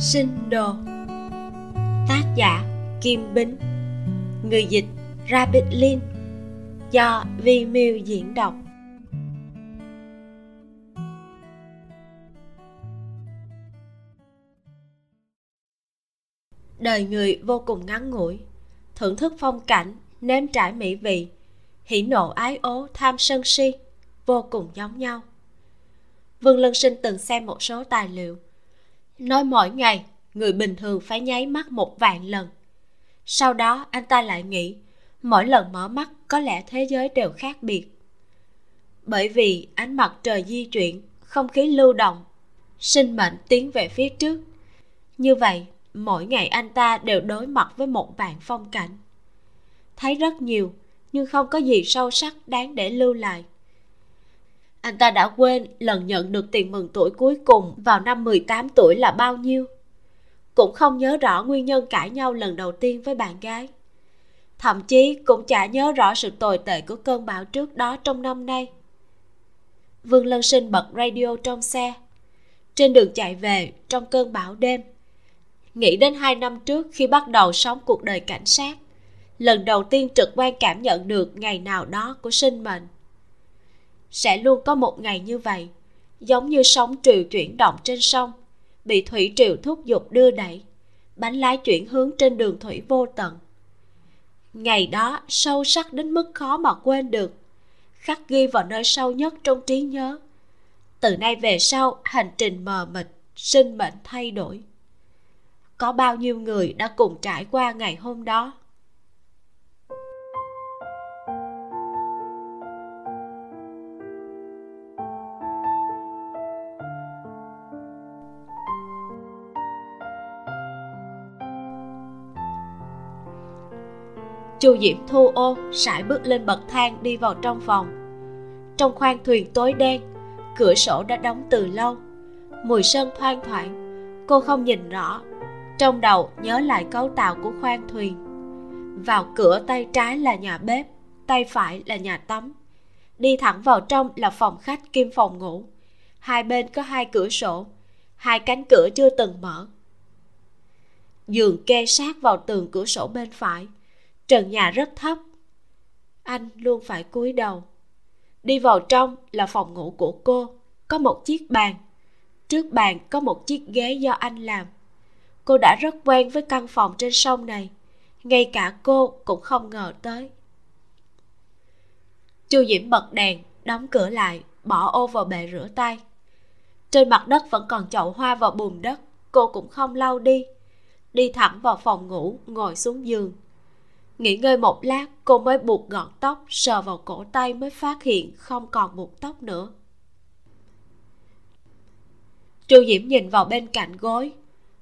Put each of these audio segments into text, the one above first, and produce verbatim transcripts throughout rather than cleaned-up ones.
Sinh Đồ. Tác giả Kim Bính. Người dịch Rabbit Linh. Do Vi Miu diễn đọc. Đời người vô cùng ngắn ngủi, thưởng thức phong cảnh, nếm trải mỹ vị, hỉ nộ ái ố, tham sân si vô cùng giống nhau. Vương Lân Sinh từng xem một số tài liệu nói mỗi ngày người bình thường phải nháy mắt một vạn lần. Sau đó anh ta lại nghĩ mỗi lần mở mắt có lẽ thế giới đều khác biệt. Bởi vì ánh mặt trời di chuyển, không khí lưu động, sinh mệnh tiến về phía trước. Như vậy mỗi ngày anh ta đều đối mặt với một vạn phong cảnh. Thấy rất nhiều nhưng không có gì sâu sắc đáng để lưu lại. Anh ta đã quên lần nhận được tiền mừng tuổi cuối cùng vào năm mười tám tuổi là bao nhiêu. Cũng không nhớ rõ nguyên nhân cãi nhau lần đầu tiên với bạn gái. Thậm chí cũng chả nhớ rõ sự tồi tệ của cơn bão trước đó trong năm nay. Vương Lân Sinh bật radio trong xe. Trên đường chạy về trong cơn bão đêm, nghĩ đến hai năm trước khi bắt đầu sống cuộc đời cảnh sát, lần đầu tiên trực quan cảm nhận được ngày nào đó của sinh mệnh. Sẽ luôn có một ngày như vậy, giống như sóng triều chuyển động trên sông, bị thủy triều thúc giục đưa đẩy, bánh lái chuyển hướng trên đường thủy vô tận. Ngày đó sâu sắc đến mức khó mà quên được, khắc ghi vào nơi sâu nhất trong trí nhớ. Từ nay về sau, hành trình mờ mịt, sinh mệnh thay đổi. Có bao nhiêu người đã cùng trải qua ngày hôm đó? Chu Diễm thu ô, sải bước lên bậc thang đi vào trong phòng. Trong khoang thuyền tối đen, cửa sổ đã đóng từ lâu. Mùi sơn thoang thoảng, cô không nhìn rõ. Trong đầu nhớ lại cấu tạo của khoang thuyền. Vào cửa tay trái là nhà bếp, tay phải là nhà tắm. Đi thẳng vào trong là phòng khách kim phòng ngủ. Hai bên có hai cửa sổ, hai cánh cửa chưa từng mở. Giường kê sát vào tường cửa sổ bên phải. Trần nhà rất thấp, anh luôn phải cúi đầu. Đi vào trong là phòng ngủ của cô. Có một chiếc bàn, trước bàn có một chiếc ghế do anh làm. Cô đã rất quen với căn phòng trên sông này, ngay cả cô cũng không ngờ tới. Chu Diễm bật đèn, đóng cửa lại, bỏ ô vào bệ rửa tay. Trên mặt đất vẫn còn chậu hoa và bùn đất, cô cũng không lau đi. Đi thẳng vào phòng ngủ, ngồi xuống giường. Nghỉ ngơi một lát, cô mới buộc gọn tóc, sờ vào cổ tay mới phát hiện không còn buộc tóc nữa. Chu Diễm nhìn vào bên cạnh gối,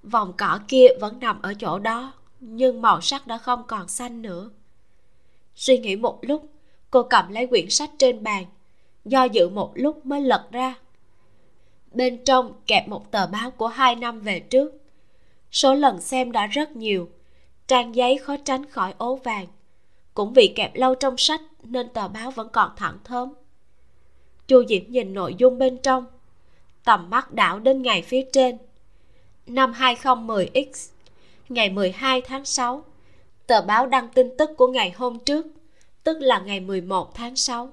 vòng cỏ kia vẫn nằm ở chỗ đó, nhưng màu sắc đã không còn xanh nữa. Suy nghĩ một lúc, cô cầm lấy quyển sách trên bàn, do dự một lúc mới lật ra. Bên trong kẹp một tờ báo của hai năm về trước. Số lần xem đã rất nhiều, trang giấy khó tránh khỏi ố vàng. Cũng vì kẹp lâu trong sách nên tờ báo vẫn còn thẳng thớm. Chu Diễm nhìn nội dung bên trong, tầm mắt đảo đến ngày phía trên. Năm hai không một không X, ngày mười hai tháng sáu. Tờ báo đăng tin tức của ngày hôm trước, tức là ngày mười một tháng sáu.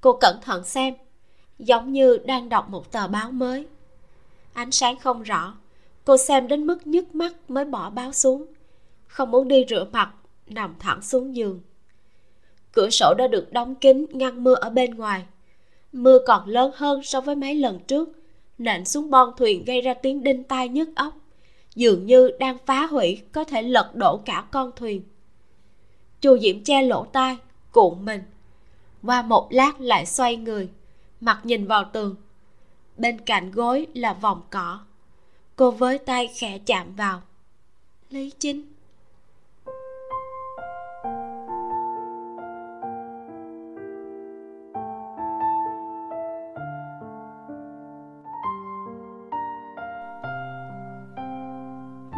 Cô cẩn thận xem, giống như đang đọc một tờ báo mới. Ánh sáng không rõ, cô xem đến mức nhức mắt mới bỏ báo xuống. Không muốn đi rửa mặt, nằm thẳng xuống giường. Cửa sổ đã được đóng kín ngăn mưa ở bên ngoài. Mưa còn lớn hơn so với mấy lần trước, nện xuống bon thuyền gây ra tiếng đinh tai nhức óc, dường như đang phá hủy, có thể lật đổ cả con thuyền. Chu Diễm che lỗ tai, cuộn mình. Qua một lát lại xoay người, mặt nhìn vào tường. Bên cạnh gối là vòng cỏ. Cô với tay khẽ chạm vào. Lý Chính.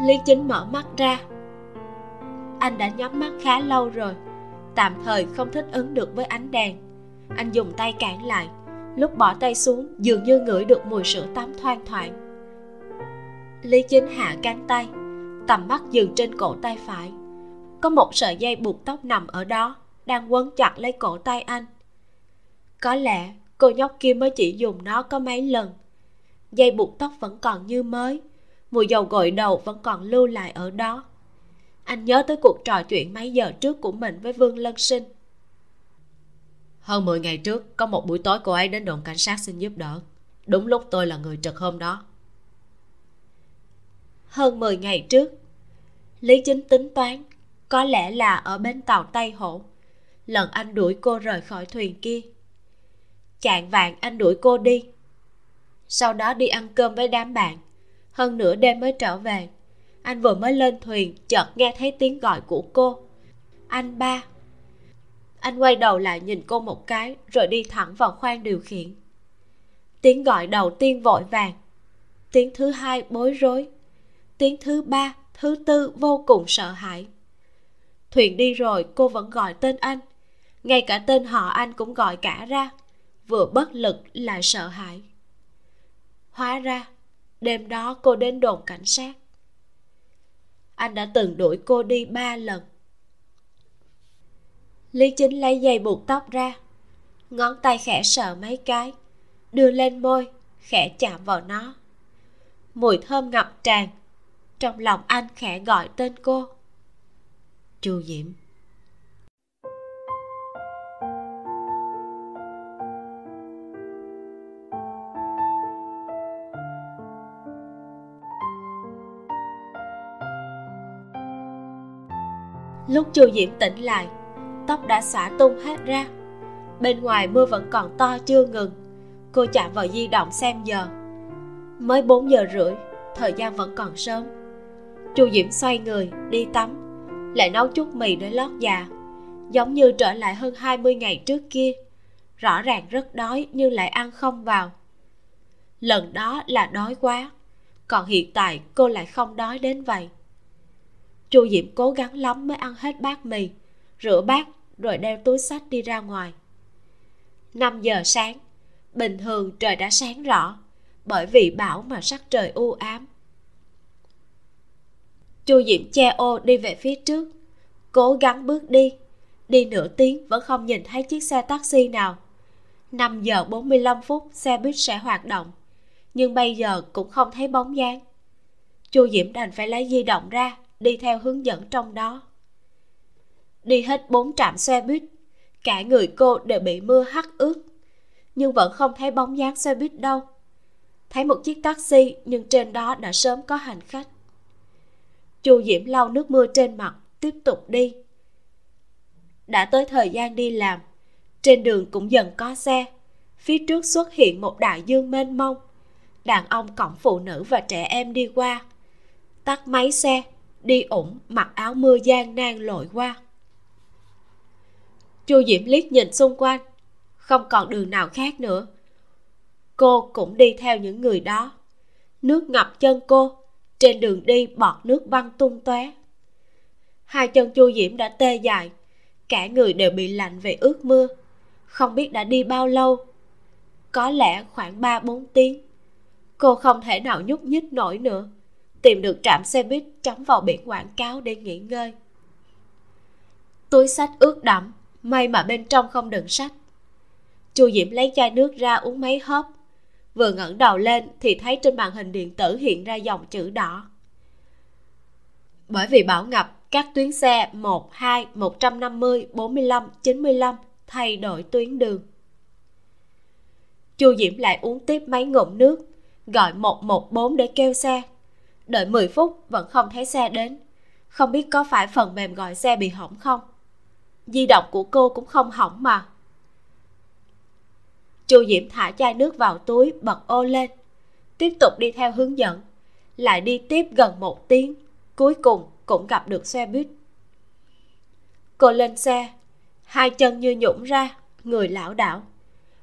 Lý Chính mở mắt ra. Anh đã nhắm mắt khá lâu rồi, tạm thời không thích ứng được với ánh đèn. Anh dùng tay cản lại, lúc bỏ tay xuống dường như ngửi được mùi sữa tắm thoang thoảng. Lý Chính hạ cánh tay, tầm mắt dừng trên cổ tay phải. Có một sợi dây buộc tóc nằm ở đó, đang quấn chặt lấy cổ tay anh. Có lẽ cô nhóc kia mới chỉ dùng nó có mấy lần. Dây buộc tóc vẫn còn như mới, mùi dầu gội đầu vẫn còn lưu lại ở đó. Anh nhớ tới cuộc trò chuyện mấy giờ trước của mình với Vương Lân Sinh. Hơn mười ngày trước, có một buổi tối cô ấy đến đồn cảnh sát xin giúp đỡ. Đúng lúc tôi là người trực hôm đó. Hơn mười ngày trước, Lý Chính tính toán, có lẽ là ở bến tàu Tây Hổ, lần anh đuổi cô rời khỏi thuyền kia. Chạng vạng anh đuổi cô đi, sau đó đi ăn cơm với đám bạn. Hơn nửa đêm mới trở về. Anh vừa mới lên thuyền, chợt nghe thấy tiếng gọi của cô. Anh ba. Anh quay đầu lại nhìn cô một cái, rồi đi thẳng vào khoang điều khiển. Tiếng gọi đầu tiên vội vàng, tiếng thứ hai bối rối, tiếng thứ ba, thứ tư vô cùng sợ hãi. Thuyền đi rồi cô vẫn gọi tên anh, ngay cả tên họ anh cũng gọi cả ra, vừa bất lực lại sợ hãi. Hóa ra đêm đó cô đến đồn cảnh sát. Anh đã từng đuổi cô đi ba lần. Lý Chính lấy dây buộc tóc ra, ngón tay khẽ sờ mấy cái, đưa lên môi, khẽ chạm vào nó. Mùi thơm ngập tràn, trong lòng anh khẽ gọi tên cô. Chu Diễm. Lúc Chu Diễm tỉnh lại, tóc đã xõa tung hết ra. Bên ngoài mưa vẫn còn to chưa ngừng. Cô chạm vào di động xem giờ. Mới bốn giờ rưỡi, thời gian vẫn còn sớm. Chu Diễm xoay người, đi tắm, lại nấu chút mì để lót dạ. Giống như trở lại hơn hai mươi ngày trước kia. Rõ ràng rất đói nhưng lại ăn không vào. Lần đó là đói quá, còn hiện tại cô lại không đói đến vậy. Chu Diễm cố gắng lắm mới ăn hết bát mì, rửa bát rồi đeo túi xách đi ra ngoài. năm giờ sáng, bình thường trời đã sáng rõ, bởi vì bão mà sắc trời u ám. Chu Diễm che ô đi về phía trước, cố gắng bước đi. Đi nửa tiếng vẫn không nhìn thấy chiếc xe taxi nào. Năm giờ bốn mươi lăm phút xe buýt sẽ hoạt động, nhưng bây giờ cũng không thấy bóng dáng. Chu Diễm đành phải lấy di động ra, đi theo hướng dẫn trong đó. Đi hết bốn trạm xe buýt, cả người cô đều bị mưa hắt ướt, nhưng vẫn không thấy bóng dáng xe buýt đâu. Thấy một chiếc taxi nhưng trên đó đã sớm có hành khách. Chu Diễm lau nước mưa trên mặt, tiếp tục đi. Đã tới thời gian đi làm, trên đường cũng dần có xe. Phía trước xuất hiện một đại dương mênh mông, đàn ông cõng phụ nữ và trẻ em đi qua. Tắt máy xe, đi ủng, mặc áo mưa gian nan lội qua. Chu Diễm liếc nhìn xung quanh, không còn đường nào khác nữa. Cô cũng đi theo những người đó. Nước ngập chân cô, trên đường đi bọt nước văng tung tóe. Hai chân Chu Diễm đã tê dại, cả người đều bị lạnh vì ướt mưa. Không biết đã đi bao lâu, có lẽ khoảng ba bốn tiếng. Cô không thể nào nhúc nhích nổi nữa. Tìm được trạm xe buýt, chống vào biển quảng cáo để nghỉ ngơi. Túi xách ướt đẫm, may mà bên trong không đựng sách. Chu Diễm lấy chai nước ra uống mấy hớp. Vừa ngẩng đầu lên thì thấy trên màn hình điện tử hiện ra dòng chữ đỏ. Bởi vì bão ngập, các tuyến xe một, hai, một trăm năm mươi, bốn mươi lăm, chín mươi lăm thay đổi tuyến đường. Chu Diễm lại uống tiếp mấy ngụm nước, gọi một một bốn để kêu xe. Đợi mười phút vẫn không thấy xe đến. Không biết có phải phần mềm gọi xe bị hỏng không. Di động của cô cũng không hỏng mà. Chu Diễm thả chai nước vào túi, bật ô lên, tiếp tục đi theo hướng dẫn. Lại đi tiếp gần một tiếng, cuối cùng cũng gặp được xe buýt. Cô lên xe, hai chân như nhũn ra, người lảo đảo.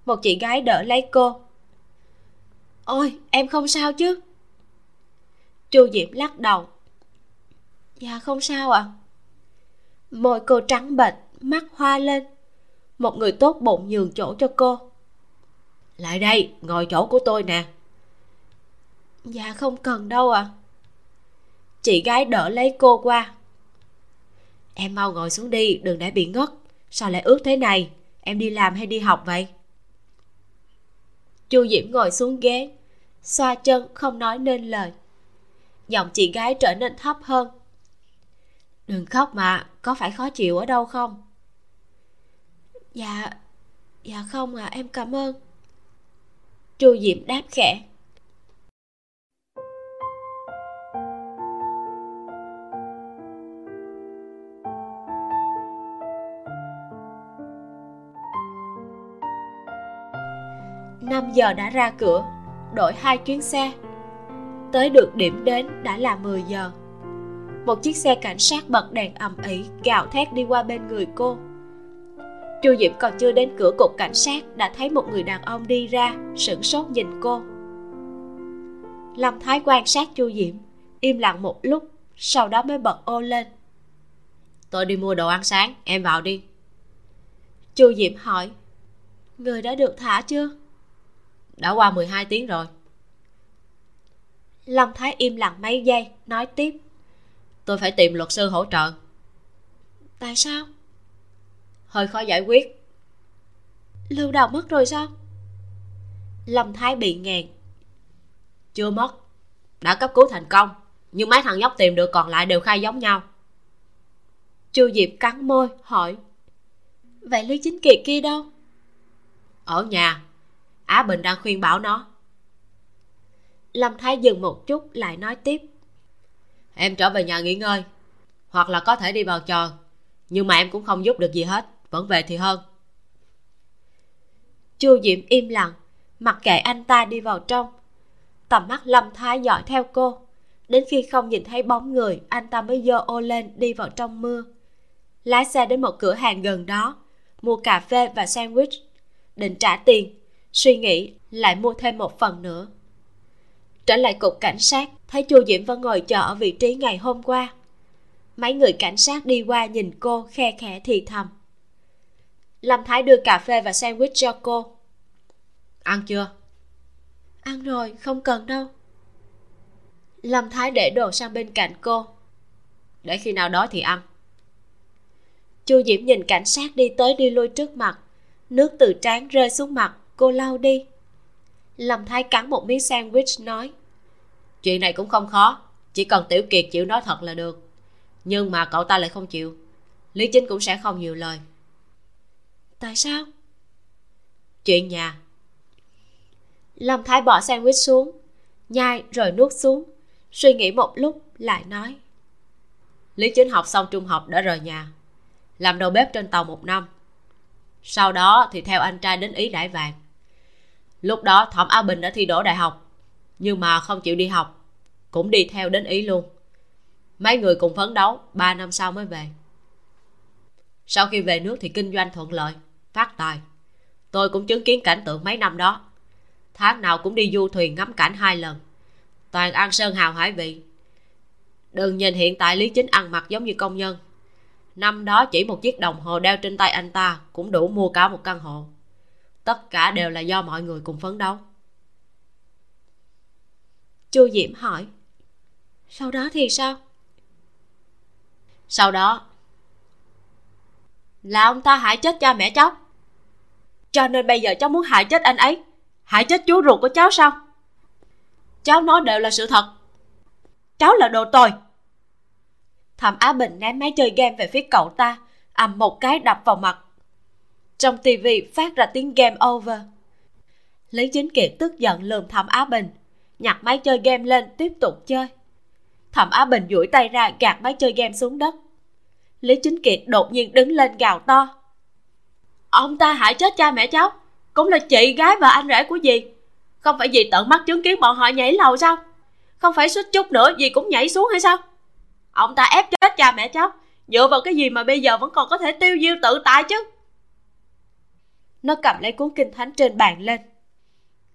Một chị gái đỡ lấy cô. Ôi, em không sao chứ? Chu Diễm lắc đầu. Dạ không sao ạ. À. Môi cô trắng bệch, mắt hoa lên. Một người tốt bụng nhường chỗ cho cô. Lại đây, ngồi chỗ của tôi nè. Dạ không cần đâu ạ. À. chị gái đỡ lấy cô qua. Em mau ngồi xuống đi, đừng để bị ngất. Sao lại ướt thế này? Em đi làm hay đi học vậy? Chu Diễm ngồi xuống ghế, xoa chân không nói nên lời. Giọng chị gái trở nên thấp hơn. Đừng khóc mà, có phải khó chịu ở đâu không? Dạ, dạ không à, em cảm ơn. Chu Diễm đáp khẽ. năm giờ đã ra cửa, đổi hai chuyến xe. Tới được điểm đến đã là mười giờ. Một chiếc xe cảnh sát bật đèn ầm ĩ gào thét đi qua bên người cô. Chu Diễm còn chưa đến cửa cục cảnh sát đã thấy một người đàn ông đi ra, sửng sốt nhìn cô. Lâm Thái quan sát Chu Diễm, im lặng một lúc, sau đó mới bật ô lên. Tôi đi mua đồ ăn sáng, em vào đi. Chu Diễm hỏi, người đã được thả chưa? Đã qua mười hai tiếng rồi. Lâm Thái im lặng mấy giây, nói tiếp. Tôi phải tìm luật sư hỗ trợ. Tại sao? Hơi khó giải quyết. Lưu Đào mất rồi sao? Lâm Thái bị nghẹn. Chưa mất, đã cấp cứu thành công, nhưng mấy thằng nhóc tìm được còn lại đều khai giống nhau. Chu Diệp cắn môi hỏi, vậy Lý Chính Kiệt kia đâu? Ở nhà, Á Bình đang khuyên bảo nó. Lâm Thái dừng một chút lại nói tiếp, em trở về nhà nghỉ ngơi, hoặc là có thể đi vào trò, nhưng mà em cũng không giúp được gì hết, vẫn về thì hơn. Chu Diễm im lặng, mặc kệ anh ta đi vào trong. Tầm mắt Lâm Thái dõi theo cô, đến khi không nhìn thấy bóng người, anh ta mới giơ ô lên đi vào trong mưa. Lái xe đến một cửa hàng gần đó, mua cà phê và sandwich, định trả tiền, suy nghĩ lại mua thêm một phần nữa. Trở lại cục cảnh sát, thấy Chu Diễm vẫn ngồi chờ ở vị trí ngày hôm qua. Mấy người cảnh sát đi qua nhìn cô khe khẽ thì thầm. Lâm Thái đưa cà phê và sandwich cho cô. Ăn chưa? Ăn rồi, không cần đâu. Lâm Thái để đồ sang bên cạnh cô. Để khi nào đó thì ăn. Chu Diễm nhìn cảnh sát đi tới đi lui trước mặt, nước từ trán rơi xuống mặt, cô lau đi. Lâm Thái cắn một miếng sandwich nói, chuyện này cũng không khó, chỉ cần Tiểu Kiệt chịu nói thật là được. Nhưng mà cậu ta lại không chịu. Lý Chính cũng sẽ không nhiều lời. Tại sao? Chuyện nhà. Lâm Thái bỏ sandwich xuống, nhai rồi nuốt xuống, suy nghĩ một lúc lại nói, Lý Chính học xong trung học đã rời nhà, làm đầu bếp trên tàu một năm. Sau đó thì theo anh trai đến Ý đãi vàng. Lúc đó Thẩm Á Bình đã thi đỗ đại học, nhưng mà không chịu đi học, cũng đi theo đến Ý luôn. Mấy người cùng phấn đấu, ba năm sau mới về. Sau khi về nước thì kinh doanh thuận lợi, phát tài. Tôi cũng chứng kiến cảnh tượng mấy năm đó. Tháng nào cũng đi du thuyền ngắm cảnh hai lần, toàn ăn sơn hào hải vị. Đừng nhìn hiện tại Lý Chính ăn mặc giống như công nhân. Năm đó chỉ một chiếc đồng hồ đeo trên tay anh ta cũng đủ mua cả một căn hộ. Tất cả đều là do mọi người cùng phấn đấu. Chu Diễm hỏi, sau đó thì sao? Sau đó là ông ta hại chết cha mẹ cháu. Cho nên bây giờ cháu muốn hại chết anh ấy, hại chết chú ruột của cháu sao? Cháu nói đều là sự thật. Cháu là đồ tồi. Thẩm Á Bình ném máy chơi game về phía cậu ta, ầm một cái đập vào mặt. Trong tivi phát ra tiếng game over. Lý Chính Kiệt tức giận lườm Thẩm Á Bình, nhặt máy chơi game lên tiếp tục chơi. Thẩm Á Bình duỗi tay ra gạt máy chơi game xuống đất. Lý Chính Kiệt đột nhiên đứng lên gào to, ông ta hại chết cha mẹ cháu, cũng là chị gái và anh rể của dì. Không phải dì tận mắt chứng kiến bọn họ nhảy lầu sao? Không phải suýt chút nữa dì cũng nhảy xuống hay sao? Ông ta ép chết cha mẹ cháu, dựa vào cái gì mà bây giờ vẫn còn có thể tiêu diêu tự tại chứ? Nó cầm lấy cuốn kinh thánh trên bàn lên.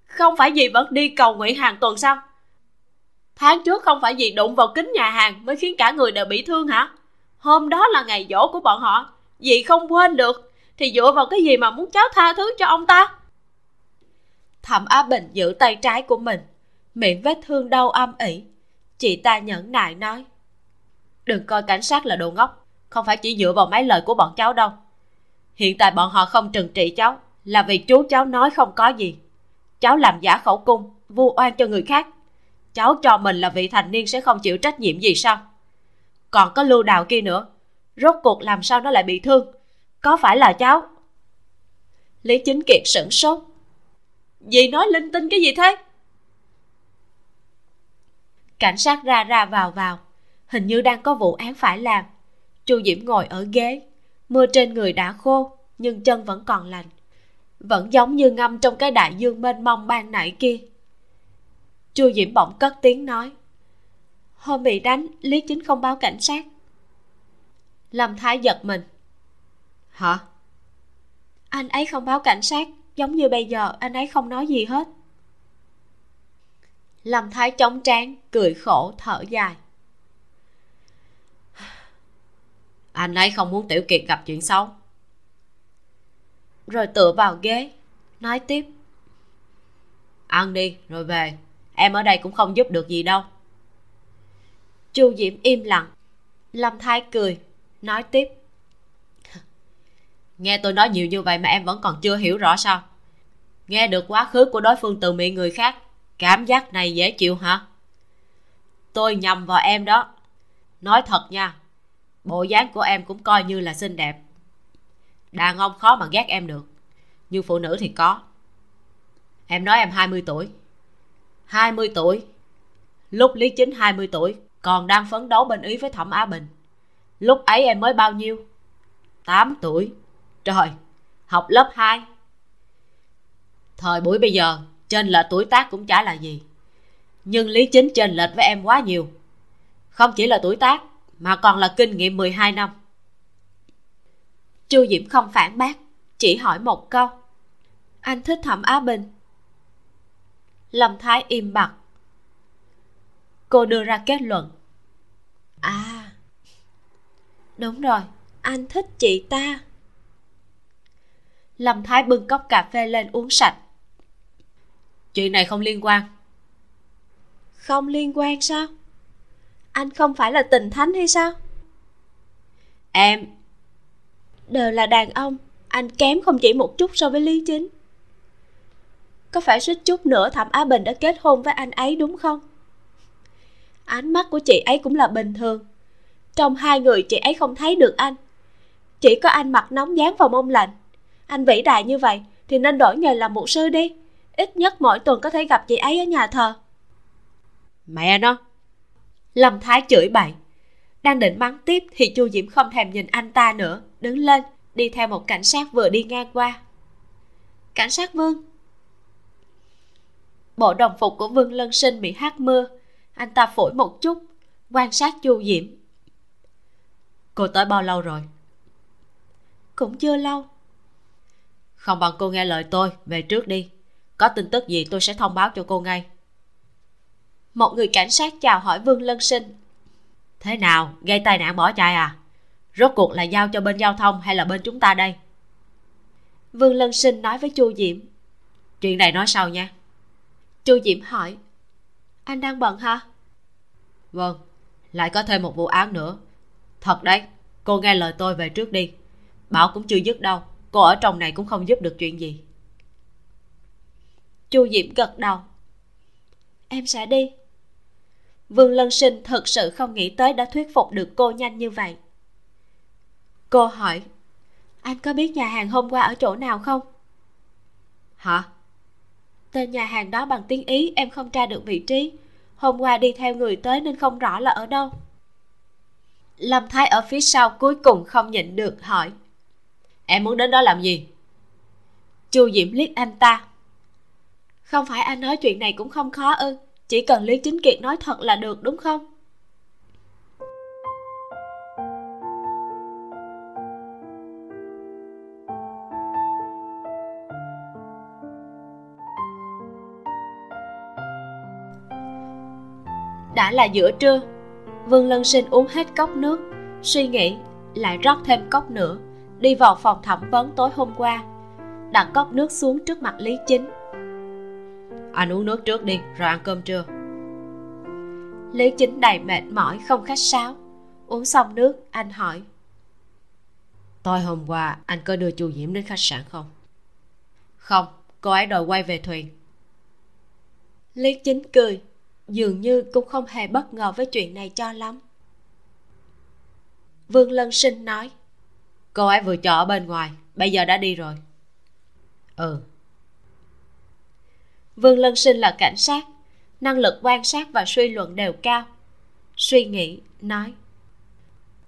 Không phải dì vẫn đi cầu nguyện hàng tuần sao? Tháng trước không phải vì đụng vào kính nhà hàng mới khiến cả người đều bị thương hả? Hôm đó là ngày giỗ của bọn họ, dì không quên được, thì dựa vào cái gì mà muốn cháu tha thứ cho ông ta? Thẩm Á Bình giữ tay trái của mình, miệng vết thương đau âm ỉ. Chị ta nhẫn nại nói, Đừng coi cảnh sát là đồ ngốc, không phải chỉ dựa vào mấy lời của bọn cháu đâu. Hiện tại bọn họ không trừng trị cháu là vì chú cháu nói không có gì. Cháu làm giả khẩu cung, vu oan cho người khác. Cháu cho mình là vị thành niên sẽ không chịu trách nhiệm gì sao? Còn có Lưu Đào kia nữa, rốt cuộc làm sao nó lại bị thương? Có phải là cháu? Lý Chính Kiệt sửng sốt. Dì nói linh tinh cái gì thế? Cảnh sát ra ra vào vào, hình như đang có vụ án phải làm. Chu Diễm ngồi ở ghế, mưa trên người đã khô nhưng chân vẫn còn lành, vẫn giống như ngâm trong cái đại dương mênh mông ban nãy kia. Chu Diễm bỗng cất tiếng nói, hôm bị đánh Lý Chính không báo cảnh sát. Lâm Thái giật mình. Hả? Anh ấy không báo cảnh sát, giống như bây giờ anh ấy không nói gì hết. Lâm Thái chống trán, cười khổ thở dài. Anh ấy không muốn Tiểu Kiệt gặp chuyện xấu. Rồi tựa vào ghế, nói tiếp. Ăn đi rồi về, em ở đây cũng không giúp được gì đâu. Chu Diễm im lặng. Lâm Thái cười, nói tiếp. Nghe tôi nói nhiều như vậy mà em vẫn còn chưa hiểu rõ sao? Nghe được quá khứ của đối phương từ miệng người khác, cảm giác này dễ chịu hả? Tôi nhầm vào em đó. Nói thật nha, bộ dáng của em cũng coi như là xinh đẹp. Đàn ông khó mà ghét em được, nhưng phụ nữ thì có. Em nói em hai mươi tuổi. Hai mươi tuổi. Lúc Lý Chính hai mươi tuổi, còn đang phấn đấu bên Ý với Thẩm Á Bình. Lúc ấy em mới bao nhiêu? Tám tuổi. Trời, học lớp hai. Thời buổi bây giờ chênh lệch tuổi tác cũng chả là gì, nhưng Lý Chính chênh lệch với em quá nhiều. Không chỉ là tuổi tác mà còn là kinh nghiệm mười hai năm. Chu Diễm không phản bác, chỉ hỏi một câu. Anh thích Thẩm Á Bình? Lâm Thái im bặt. Cô đưa ra kết luận. À, đúng rồi, anh thích chị ta. Lâm Thái bưng cốc cà phê lên uống sạch. Chuyện này không liên quan. Không liên quan sao? Anh không phải là tình thánh hay sao? Em đều là đàn ông, anh kém không chỉ một chút so với Lý Chính. Có phải suýt chút nữa Thẩm Á Bình đã kết hôn với anh ấy đúng không? Ánh mắt của chị ấy cũng là bình thường. Trong hai người chị ấy không thấy được anh. Chỉ có anh mặt nóng dán vào mông lạnh. Anh vĩ đại như vậy thì nên đổi nghề làm mục sư đi. Ít nhất mỗi tuần có thể gặp chị ấy ở nhà thờ. Mẹ nó! Lâm Thái chửi bậy. Đang định mắng tiếp thì Chu Diễm không thèm nhìn anh ta nữa, đứng lên đi theo một cảnh sát vừa đi ngang qua. Cảnh sát Vương. Bộ đồng phục của Vương Lân Sinh bị hát mưa. Anh ta phủi một chút, quan sát Chu Diễm. Cô tới bao lâu rồi? Cũng chưa lâu. Không bằng cô nghe lời tôi, về trước đi. Có tin tức gì tôi sẽ thông báo cho cô ngay. Một người cảnh sát chào hỏi Vương Lân Sinh. Thế nào, gây tai nạn bỏ chạy à? Rốt cuộc là giao cho bên giao thông hay là bên chúng ta đây? Vương Lân Sinh nói với Chu Diễm. Chuyện này nói sau nha. Chu Diễm hỏi. Anh đang bận hả? Vâng, lại có thêm một vụ án nữa. Thật đấy, cô nghe lời tôi về trước đi. Bảo cũng chưa dứt đâu, cô ở trong này cũng không giúp được chuyện gì. Chu Diễm gật đầu. Em sẽ đi. Vương Lân Sinh thật sự không nghĩ tới đã thuyết phục được cô nhanh như vậy. Cô hỏi. Anh có biết nhà hàng hôm qua ở chỗ nào không? Hả? Tên nhà hàng đó bằng tiếng Ý, em không tra được vị trí. Hôm qua đi theo người tới nên không rõ là ở đâu. Lâm Thái ở phía sau cuối cùng không nhịn được hỏi. Em muốn đến đó làm gì? Chu Diễm liếc anh ta. Không phải anh nói chuyện này cũng không khó ư? Chỉ cần Lý Chính Kiệt nói thật là được đúng không? Đã là giữa trưa. Vương Lân Sinh uống hết cốc nước, suy nghĩ, lại rót thêm cốc nữa, đi vào phòng thẩm vấn tối hôm qua, đặt cốc nước xuống trước mặt Lý Chính. Anh uống nước trước đi, rồi ăn cơm trưa. Lý Chính đầy mệt mỏi không khách sáo, Uống xong nước, anh hỏi: Tối hôm qua anh có đưa Chu Diễm đến khách sạn không? Không, cô ấy đòi quay về thuyền. Lý Chính cười, dường như cũng không hề bất ngờ với chuyện này cho lắm. Vương Lân Sinh nói: Cô ấy vừa chờ ở bên ngoài, bây giờ đã đi rồi. Ừ. Vương Lân Sinh là cảnh sát, năng lực quan sát và suy luận đều cao. Suy nghĩ, nói: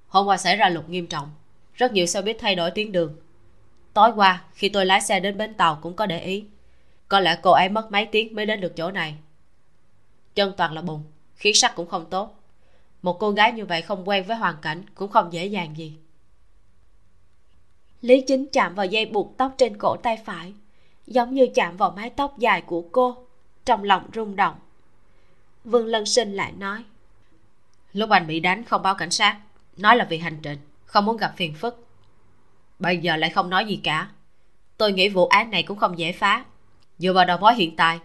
Hôm qua xảy ra lục nghiêm trọng, rất nhiều xe buýt thay đổi tuyến đường. Tối qua khi tôi lái xe đến bến tàu cũng có để ý. Có lẽ cô ấy mất mấy tiếng mới đến được chỗ này. Chân toàn là bùn, khí sắc cũng không tốt. Một cô gái như vậy không quen với hoàn cảnh cũng không dễ dàng gì. Lý Chính chạm vào dây buộc tóc trên cổ tay phải, giống như chạm vào mái tóc dài của cô, trong lòng rung động. Vương Lân Sinh lại nói: Lúc anh bị đánh không báo cảnh sát, nói là vì hành trình, không muốn gặp phiền phức. Bây giờ lại không nói gì cả. Tôi nghĩ vụ án này cũng không dễ phá. Dựa vào đầu mối hiện tại,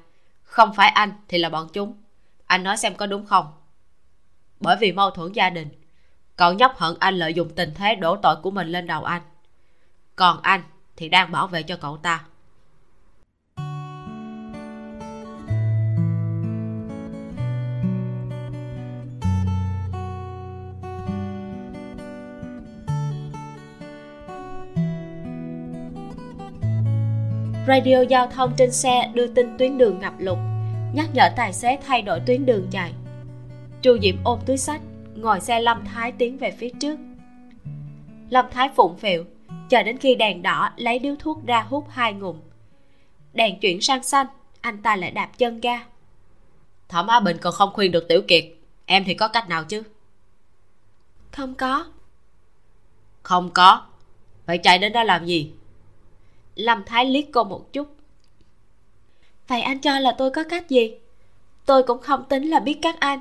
không phải anh thì là bọn chúng. Anh nói xem có đúng không? Bởi vì mâu thuẫn gia đình, cậu nhóc hận anh lợi dụng tình thế đổ tội của mình lên đầu anh. Còn anh thì đang bảo vệ cho cậu ta. Radio giao thông trên xe đưa tin tuyến đường ngập lụt, nhắc nhở tài xế thay đổi tuyến đường chạy. Chu Diễm ôm túi sách, ngồi xe Lâm Thái tiến về phía trước. Lâm Thái phụng phịu, chờ đến khi đèn đỏ lấy điếu thuốc ra hút hai ngụm. Đèn chuyển sang xanh, anh ta lại đạp chân ga. Thẩm Á Bình còn không khuyên được Tiểu Kiệt, em thì có cách nào chứ? Không có. Không có? Vậy chạy đến đó làm gì? Lâm Thái liếc cô một chút. Vậy anh cho là tôi có cách gì? Tôi cũng không tính là biết các anh,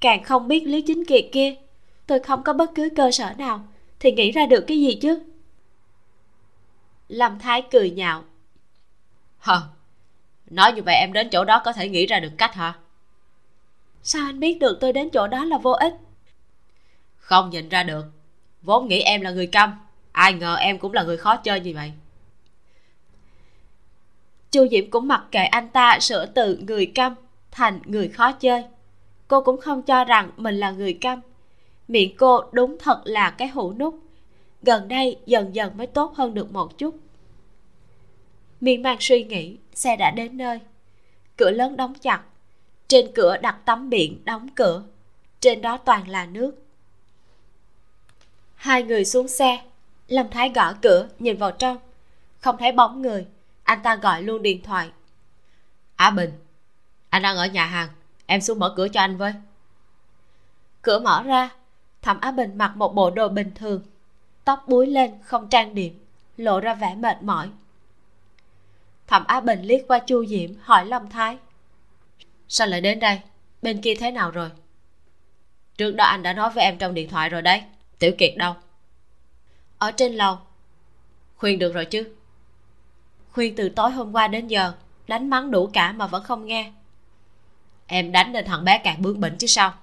càng không biết Lý Chính Kiệt kia. Tôi không có bất cứ cơ sở nào thì nghĩ ra được cái gì chứ? Lâm Thái cười nhạo. Hờ, nói như vậy em đến chỗ đó có thể nghĩ ra được cách hả? Sao anh biết được tôi đến chỗ đó là vô ích? Không nhìn ra được. Vốn nghĩ em là người câm, ai ngờ em cũng là người khó chơi như vậy. Chu Diễm cũng mặc kệ anh ta sửa từ người câm thành người khó chơi. Cô cũng không cho rằng mình là người câm. Miệng cô đúng thật là cái hũ nút, gần đây dần dần mới tốt hơn được một chút. Miên man suy nghĩ, xe đã đến nơi. Cửa lớn đóng chặt, trên cửa đặt tấm biển đóng cửa, trên đó toàn là nước. Hai người xuống xe. Lâm Thái gõ cửa nhìn vào trong, không thấy bóng người. Anh ta gọi luôn điện thoại. Á Bình, anh đang ở nhà hàng, em xuống mở cửa cho anh với. Cửa mở ra, Thẩm Á Bình mặc một bộ đồ bình thường, tóc búi lên, không trang điểm, lộ ra vẻ mệt mỏi. Thẩm Á Bình liếc qua Chu Diễm hỏi Lâm Thái: Sao lại đến đây? Bên kia thế nào rồi? Trước đó anh đã nói với em trong điện thoại rồi đấy. Tiểu Kiệt đâu? Ở trên lầu. Khuyên được rồi chứ? Khuyên từ tối hôm qua đến giờ, đánh mắng đủ cả mà vẫn không nghe. Em đánh nên thằng bé càng bướng bỉnh chứ sao?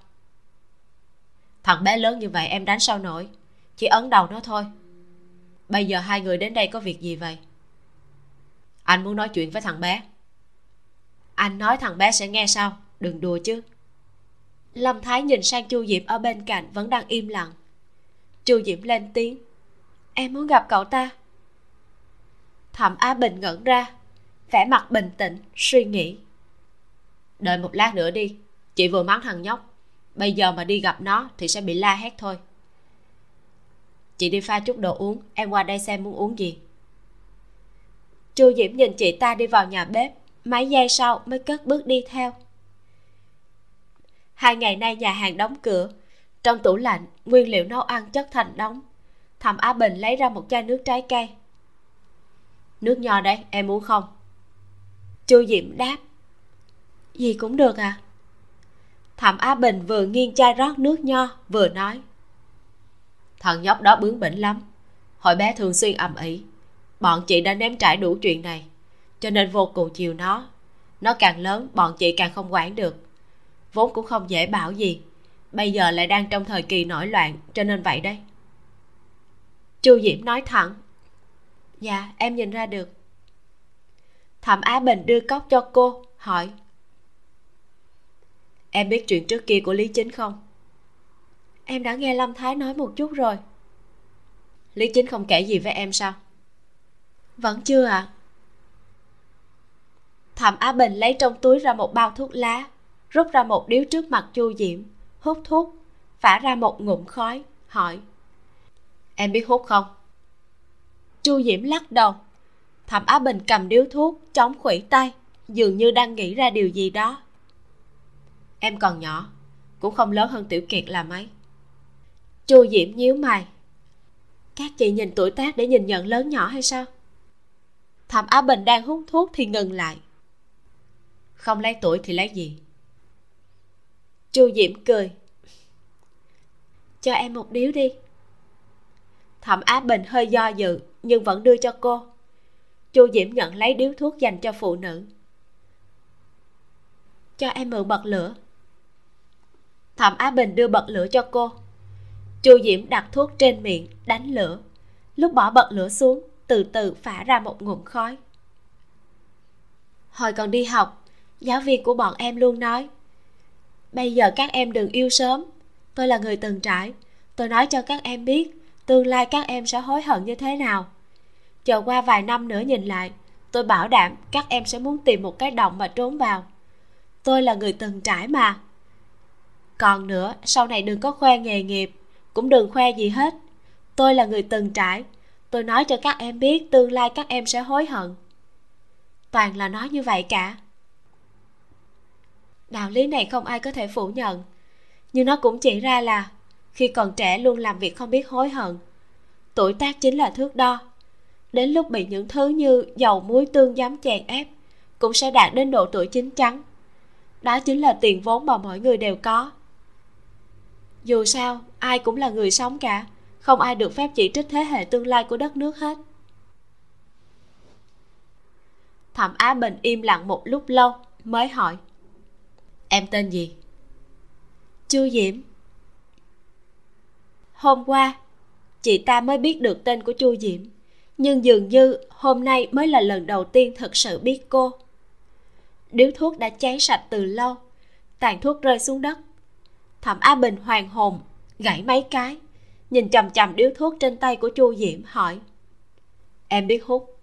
Thằng bé lớn như vậy em đánh sao nổi, chỉ ấn đầu nó thôi. Bây giờ hai người đến đây có việc gì vậy? Anh muốn nói chuyện với thằng bé. Anh nói thằng bé sẽ nghe sao? Đừng đùa chứ. Lâm Thái nhìn sang Chu Diễm ở bên cạnh vẫn đang im lặng. Chu Diễm lên tiếng: Em muốn gặp cậu ta. Thẩm Á Bình ngẩn ra, vẻ mặt bình tĩnh, suy nghĩ. Đợi một lát nữa đi, chị vừa mắng thằng nhóc, bây giờ mà đi gặp nó thì sẽ bị la hét thôi. Chị đi pha chút đồ uống, em qua đây xem muốn uống gì. Chu Diễm nhìn chị ta đi vào nhà bếp, mấy giây sau mới cất bước đi theo. Hai ngày nay nhà hàng đóng cửa, trong tủ lạnh nguyên liệu nấu ăn chất thành đống. Thẩm Á Bình lấy ra một chai nước trái cây. Nước nho đấy, em muốn không? Chu Diễm đáp: Gì cũng được à? Thẩm Á Bình vừa nghiêng chai rót nước nho vừa nói: Thằng nhóc đó bướng bỉnh lắm, hồi bé thường xuyên ầm ĩ, bọn chị đã nếm trải đủ chuyện này, cho nên vô cùng chiều nó. Nó càng lớn bọn chị càng không quản được, vốn cũng không dễ bảo gì, bây giờ lại đang trong thời kỳ nổi loạn, cho nên vậy đấy. Chu Diễm nói thẳng. Dạ em nhìn ra được. Thẩm Á Bình đưa cốc cho cô, hỏi: Em biết chuyện trước kia của Lý Chính không? Em đã nghe Lâm Thái nói một chút rồi. Lý Chính không kể gì với em sao? Vẫn chưa ạ. À? Thẩm Á Bình lấy trong túi ra một bao thuốc lá, rút ra một điếu trước mặt Chu Diễm, hút thuốc, phả ra một ngụm khói, hỏi: Em biết hút không? Chu Diễm lắc đầu. Thẩm Á Bình cầm điếu thuốc, chống khuỷu tay, dường như đang nghĩ ra điều gì đó. Em còn nhỏ, cũng không lớn hơn Tiểu Kiệt là mấy. Chu Diễm nhíu mày. Các chị nhìn tuổi tác để nhìn nhận lớn nhỏ hay sao? Thẩm Á Bình đang hút thuốc thì ngừng lại. Không lấy tuổi thì lấy gì? Chu Diễm cười. Cho em một điếu đi. Thẩm Á Bình hơi do dự nhưng vẫn đưa cho cô. Chu Diễm nhận lấy điếu thuốc dành cho phụ nữ. Cho em mượn bật lửa. Thẩm Á Bình đưa bật lửa cho cô. Chu Diễm đặt thuốc trên miệng, đánh lửa. Lúc bỏ bật lửa xuống, từ từ phả ra một ngụm khói. Hồi còn đi học, giáo viên của bọn em luôn nói: Bây giờ các em đừng yêu sớm. Tôi là người từng trải, tôi nói cho các em biết tương lai các em sẽ hối hận như thế nào. Chờ qua vài năm nữa nhìn lại, tôi bảo đảm các em sẽ muốn tìm một cái động mà trốn vào. Tôi là người từng trải mà. Còn nữa, sau này đừng có khoe nghề nghiệp, cũng đừng khoe gì hết. Tôi là người từng trải, tôi nói cho các em biết tương lai các em sẽ hối hận. Toàn là nói như vậy cả. Đạo lý này không ai có thể phủ nhận, nhưng nó cũng chỉ ra là khi còn trẻ luôn làm việc không biết hối hận. Tuổi tác chính là thước đo. Đến lúc bị những thứ như dầu muối tương giấm chèn ép, cũng sẽ đạt đến độ tuổi chín chắn. Đó chính là tiền vốn mà mọi người đều có. Dù sao, ai cũng là người sống cả, không ai được phép chỉ trích thế hệ tương lai của đất nước hết. Thẩm Á Bình im lặng một lúc lâu mới hỏi: Em tên gì? Chu Diễm. Hôm qua, chị ta mới biết được tên của Chu Diễm, nhưng dường như hôm nay mới là lần đầu tiên thật sự biết cô. Điếu thuốc đã cháy sạch từ lâu, tàn thuốc rơi xuống đất. Thẩm Á Bình hoàng hồn, gãy mấy cái, nhìn chằm chằm điếu thuốc trên tay của Chu Diễm hỏi: Em biết hút?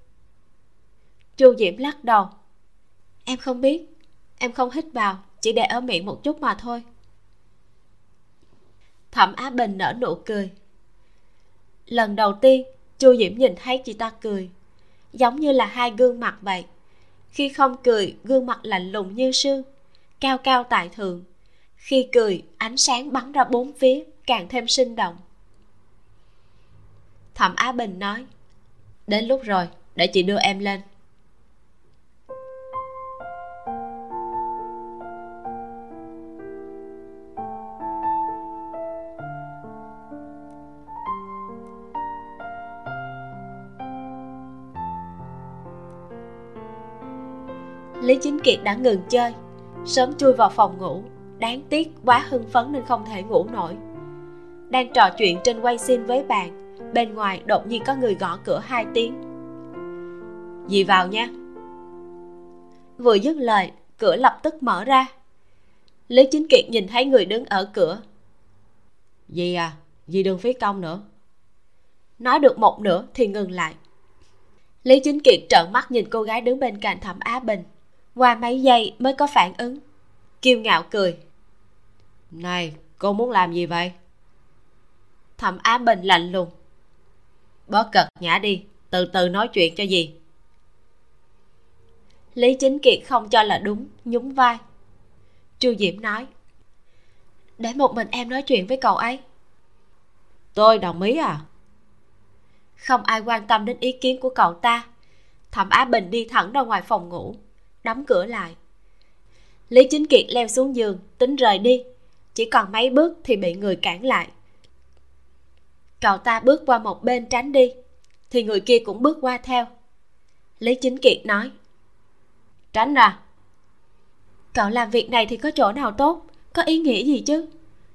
Chu Diễm lắc đầu. Em không biết, em không hít vào, chỉ để ở miệng một chút mà thôi. Thẩm Á Bình nở nụ cười. Lần đầu tiên Chu Diễm nhìn thấy chị ta cười, giống như là hai gương mặt vậy. Khi không cười, gương mặt lạnh lùng như sương, cao cao tại thượng. Khi cười, ánh sáng bắn ra bốn phía, càng thêm sinh động. Thẩm Á Bình nói: Đến lúc rồi, để chị đưa em lên. Lý Chính Kiệt đã ngừng chơi, sớm chui vào phòng ngủ. Đáng tiếc quá hưng phấn nên không thể ngủ nổi. Đang trò chuyện trên quay xin với bạn, bên ngoài đột nhiên có người gõ cửa hai tiếng. Dì vào nha. Vừa dứt lời, cửa lập tức mở ra. Lý Chính Kiệt nhìn thấy người đứng ở cửa. Dì à, dì đừng phí công nữa. Nói được một nửa thì ngừng lại. Lý Chính Kiệt trợn mắt nhìn cô gái đứng bên cạnh Thẩm Á Bình. Qua mấy giây mới có phản ứng, kiêu ngạo cười. Này, cô muốn làm gì vậy? Thẩm Á Bình lạnh lùng. Bớt cợt nhã đi, từ từ nói chuyện cho dì. Lý Chính Kiệt không cho là đúng, nhún vai. Chu Diễm nói: Để một mình em nói chuyện với cậu ấy. Tôi đồng ý à? Không ai quan tâm đến ý kiến của cậu ta. Thẩm Á Bình đi thẳng ra ngoài phòng ngủ, đóng cửa lại. Lý Chính Kiệt leo xuống giường, tính rời đi, chỉ còn mấy bước thì bị người cản lại. Cậu ta bước qua một bên tránh đi, thì người kia cũng bước qua theo. Lý Chính Kiệt nói: Tránh ra. Cậu làm việc này thì có chỗ nào tốt, có ý nghĩa gì chứ?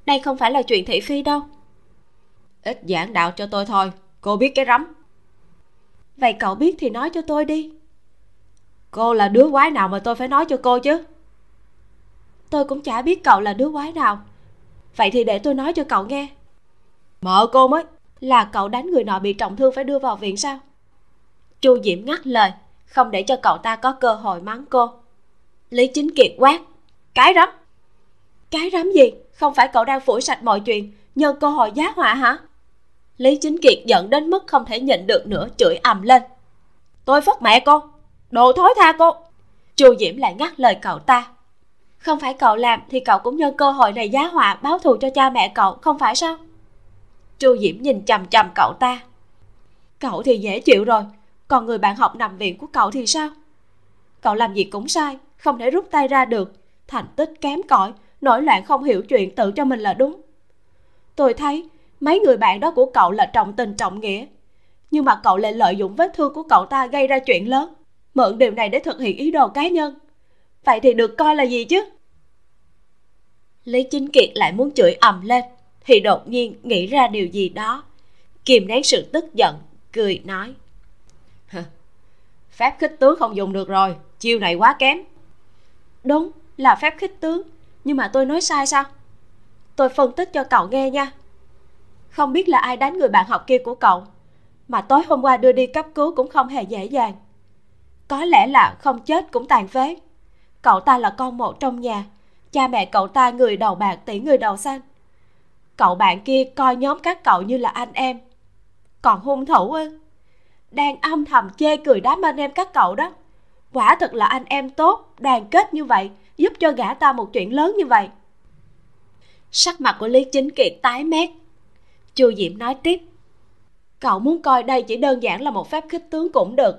đây không phải là chuyện thị phi đâu. Ít giảng đạo cho tôi thôi, cô biết cái rắm. Vậy cậu biết thì nói cho tôi đi. Cô là đứa quái nào mà tôi phải nói cho cô chứ? Tôi cũng chả biết cậu là đứa quái nào. Vậy thì để tôi nói cho cậu nghe. Mợ cô mới. Là cậu đánh người nọ bị trọng thương phải đưa vào viện sao? Chu Diễm ngắt lời, không để cho cậu ta có cơ hội mắng cô. Lý Chính Kiệt quát: Cái rắm! Cái rắm gì? Không phải cậu đang phủi sạch mọi chuyện, nhân cơ hội giá họa hả? Lý Chính Kiệt giận đến mức không thể nhịn được nữa, chửi ầm lên: Tôi phất mẹ cô! Đồ thối tha cô! Chu Diễm lại ngắt lời cậu ta: Không phải cậu làm thì cậu cũng nhân cơ hội này giá họa báo thù cho cha mẹ cậu, không phải sao? Chu Diễm nhìn chằm chằm cậu ta: Cậu thì dễ chịu rồi, còn người bạn học nằm viện của cậu thì sao? Cậu làm gì cũng sai, không thể rút tay ra được, thành tích kém cỏi, nổi loạn không hiểu chuyện, tự cho mình là đúng. Tôi thấy mấy người bạn đó của cậu là trọng tình trọng nghĩa, nhưng mà cậu lại lợi dụng vết thương của cậu ta gây ra chuyện lớn, mượn điều này để thực hiện ý đồ cá nhân. Vậy thì được coi là gì chứ? Lý Chính Kiệt lại muốn chửi ầm lên thì đột nhiên nghĩ ra điều gì đó, kìm nén sự tức giận, cười nói: Phép khích tướng không dùng được rồi, chiêu này quá kém. Đúng là phép khích tướng, nhưng mà tôi nói sai sao? Tôi phân tích cho cậu nghe nha. Không biết là ai đánh người bạn học kia của cậu, mà tối hôm qua đưa đi cấp cứu cũng không hề dễ dàng. Có lẽ là không chết cũng tàn phế. Cậu ta là con một trong nhà, cha mẹ cậu ta người đầu bạc tỷ người đầu xanh. Cậu bạn kia coi nhóm các cậu như là anh em. Còn hung thủ ư? Đang âm thầm chê cười đám anh em các cậu đó. Quả thật là anh em tốt, đoàn kết như vậy, giúp cho gã ta một chuyện lớn như vậy. Sắc mặt của Lý Chính Kiệt tái mét. Chu Diễm nói tiếp: Cậu muốn coi đây chỉ đơn giản là một phép khích tướng cũng được,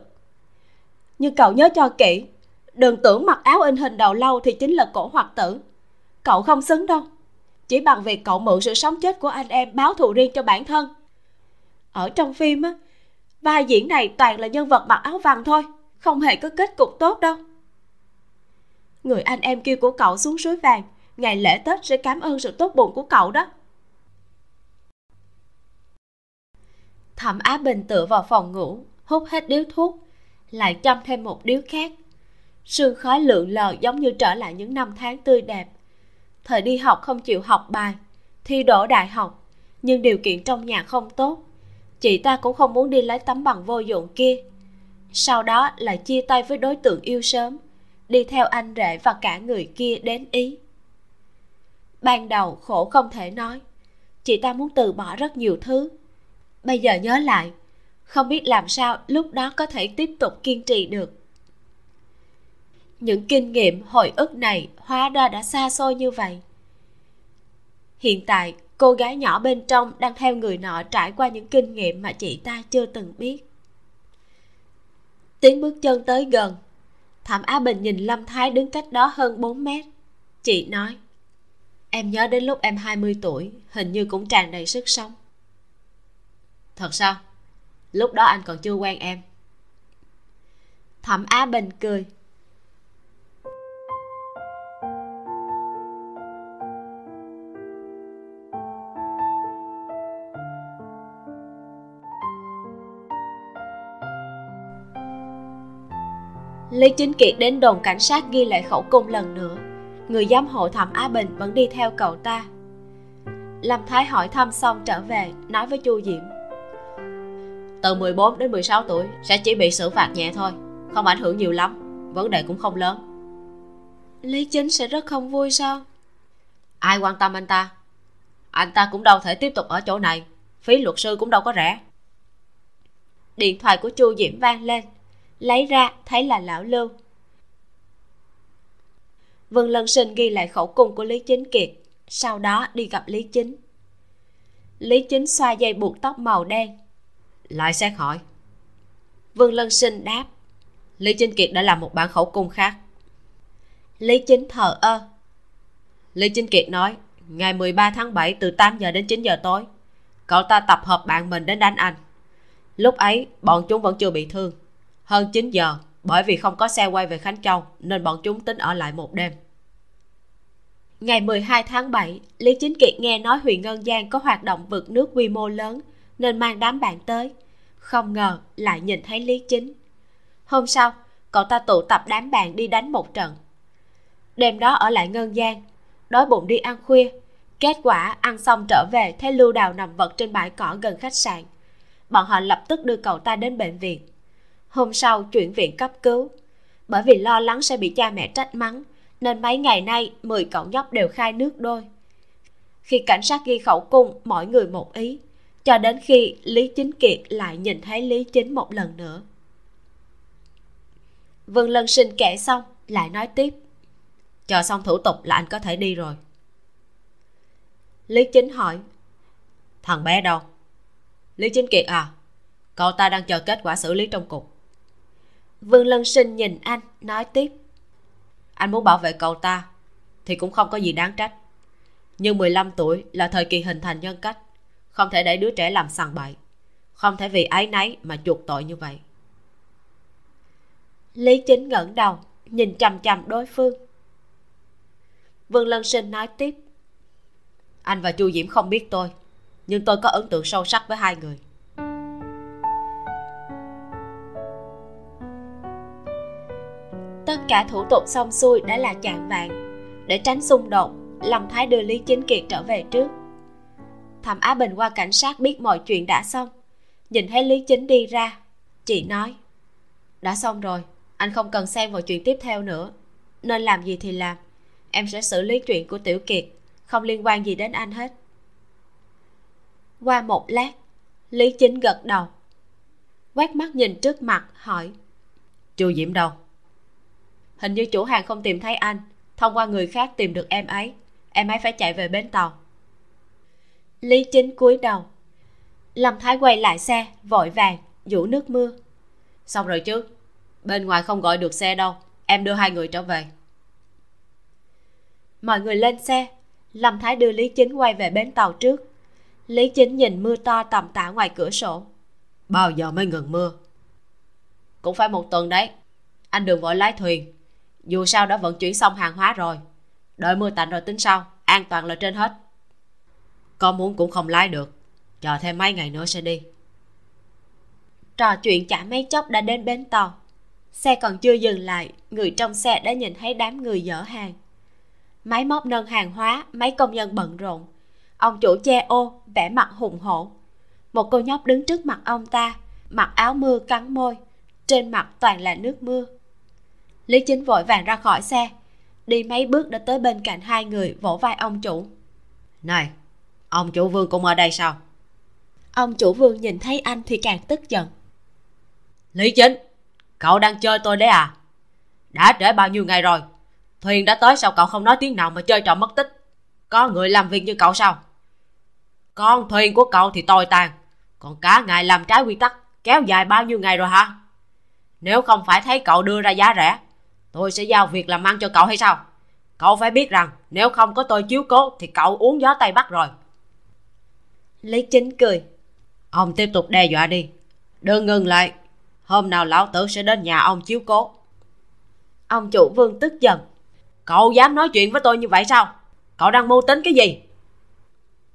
nhưng cậu nhớ cho kỹ, đừng tưởng mặc áo in hình đầu lâu thì chính là cổ hoặc tử. Cậu không xứng đâu. Chỉ bằng việc cậu mượn sự sống chết của anh em báo thù riêng cho bản thân. Ở trong phim á, vai diễn này toàn là nhân vật mặc áo vàng thôi, không hề có kết cục tốt đâu. Người anh em kia của cậu xuống suối vàng, ngày lễ Tết sẽ cảm ơn sự tốt bụng của cậu đó. Thẩm Á Bình tựa vào phòng ngủ, hút hết điếu thuốc, lại châm thêm một điếu khác. Sương khói lượn lờ giống như trở lại những năm tháng tươi đẹp. Thời đi học không chịu học bài, thi đỗ đại học, nhưng điều kiện trong nhà không tốt, chị ta cũng không muốn đi lấy tấm bằng vô dụng kia. Sau đó là chia tay với đối tượng yêu sớm, đi theo anh rể và cả người kia đến Ý. Ban đầu khổ không thể nói, chị ta muốn từ bỏ rất nhiều thứ. Bây giờ nhớ lại, không biết làm sao lúc đó có thể tiếp tục kiên trì được. Những kinh nghiệm hồi ức này hóa ra đã xa xôi như vậy. Hiện tại, cô gái nhỏ bên trong đang theo người nọ trải qua những kinh nghiệm mà chị ta chưa từng biết. Tiếng bước chân tới gần, Thẩm Á Bình nhìn Lâm Thái đứng cách đó hơn bốn mét. Chị nói: Em nhớ đến lúc em hai mươi tuổi, hình như cũng tràn đầy sức sống. Thật sao? Lúc đó anh còn chưa quen em. Thẩm Á Bình cười. Lý Chính Kiệt đến đồn cảnh sát ghi lại khẩu cung lần nữa. Người giám hộ Thẩm Á Bình vẫn đi theo cậu ta. Lâm Thái hỏi thăm xong trở về, nói với Chu Diễm: Từ mười bốn đến mười sáu tuổi sẽ chỉ bị xử phạt nhẹ thôi, không ảnh hưởng nhiều lắm, vấn đề cũng không lớn. Lý Chính sẽ rất không vui sao? Ai quan tâm anh ta? Anh ta cũng đâu thể tiếp tục ở chỗ này, phí luật sư cũng đâu có rẻ. Điện thoại của Chu Diễm vang lên, lấy ra thấy là lão Lưu. Vương Lân Sinh ghi lại khẩu cung của Lý Chính Kiệt, sau đó đi gặp Lý Chính. Lý Chính xoa dây buộc tóc màu đen. Lại xét hỏi. Vương Lân Sinh đáp: Lý Chính Kiệt đã làm một bản khẩu cung khác. Lý Chính thờ ơ. Lý Chính Kiệt nói ngày mười ba tháng bảy từ tám giờ đến chín giờ tối, cậu ta tập hợp bạn mình đến đánh anh. Lúc ấy bọn chúng vẫn chưa bị thương. Hơn chín giờ, bởi vì không có xe quay về Khánh Châu nên bọn chúng tính ở lại một đêm. Ngày mười hai tháng bảy, Lý Chính Kiệt nghe nói huyện Ngân Giang có hoạt động vượt nước quy mô lớn nên mang đám bạn tới. Không ngờ lại nhìn thấy Lý Chính. Hôm sau, cậu ta tụ tập đám bạn đi đánh một trận. Đêm đó ở lại Ngân Giang, đói bụng đi ăn khuya. Kết quả ăn xong trở về thấy Lưu Đào nằm vật trên bãi cỏ gần khách sạn. Bọn họ lập tức đưa cậu ta đến bệnh viện. Hôm sau chuyển viện cấp cứu. Bởi vì lo lắng sẽ bị cha mẹ trách mắng nên mấy ngày nay mười cậu nhóc đều khai nước đôi. Khi cảnh sát ghi khẩu cung, mỗi người một ý, cho đến khi Lý Chính Kiệt lại nhìn thấy Lý Chính một lần nữa. Vương Lân Sinh kể xong lại nói tiếp: chờ xong thủ tục là anh có thể đi rồi. Lý Chính hỏi: thằng bé đâu? Lý Chính Kiệt à, cậu ta đang chờ kết quả xử lý trong cục. Vương Lân Sinh nhìn anh nói tiếp: anh muốn bảo vệ cậu ta thì cũng không có gì đáng trách, nhưng mười lăm tuổi là thời kỳ hình thành nhân cách, không thể để đứa trẻ làm sằng bậy, không thể vì áy náy mà chuộc tội như vậy. Lý Chính ngẩng đầu nhìn chằm chằm đối phương. Vương Lân Sinh nói tiếp: anh và Chu Diễm không biết tôi, nhưng tôi có ấn tượng sâu sắc với hai người. Tất cả thủ tục xong xuôi đã là chạng vạng. Để tránh xung đột, Lâm Thái đưa Lý Chính Kiệt trở về trước. Thẩm Á Bình qua cảnh sát biết mọi chuyện đã xong. Nhìn thấy Lý Chính đi ra, chị nói: đã xong rồi, anh không cần xem vào chuyện tiếp theo nữa, nên làm gì thì làm. Em sẽ xử lý chuyện của Tiểu Kiệt, không liên quan gì đến anh hết. Qua một lát, Lý Chính gật đầu, quét mắt nhìn trước mặt hỏi: Chu Diễm đâu? Hình như chủ hàng không tìm thấy anh, thông qua người khác tìm được em ấy. Em ấy phải chạy về bến tàu. Lý Chính cúi đầu. Lâm Thái quay lại xe, vội vàng dũ nước mưa. Xong rồi chứ, bên ngoài không gọi được xe đâu, em đưa hai người trở về. Mọi người lên xe. Lâm Thái đưa Lý Chính quay về bến tàu trước. Lý Chính nhìn mưa to tầm tã ngoài cửa sổ: bao giờ mới ngừng mưa? Cũng phải một tuần đấy. Anh đừng vội lái thuyền, dù sao đã vận chuyển xong hàng hóa rồi, đợi mưa tạnh rồi tính sau, an toàn là trên hết. Có muốn cũng không lái được, chờ thêm mấy ngày nữa sẽ đi. Trò chuyện chả mấy chốc đã đến bến tàu. Xe còn chưa dừng lại, người trong xe đã nhìn thấy đám người dỡ hàng. Máy móc nâng hàng hóa, mấy công nhân bận rộn. Ông chủ che ô, vẻ mặt hùng hổ. Một cô nhóc đứng trước mặt ông ta, mặc áo mưa cắn môi, trên mặt toàn là nước mưa. Lý Chính vội vàng ra khỏi xe, đi mấy bước đã tới bên cạnh hai người, vỗ vai ông chủ. Này, ông chủ Vương cũng ở đây sao? Ông chủ Vương nhìn thấy anh thì càng tức giận. Lý Chính, cậu đang chơi tôi đấy à? Đã trễ bao nhiêu ngày rồi, thuyền đã tới sao cậu không nói tiếng nào mà chơi trò mất tích? Có người làm việc như cậu sao? Con thuyền của cậu thì tồi tàn, còn cả ngày làm trái quy tắc, kéo dài bao nhiêu ngày rồi hả? Nếu không phải thấy cậu đưa ra giá rẻ, tôi sẽ giao việc làm ăn cho cậu hay sao? Cậu phải biết rằng nếu không có tôi chiếu cố thì cậu uống gió Tây Bắc rồi. Lý Chính cười. Ông tiếp tục đe dọa đi, đừng ngừng lại. Hôm nào lão tử sẽ đến nhà ông chiếu cố. Ông chủ Vương tức giận. Cậu dám nói chuyện với tôi như vậy sao? Cậu đang mưu tính cái gì?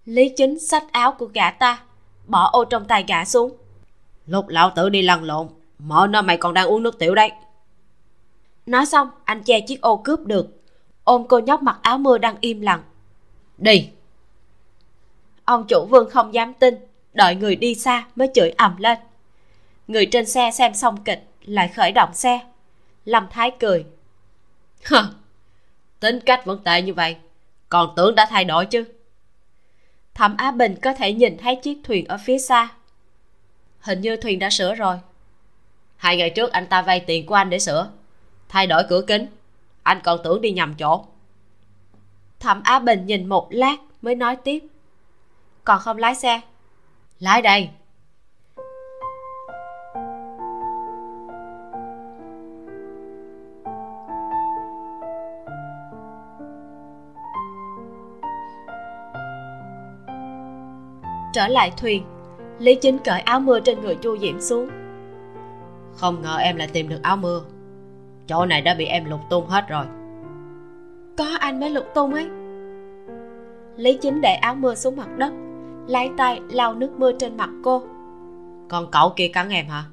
Lý Chính xách áo của gã ta, bỏ ô trong tay gã xuống. Lúc lão tử đi lăn lộn, mở nó mày còn đang uống nước tiểu đấy. Nói xong, anh che chiếc ô cướp được, ôm cô nhóc mặc áo mưa đang im lặng. Đi. Ông chủ Vương không dám tin, đợi người đi xa mới chửi ầm lên. Người trên xe xem xong kịch lại khởi động xe. Lâm Thái cười. Hờ, tính cách vẫn tệ như vậy, còn tưởng đã thay đổi chứ. Thẩm Á Bình có thể nhìn thấy chiếc thuyền ở phía xa. Hình như thuyền đã sửa rồi. Hai ngày trước anh ta vay tiền của anh để sửa, thay đổi cửa kính, anh còn tưởng đi nhầm chỗ. Thẩm Á Bình nhìn một lát mới nói tiếp. Còn không lái xe? Lái đây. Trở lại thuyền, Lý Chính cởi áo mưa trên người Chu Diễm xuống. Không ngờ em lại tìm được áo mưa, chỗ này đã bị em lục tung hết rồi. Có anh mới lục tung ấy, Lý Chính để áo mưa xuống mặt đất, lấy tay lau nước mưa trên mặt cô. Còn cậu kia cắn em hả?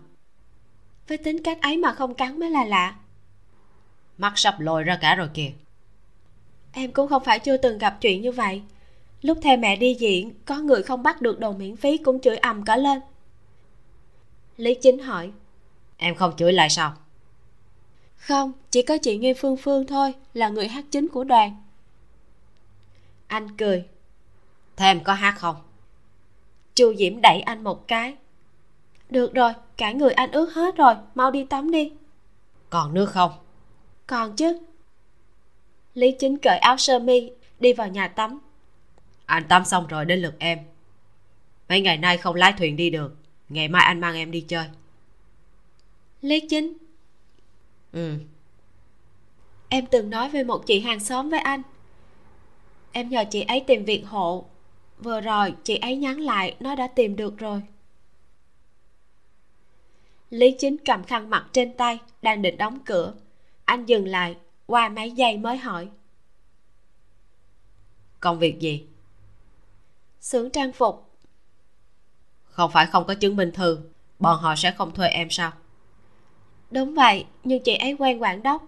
Với tính cách ấy mà không cắn mới là lạ. Mắt sắp lồi ra cả rồi kìa. Em cũng không phải chưa từng gặp chuyện như vậy. Lúc theo mẹ đi diễn, có người không bắt được đồ miễn phí cũng chửi ầm cả lên. Lý Chính hỏi, em không chửi lại sao? Không, chỉ có chị Nguyên Phương Phương thôi, là người hát chính của đoàn. Anh cười. Thế em có hát không? Chu Diễm đẩy anh một cái. Được rồi, cả người anh ướt hết rồi, mau đi tắm đi. Còn nước không? Còn chứ. Lý Chính cởi áo sơ mi, đi vào nhà tắm. Anh tắm xong rồi đến lượt em. Mấy ngày nay không lái thuyền đi được, ngày mai anh mang em đi chơi. Lý Chính. Ừ. Em từng nói về một chị hàng xóm với anh. Em nhờ chị ấy tìm việc hộ. Vừa rồi chị ấy nhắn lại, nó đã tìm được rồi. Lý Chính cầm khăn mặt trên tay, đang định đóng cửa. Anh dừng lại, qua mấy giây mới hỏi, công việc gì? Xưởng trang phục. Không phải không có chứng minh thư, bọn họ sẽ không thuê em sao? Đúng vậy, nhưng chị ấy quen quản đốc.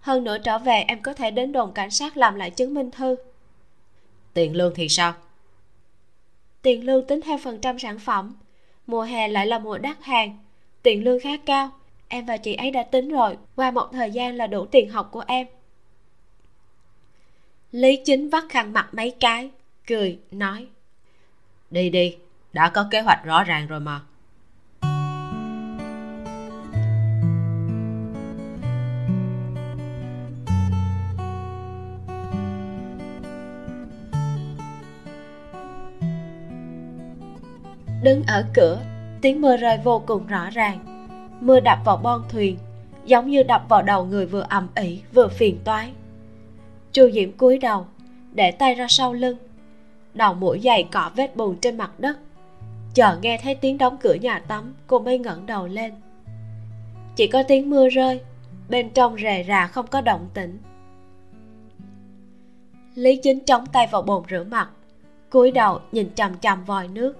Hơn nữa trở về em có thể đến đồn cảnh sát làm lại chứng minh thư. Tiền lương thì sao? Tiền lương tính theo phần trăm sản phẩm. Mùa hè lại là mùa đắt hàng, tiền lương khá cao. Em và chị ấy đã tính rồi, qua một thời gian là đủ tiền học của em. Lý Chính vắt khăn mặt mấy cái, cười, nói, đi đi, đã có kế hoạch rõ ràng rồi mà. Đứng ở cửa, tiếng mưa rơi vô cùng rõ ràng. Mưa đập vào bon thuyền, giống như đập vào đầu người vừa ầm ĩ vừa phiền toái. Chu Diễm cúi đầu, để tay ra sau lưng, đầu mũi giày cọ vết bùn trên mặt đất. Chờ nghe thấy tiếng đóng cửa nhà tắm, cô mới ngẩng đầu lên. Chỉ có tiếng mưa rơi, bên trong rề rà không có động tĩnh. Lý Chính chống tay vào bồn rửa mặt, cúi đầu nhìn chằm chằm vòi nước.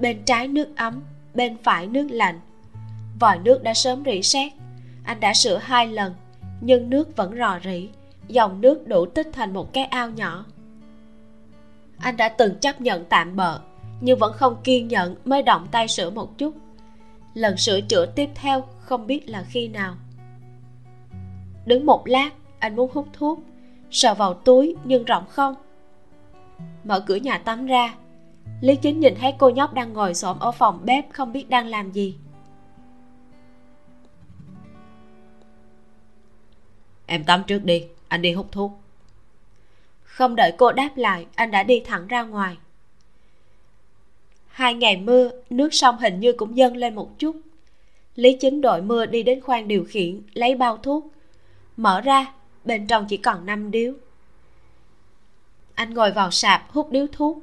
Bên trái nước ấm, bên phải nước lạnh. Vòi nước đã sớm rỉ sét, anh đã sửa hai lần, nhưng nước vẫn rò rỉ, dòng nước đủ tích thành một cái ao nhỏ. Anh đã từng chấp nhận tạm bợ, nhưng vẫn không kiên nhẫn mới động tay sửa một chút. Lần sửa chữa tiếp theo không biết là khi nào. Đứng một lát, anh muốn hút thuốc, sờ vào túi nhưng rỗng không. Mở cửa nhà tắm ra, Lý Chính nhìn thấy cô nhóc đang ngồi xổm ở phòng bếp không biết đang làm gì. Em tắm trước đi, anh đi hút thuốc. Không đợi cô đáp lại, anh đã đi thẳng ra ngoài. Hai ngày mưa, nước sông hình như cũng dâng lên một chút. Lý Chính đội mưa đi đến khoang điều khiển, lấy bao thuốc. Mở ra, bên trong chỉ còn năm điếu. Anh ngồi vào sạp hút điếu thuốc,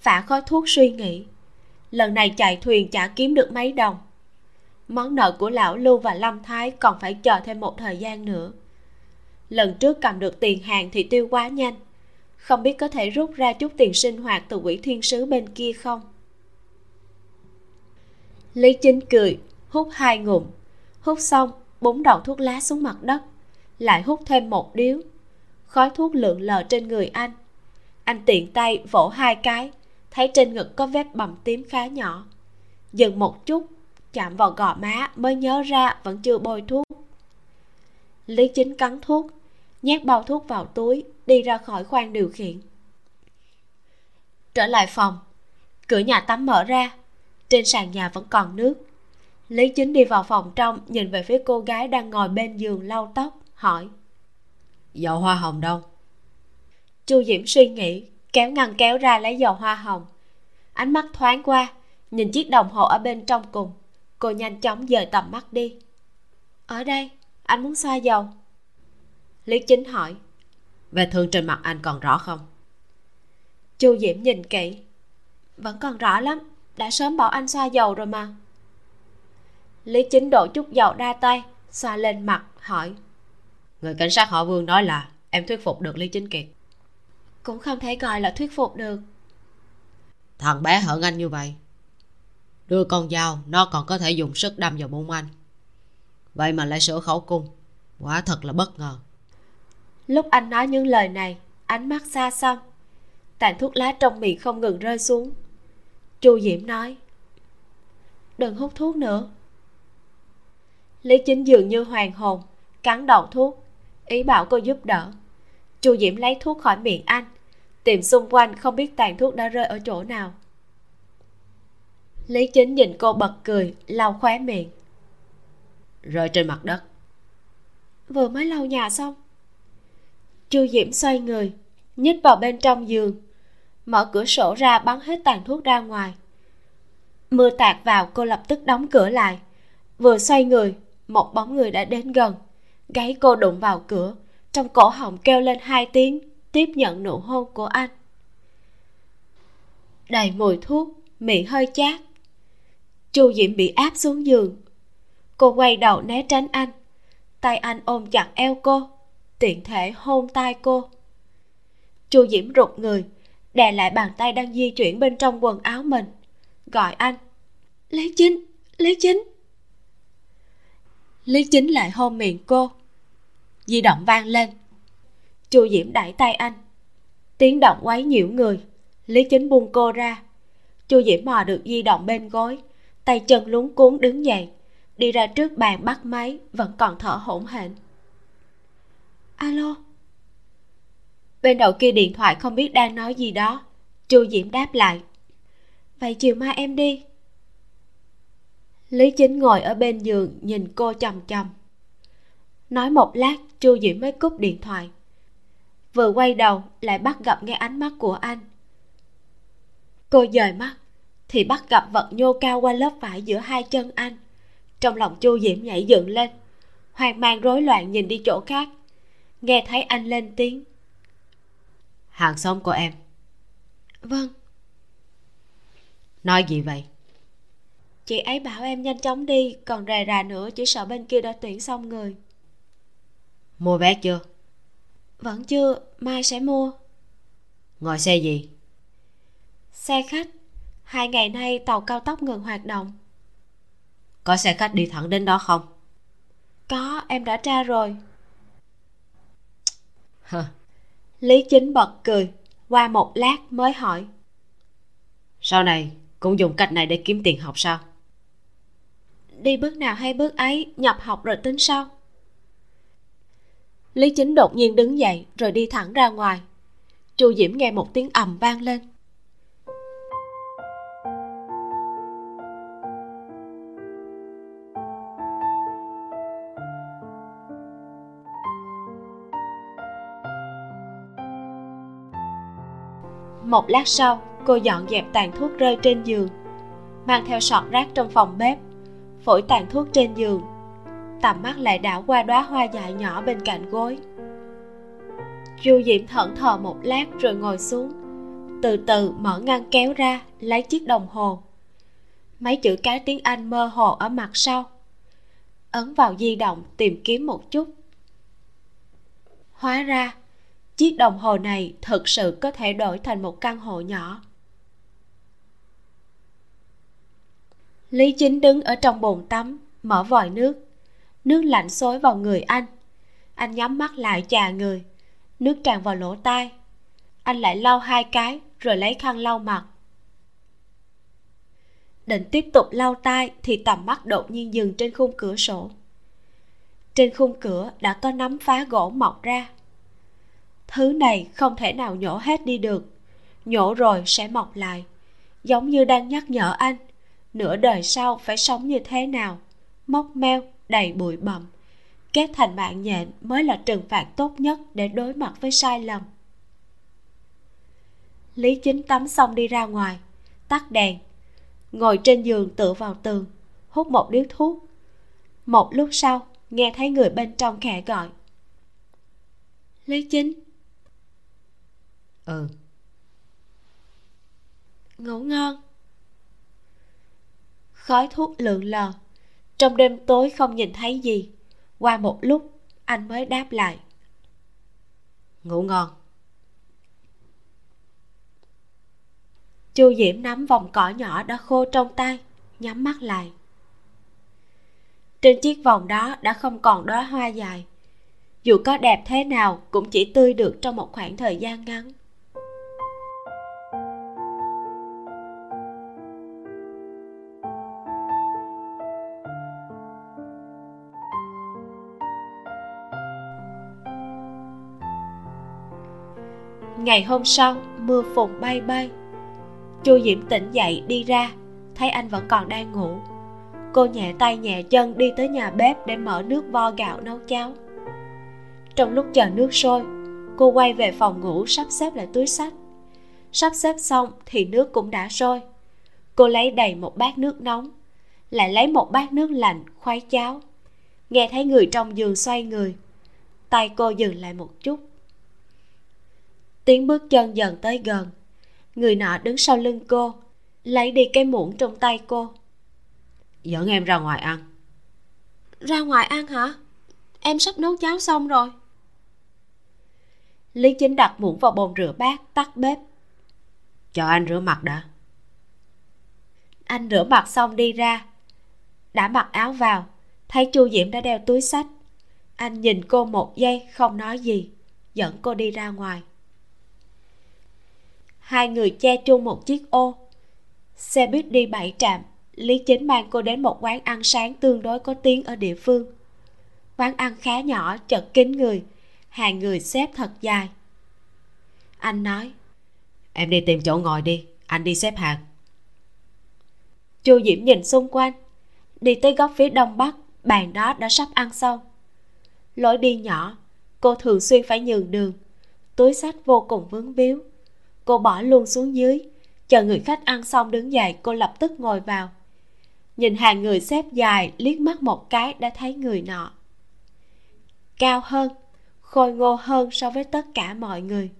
phả khói thuốc suy nghĩ. Lần này chạy thuyền chả kiếm được mấy đồng. Món nợ của lão Lưu và Lâm Thái còn phải chờ thêm một thời gian nữa. Lần trước cầm được tiền hàng thì tiêu quá nhanh, không biết có thể rút ra chút tiền sinh hoạt từ quỹ thiên sứ bên kia không. Lý Chính cười, hút hai ngụm. Hút xong, búng đầu thuốc lá xuống mặt đất, lại hút thêm một điếu. Khói thuốc lượn lờ trên người anh. Anh tiện tay vỗ hai cái, thấy trên ngực có vết bầm tím khá nhỏ. Dừng một chút, chạm vào gò má mới nhớ ra vẫn chưa bôi thuốc. Lý Chính cắn thuốc, nhét bao thuốc vào túi, đi ra khỏi khoang điều khiển. Trở lại phòng, cửa nhà tắm mở ra, trên sàn nhà vẫn còn nước. Lý Chính đi vào phòng trong, nhìn về phía cô gái đang ngồi bên giường lau tóc, hỏi, dầu hoa hồng đâu? Chu Diễm suy nghĩ, kéo ngăn kéo ra lấy dầu hoa hồng. Ánh mắt thoáng qua, nhìn chiếc đồng hồ ở bên trong cùng. Cô nhanh chóng dời tầm mắt đi. Ở đây. Anh muốn xoa dầu. Lý Chính hỏi, vết thương trên mặt anh còn rõ không? Chu Diễm nhìn kỹ, vẫn còn rõ lắm, đã sớm bảo anh xoa dầu rồi mà. Lý Chính đổ chút dầu ra tay, xoa lên mặt, hỏi, người cảnh sát họ Vương nói là em thuyết phục được Lý Chính Kiệt. cũng không thể gọi là thuyết phục được. Thằng bé hận anh như vậy, đưa con dao nó còn có thể dùng sức đâm vào bụng anh, vậy mà lại sửa khẩu cung, quả thật là bất ngờ. Lúc anh nói những lời này, ánh mắt xa xăm, tàn thuốc lá trong miệng không ngừng rơi xuống. Chu Diễm nói, đừng hút thuốc nữa. Lý Chính dường như hoàn hồn, cắn đầu thuốc, ý bảo cô giúp đỡ. Chu Diễm lấy thuốc khỏi miệng anh, tìm xung quanh không biết tàn thuốc đã rơi ở chỗ nào. Lý Chính nhìn cô bật cười, lau khóe miệng. Rơi trên mặt đất, vừa mới lau nhà xong. Chu Diễm xoay người, nhích vào bên trong giường, mở cửa sổ ra bắn hết tàn thuốc ra ngoài. Mưa tạt vào, cô lập tức đóng cửa lại. Vừa xoay người, một bóng người đã đến gần, gáy cô đụng vào cửa, trong cổ họng kêu lên hai tiếng, tiếp nhận nụ hôn của anh. Đầy mùi thuốc, miệng hơi chát, Chu Diễm bị áp xuống giường. Cô quay đầu né tránh anh, tay anh ôm chặt eo cô, tiện thể hôn tai cô. Chu Diễm rụt người, đè lại bàn tay đang di chuyển bên trong quần áo mình, gọi anh, Lý Chính, Lý Chính. Lý Chính lại hôn miệng cô. Di động vang lên, Chu Diễm đẩy tay anh, tiếng động quấy nhiễu người. Lý Chính buông cô ra. Chu Diễm mò được di động bên gối, tay chân luống cuống đứng dậy, đi ra trước bàn bắt máy, vẫn còn thở hổn hển. Alo. Bên đầu kia điện thoại không biết đang nói gì đó. Chu Diễm đáp lại, vậy chiều mai em đi. Lý Chính ngồi ở bên giường nhìn cô chằm chằm. Nói một lát, Chu Diễm mới cúp điện thoại. Vừa quay đầu lại bắt gặp ngay ánh mắt của anh. Cô dời mắt thì bắt gặp vật nhô cao qua lớp vải giữa hai chân anh. Trong lòng Chu Diễm nhảy dựng lên, hoang mang rối loạn nhìn đi chỗ khác. Nghe thấy anh lên tiếng, hàng xóm của em. Vâng. Nói gì vậy? Chị ấy bảo em nhanh chóng đi, còn rề rà nữa chỉ sợ bên kia đã tuyển xong người. Mua vé chưa? Vẫn chưa, mai sẽ mua. Ngồi xe gì? Xe khách, hai ngày nay tàu cao tốc ngừng hoạt động. Có xe khách đi thẳng đến đó không? Có, em đã tra rồi. Hờ. Lý Chính bật cười, qua một lát mới hỏi, sau này cũng dùng cách này để kiếm tiền học sao? Đi bước nào hay bước ấy, nhập học rồi tính sau. Lý Chính đột nhiên đứng dậy rồi đi thẳng ra ngoài. Chu Diễm nghe một tiếng ầm vang lên. Một lát sau, cô dọn dẹp tàn thuốc rơi trên giường, mang theo sọt rác trong phòng bếp, phổi tàn thuốc trên giường. Tầm mắt lại đảo qua đóa hoa dại nhỏ bên cạnh gối. Chu Diễm thẫn thờ một lát rồi ngồi xuống, từ từ mở ngăn kéo ra, lấy chiếc đồng hồ. Mấy chữ cái tiếng Anh mơ hồ ở mặt sau. Ấn vào di động tìm kiếm một chút. Hóa ra chiếc đồng hồ này thực sự có thể đổi thành một căn hộ nhỏ. Lý Chính đứng ở trong bồn tắm, mở vòi nước. Nước lạnh xối vào người anh. Anh nhắm mắt lại chà người, nước tràn vào lỗ tai. Anh lại lau hai cái rồi lấy khăn lau mặt. Định tiếp tục lau tai thì tầm mắt đột nhiên dừng trên khung cửa sổ. Trên khung cửa đã có nắm phá gỗ mọc ra. Thứ này không thể nào nhổ hết đi được, nhổ rồi sẽ mọc lại, giống như đang nhắc nhở anh nửa đời sau phải sống như thế nào, móc meo đầy bụi bặm, kết thành mạng nhện mới là trừng phạt tốt nhất để đối mặt với sai lầm. Lý Chính tắm xong đi ra ngoài, tắt đèn, ngồi trên giường tựa vào tường, hút một điếu thuốc. Một lúc sau, nghe thấy người bên trong khẽ gọi, Lý Chính. Ừ. Ngủ ngon. Khói thuốc lượn lờ, trong đêm tối không nhìn thấy gì. Qua một lúc anh mới đáp lại, ngủ ngon. Chu Diễm nắm vòng cỏ nhỏ đã khô trong tay, nhắm mắt lại. Trên chiếc vòng đó đã không còn đóa hoa dài, dù có đẹp thế nào cũng chỉ tươi được trong một khoảng thời gian ngắn. Ngày hôm sau, mưa phùn bay bay. Chu Diễm tỉnh dậy đi ra, thấy anh vẫn còn đang ngủ. Cô nhẹ tay nhẹ chân đi tới nhà bếp để mở nước vo gạo nấu cháo. Trong lúc chờ nước sôi, cô quay về phòng ngủ sắp xếp lại túi xách. Sắp xếp xong thì nước cũng đã sôi. Cô lấy đầy một bát nước nóng, lại lấy một bát nước lạnh khuấy cháo. Nghe thấy người trong giường xoay người, tay cô dừng lại một chút. Tiếng bước chân dần tới gần. Người nọ đứng sau lưng cô, lấy đi cái muỗng trong tay cô. Dẫn em ra ngoài ăn. Ra ngoài ăn hả? Em sắp nấu cháo xong rồi. Lý Chính đặt muỗng vào bồn rửa bát, tắt bếp. Cho anh rửa mặt đã. Anh rửa mặt xong đi ra, đã mặc áo vào. Thấy Chu Diễm đã đeo túi xách, anh nhìn cô một giây không nói gì, dẫn cô đi ra ngoài. Hai người che chung một chiếc ô. Xe buýt đi bảy trạm. Lý Chính mang cô đến một quán ăn sáng tương đối có tiếng ở địa phương. Quán ăn khá nhỏ, chật kín người, hàng người xếp thật dài. Anh nói, em đi tìm chỗ ngồi đi, anh đi xếp hàng. Chu Diễm nhìn xung quanh, đi tới góc phía đông bắc, bàn đó đã sắp ăn xong. Lối đi nhỏ, cô thường xuyên phải nhường đường, túi xách vô cùng vướng víu. Cô bỏ luôn xuống dưới, chờ người khách ăn xong đứng dậy, cô lập tức ngồi vào. Nhìn hàng người xếp dài, liếc mắt một cái đã thấy người nọ. Cao hơn, khôi ngô hơn so với tất cả mọi người.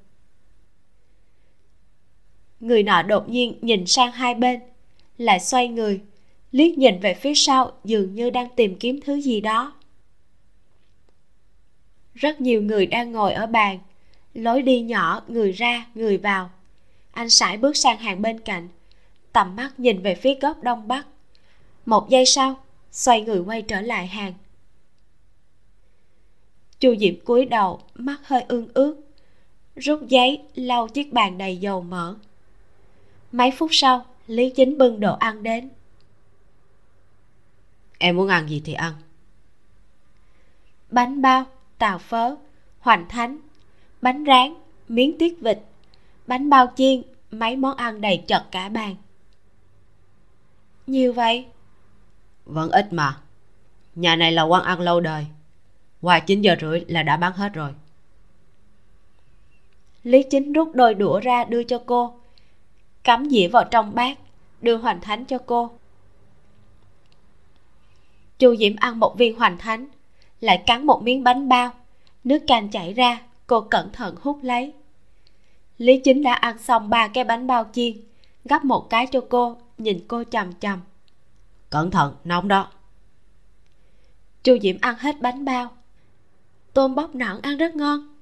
Người nọ đột nhiên nhìn sang hai bên, lại xoay người, liếc nhìn về phía sau, dường như đang tìm kiếm thứ gì đó. Rất nhiều người đang ngồi ở bàn, lối đi nhỏ, người ra, người vào. Anh sải bước sang hàng bên cạnh, tầm mắt nhìn về phía góc đông bắc. Một giây sau, xoay người quay trở lại hàng. Chu Diễm cúi đầu, mắt hơi ương ướt, rút giấy lau chiếc bàn đầy dầu mỡ. Mấy phút sau, Lý Chính bưng đồ ăn đến. Em muốn ăn gì thì ăn. Bánh bao, tàu phớ, hoành thánh, bánh rán, miếng tiết vịt, bánh bao chiên, mấy món ăn đầy chật cả bàn. Nhiều vậy? Vẫn ít mà. Nhà này là quán ăn lâu đời, qua chín giờ rưỡi là đã bán hết rồi. Lý Chính rút đôi đũa ra đưa cho cô, cắm dĩa vào trong bát, đưa hoành thánh cho cô. Chu Diễm ăn một viên hoành thánh, lại cắn một miếng bánh bao, nước canh chảy ra, cô cẩn thận hút lấy. Lý Chính đã ăn xong ba cái bánh bao chiên, gắp một cái cho cô, nhìn cô chằm chằm. Cẩn thận, nóng đó. Chu Diễm ăn hết bánh bao. Tôm bóc nặng ăn rất ngon.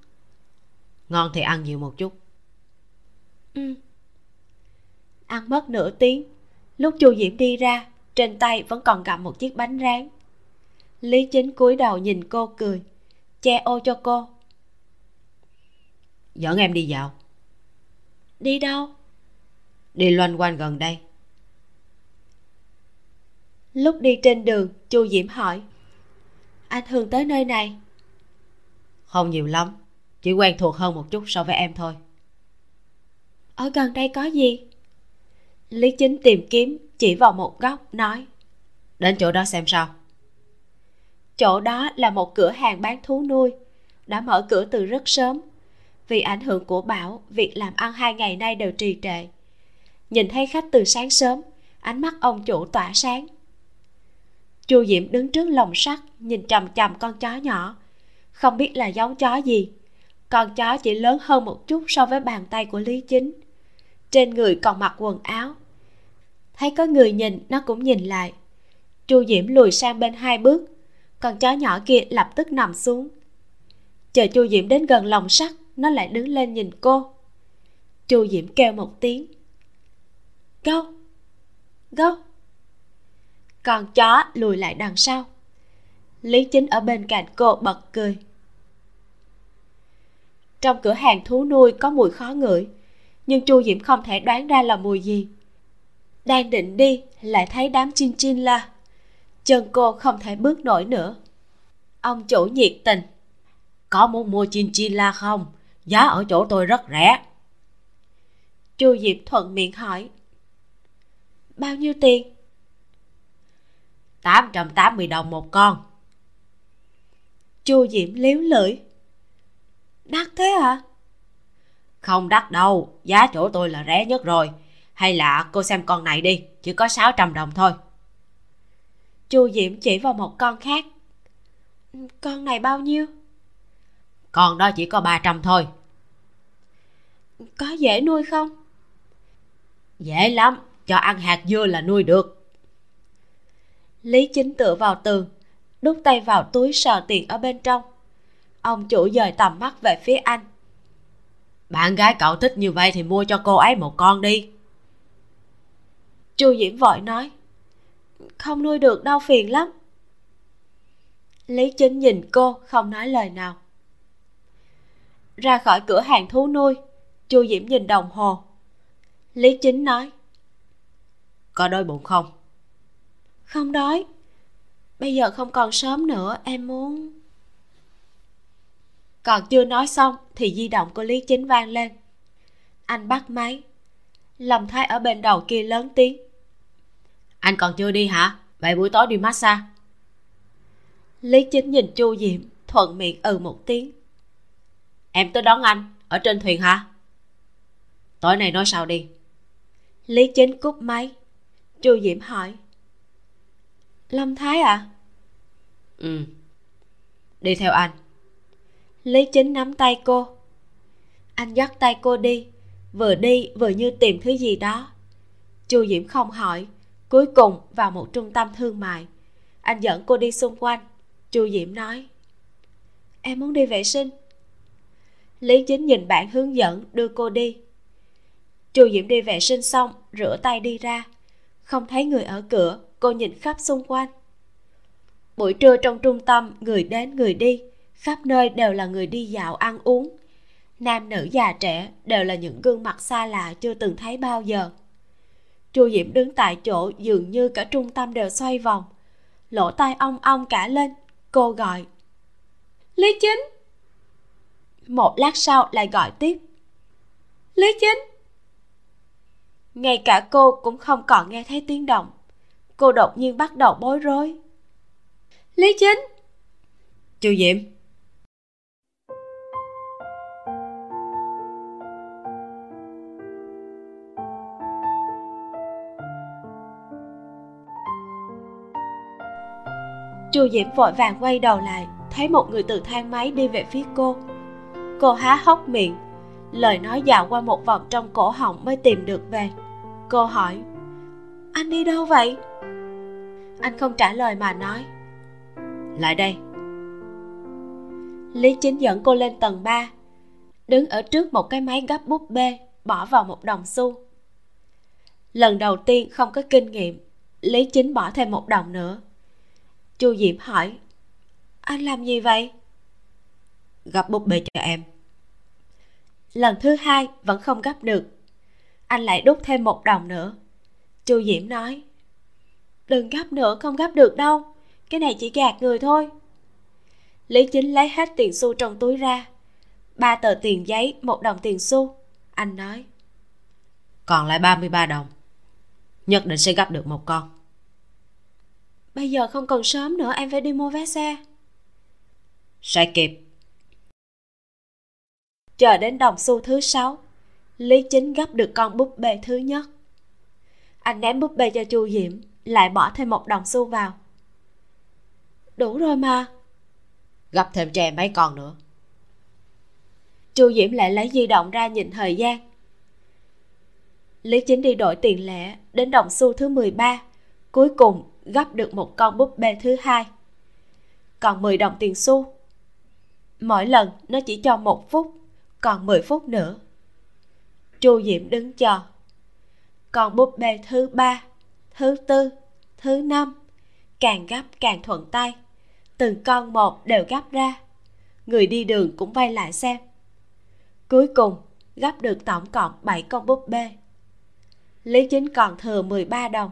Ngon thì ăn nhiều một chút. Ừ. Ăn mất nửa tiếng, lúc Chu Diễm đi ra, trên tay vẫn còn cầm một chiếc bánh rán. Lý Chính cúi đầu nhìn cô cười, che ô cho cô. Dẫn em đi dạo. Đi đâu? Đi loanh quanh gần đây. Lúc đi trên đường, Chu Diễm hỏi, anh thường tới nơi này? Không nhiều lắm, chỉ quen thuộc hơn một chút so với em thôi. Ở gần đây có gì? Lý Chính tìm kiếm, chỉ vào một góc, nói, đến chỗ đó xem sao. Chỗ đó là một cửa hàng bán thú nuôi, đã mở cửa từ rất sớm. Vì ảnh hưởng của bão, việc làm ăn hai ngày nay đều trì trệ. Nhìn thấy khách từ sáng sớm, ánh mắt ông chủ tỏa sáng. Chu Diễm đứng trước lồng sắt, nhìn chằm chằm con chó nhỏ, không biết là giống chó gì. Con chó chỉ lớn hơn một chút so với bàn tay của Lý Chính, trên người còn mặc quần áo. Thấy có người nhìn, nó cũng nhìn lại. Chu Diễm lùi sang bên hai bước, con chó nhỏ kia lập tức nằm xuống. Chờ Chu Diễm đến gần lồng sắt, nó lại đứng lên nhìn cô. Chu Diễm kêu một tiếng. Gâu, gâu. Con chó lùi lại đằng sau. Lý Chính ở bên cạnh cô bật cười. Trong cửa hàng thú nuôi có mùi khó ngửi, nhưng Chu Diễm không thể đoán ra là mùi gì. Đang định đi lại thấy đám chin chin la, chân cô không thể bước nổi nữa. Ông chủ nhiệt tình: Có muốn mua chin chin la không? Giá ở chỗ tôi rất rẻ. Chu Diệp thuận miệng hỏi: Bao nhiêu tiền? tám trăm tám mươi đồng một con. Chu Diễm liếu lưỡi: Đắt thế hả? Không đắt đâu, giá chỗ tôi là rẻ nhất rồi. Hay là cô xem con này đi, chỉ có sáu trăm đồng thôi. Chu Diễm chỉ vào một con khác: Con này bao nhiêu? Con đó chỉ có ba trăm thôi. Có dễ nuôi không? Dễ lắm, cho ăn hạt dưa là nuôi được. Lý Chính tựa vào tường, đút tay vào túi sờ tiền ở bên trong. Ông chủ dời tầm mắt về phía anh: Bạn gái cậu thích như vậy thì mua cho cô ấy một con đi. Chu Diễm vội nói: Không nuôi được đâu, phiền lắm. Lý Chính nhìn cô không nói lời nào. Ra khỏi cửa hàng thú nuôi, Chu Diễm nhìn đồng hồ. Lý Chính nói: Có đói bụng không? Không đói. Bây giờ không còn sớm nữa, em muốn... Còn chưa nói xong thì di động của Lý Chính vang lên. Anh bắt máy. Lâm Thái ở bên đầu kia lớn tiếng: Anh còn chưa đi hả? Vậy buổi tối đi massage. Lý Chính nhìn Chu Diễm, thuận miệng ừ một tiếng: Em tới đón anh, ở trên thuyền hả? Tối nay nói sao đi. Lý Chính cúp máy. Chu Diễm hỏi: Lâm Thái à? Ừ. Đi theo anh. Lý Chính nắm tay cô. Anh dắt tay cô đi, vừa đi vừa như tìm thứ gì đó. Chu Diễm không hỏi. Cuối cùng vào một trung tâm thương mại. Anh dẫn cô đi xung quanh. Chu Diễm nói: Em muốn đi vệ sinh. Lý Chính nhìn bản hướng dẫn đưa cô đi. Chu Diễm đi vệ sinh xong, rửa tay đi ra. Không thấy người ở cửa, cô nhìn khắp xung quanh. Buổi trưa trong trung tâm, người đến người đi, khắp nơi đều là người đi dạo ăn uống. Nam nữ già trẻ đều là những gương mặt xa lạ chưa từng thấy bao giờ. Chu Diễm đứng tại chỗ, dường như cả trung tâm đều xoay vòng. Lỗ tai ong ong cả lên, cô gọi: Lý Chính. Một lát sau lại gọi tiếp: Lý Chính. Ngay cả cô cũng không còn nghe thấy tiếng động. Cô đột nhiên bắt đầu bối rối. Lý Chính. Chu Diễm. Chu Diễm vội vàng quay đầu lại, thấy một người từ thang máy đi về phía cô. Cô há hốc miệng, lời nói dạo qua một vòng trong cổ họng mới tìm được về. Cô hỏi: Anh đi đâu vậy? Anh không trả lời mà nói: Lại đây. Lý Chính dẫn cô lên tầng ba, đứng ở trước một cái máy gấp búp bê, bỏ vào một đồng xu. Lần đầu tiên không có kinh nghiệm, Lý Chính bỏ thêm một đồng nữa. Chu Diễm hỏi: Anh làm gì vậy? Gấp búp bê cho em. Lần thứ hai vẫn không gấp được, anh lại đút thêm một đồng nữa. Chu Diễm nói: Đừng gấp nữa, không gấp được đâu, cái này chỉ gạt người thôi. Lý Chính lấy hết tiền xu trong túi ra, ba tờ tiền giấy, một đồng tiền xu. Anh nói: Còn lại ba mươi ba đồng, nhất định sẽ gấp được một con. Bây giờ không còn sớm nữa, em phải đi mua vé xe. Sẽ kịp. Chờ đến đồng xu thứ sáu, Lý Chính gấp được con búp bê thứ nhất. Anh ném búp bê cho Chu Diễm, lại bỏ thêm một đồng xu vào. Đủ rồi mà. Gấp thêm cho em mấy con nữa. Chu Diễm lại lấy di động ra nhìn thời gian. Lý Chính đi đổi tiền lẻ, đến đồng xu thứ mười ba, cuối cùng gấp được một con búp bê thứ hai. Còn mười đồng tiền xu. Mỗi lần nó chỉ cho một phút, còn mười phút nữa. Chu Diễm đứng chờ. còn búp bê thứ ba, thứ tư, thứ năm càng gấp càng thuận tay, từng con một đều gấp ra, người đi đường cũng vây lại xem. Cuối cùng gấp được tổng cộng bảy con búp bê. Lý Chính còn thừa mười ba đồng.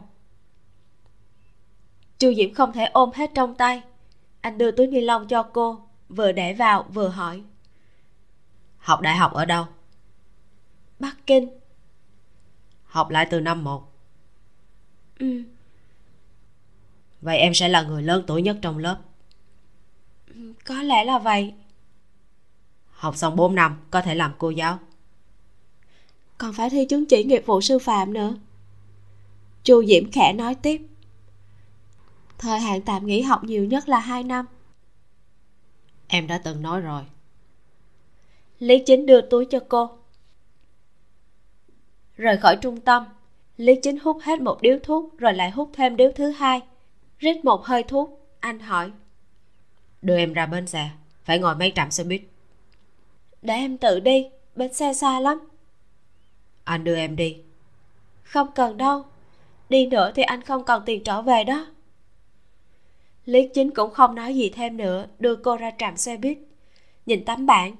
Chu Diễm không thể ôm hết trong tay, anh đưa túi ni lông cho cô, vừa để vào vừa hỏi: Học đại học ở đâu? Bắc Kinh. Học lại từ năm một? Ừ. Vậy em sẽ là người lớn tuổi nhất trong lớp. Có lẽ là vậy. Học xong bốn năm có thể làm cô giáo. Còn phải thi chứng chỉ nghiệp vụ sư phạm nữa. Chu Diễm khẽ nói tiếp: Thời hạn tạm nghỉ học nhiều nhất là hai năm. Em đã từng nói rồi. Lý Chính đưa túi cho cô. Rời khỏi trung tâm, Lý Chính hút hết một điếu thuốc, rồi lại hút thêm điếu thứ hai. Rít một hơi thuốc, anh hỏi: Đưa em ra bến xe, phải ngồi mấy trạm xe buýt? Để em tự đi, bến xe xa lắm. Anh đưa em đi. Không cần đâu, đi nữa thì anh không còn tiền trở về đó. Lý Chính cũng không nói gì thêm nữa, đưa cô ra trạm xe buýt. Nhìn tấm bảng: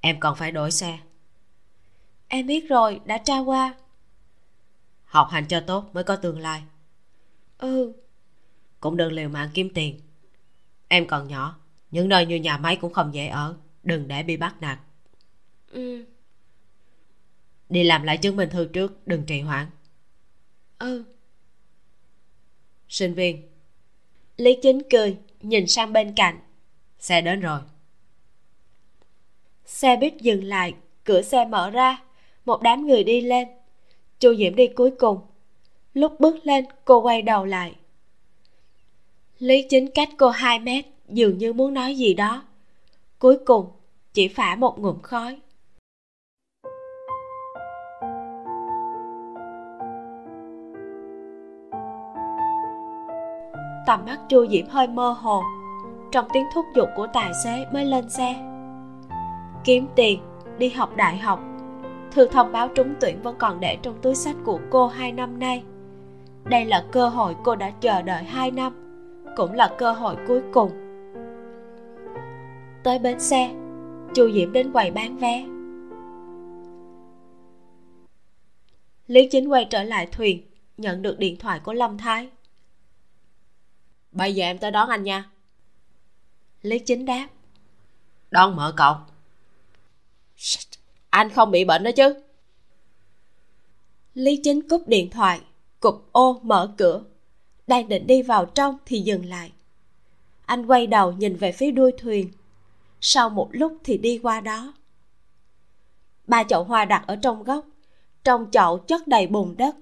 Em còn phải đổi xe. Em biết rồi, đã tra qua. Học hành cho tốt mới có tương lai. Ừ. Cũng đừng liều mạng kiếm tiền. Em còn nhỏ, những nơi như nhà máy cũng không dễ ở, đừng để bị bắt nạt. Ừ. Đi làm lại chứng minh thư trước, đừng trì hoãn. Ừ. Sinh viên. Lý Chính cười, nhìn sang bên cạnh: Xe đến rồi. Xe buýt dừng lại, cửa xe mở ra, một đám người đi lên. Chu Diễm đi cuối cùng. Lúc bước lên, cô quay đầu lại. Lý Chính cách cô hai mét, dường như muốn nói gì đó. Cuối cùng chỉ phả một ngụm khói. Tầm mắt Chu Diễm hơi mơ hồ, trong tiếng thúc giục của tài xế mới lên xe. Kiếm tiền, đi học đại học. Thư thông báo trúng tuyển vẫn còn để trong túi sách của cô hai năm nay. Đây là cơ hội cô đã chờ đợi hai năm, cũng là cơ hội cuối cùng. Tới bến xe, Chu Diễm đến quầy bán vé. Lý Chính quay trở lại thuyền, nhận được điện thoại của Lâm Thái: Bây giờ em tới đón anh nha. Lý Chính đáp: Đón mở cậu. Anh không bị bệnh đó chứ? Lý Chính cúp điện thoại, cụp ô mở cửa, đang định đi vào trong thì dừng lại. Anh quay đầu nhìn về phía đuôi thuyền, sau một lúc thì đi qua đó. Ba chậu hoa đặt ở trong góc, trong chậu chất đầy bùn đất,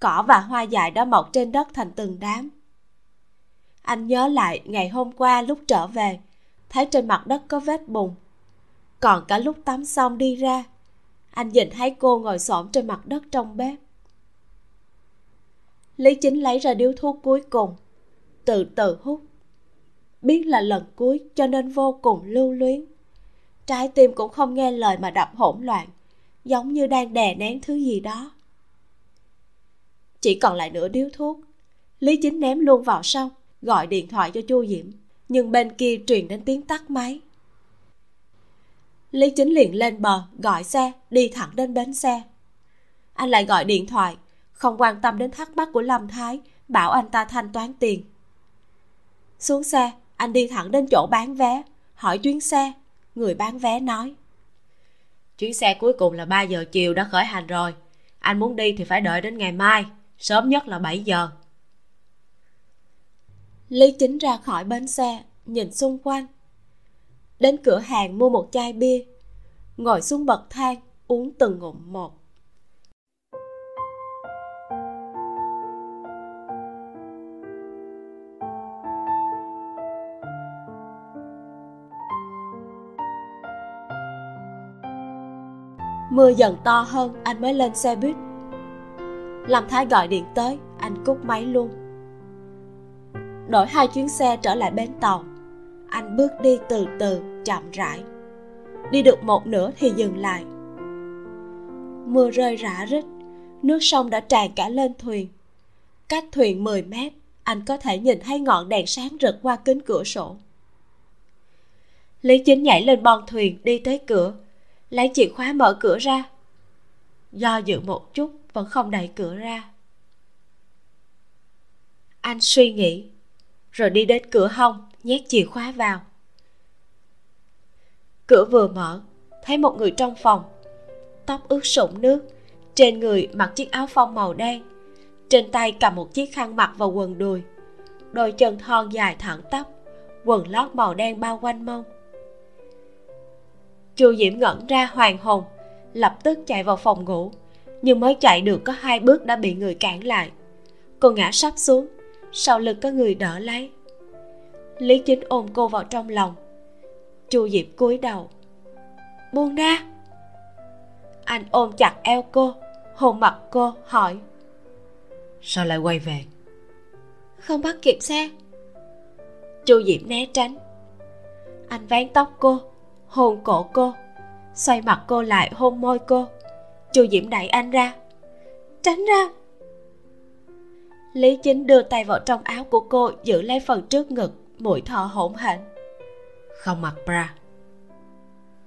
cỏ và hoa dại đã mọc trên đất thành từng đám. Anh nhớ lại ngày hôm qua lúc trở về, thấy trên mặt đất có vết bùn. Còn cả lúc tắm xong đi ra, anh nhìn thấy cô ngồi xổm trên mặt đất trong bếp. Lý Chính lấy ra điếu thuốc cuối cùng, từ từ hút. Biết là lần cuối cho nên vô cùng lưu luyến. Trái tim cũng không nghe lời mà đập hỗn loạn, giống như đang đè nén thứ gì đó. Chỉ còn lại nửa điếu thuốc, Lý Chính ném luôn vào sông, gọi điện thoại cho Chu Diễm, nhưng bên kia truyền đến tiếng tắt máy. Lý Chính liền lên bờ, gọi xe, đi thẳng đến bến xe. Anh lại gọi điện thoại, không quan tâm đến thắc mắc của Lâm Thái, bảo anh ta thanh toán tiền. Xuống xe, anh đi thẳng đến chỗ bán vé, hỏi chuyến xe. Người bán vé nói: Chuyến xe cuối cùng là ba giờ chiều đã khởi hành rồi. Anh muốn đi thì phải đợi đến ngày mai, sớm nhất là bảy giờ. Lý Chính ra khỏi bến xe, nhìn xung quanh. Đến cửa hàng mua một chai bia, ngồi xuống bậc thang, uống từng ngụm một. Mưa dần to hơn, anh mới lên xe buýt. Lâm Thái gọi điện tới, anh cúp máy luôn. Đổi hai chuyến xe trở lại bến tàu, anh bước đi từ từ, chậm rãi. Đi được một nửa thì dừng lại. Mưa rơi rã rít, nước sông đã tràn cả lên thuyền. Cách thuyền mười mét, anh có thể nhìn thấy ngọn đèn sáng rực qua kính cửa sổ. Lý Chính nhảy lên bon thuyền đi tới cửa, lấy chìa khóa mở cửa ra. Do dự một chút vẫn không đẩy cửa ra. Anh suy nghĩ, rồi đi đến cửa hông nhét chìa khóa vào. Cửa vừa mở, thấy một người trong phòng, tóc ướt sũng nước, trên người mặc chiếc áo phông màu đen, trên tay cầm một chiếc khăn mặc vào quần đùi, đôi chân thon dài thẳng tắp, quần lót màu đen bao quanh mông. Chu Diễm ngẩn ra hoàng hồn, lập tức chạy vào phòng ngủ, nhưng mới chạy được có hai bước đã bị người cản lại. Cô ngã sắp xuống, sau lưng có người đỡ lấy. Lý Chính ôm cô vào trong lòng. Chu Diễm cúi đầu, buông ra. Anh ôm chặt eo cô, hôn mặt cô, hỏi, sao lại quay về? Không bắt kịp xe. Chu Diễm né tránh. Anh vén tóc cô, hôn cổ cô, xoay mặt cô lại hôn môi cô. Chu Diễm đẩy anh ra, tránh ra. Lý Chính đưa tay vào trong áo của cô, giữ lấy phần trước ngực, mũi thở hổn hển. Không mặc bra.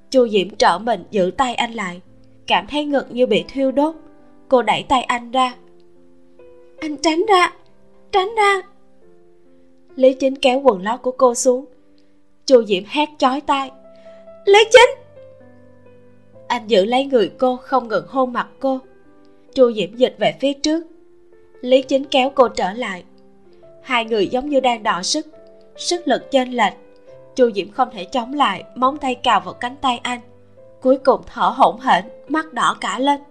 Chu Diễm trở mình giữ tay anh lại, cảm thấy ngực như bị thiêu đốt. Cô đẩy tay anh ra. Anh tránh ra, tránh ra. Lý Chính kéo quần lót của cô xuống. Chu Diễm hét chói tai, Lý Chính. Anh giữ lấy người cô, không ngừng hôn mặt cô. Chu Diễm dịch về phía trước, Lý Chính kéo cô trở lại. Hai người giống như đang đọ sức, sức lực chênh lệch. Chu Diễm không thể chống lại, móng tay cào vào cánh tay anh. Cuối cùng thở hổn hển, mắt đỏ cả lên.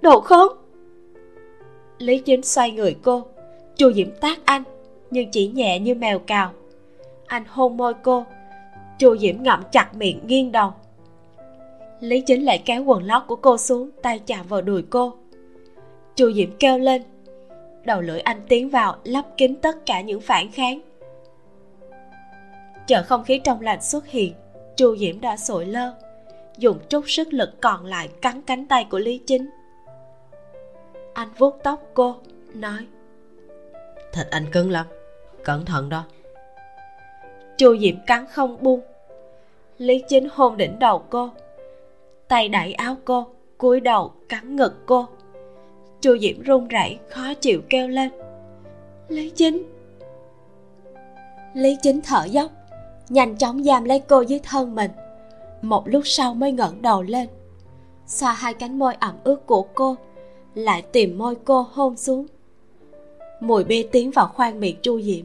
Đồ khốn! Lý Chính xoay người cô. Chu Diễm tát anh, nhưng chỉ nhẹ như mèo cào. Anh hôn môi cô. Chu Diễm ngậm chặt miệng, nghiêng đầu. Lý Chính lại kéo quần lót của cô xuống, tay chạm vào đùi cô. Chu Diễm kêu lên. Đầu lưỡi anh tiến vào, lấp kín tất cả những phản kháng. Chờ không khí trong lành xuất hiện, Chu Diễm đã sụi lơ, dùng chút sức lực còn lại cắn cánh tay của Lý Chính. Anh vuốt tóc cô, nói, thịt anh cứng lắm, cẩn thận đó. Chu Diễm cắn không buông. Lý Chính hôn đỉnh đầu cô, tay đẩy áo cô, cúi đầu cắn ngực cô. Chu Diễm run rẩy, khó chịu kêu lên, Lý Chính. Lý Chính thở dốc, nhanh chóng giam lấy cô dưới thân mình. Một lúc sau mới ngẩng đầu lên, xoa hai cánh môi ẩm ướt của cô, lại tìm môi cô hôn xuống. Mùi bia tiến vào khoang miệng Chu Diễm.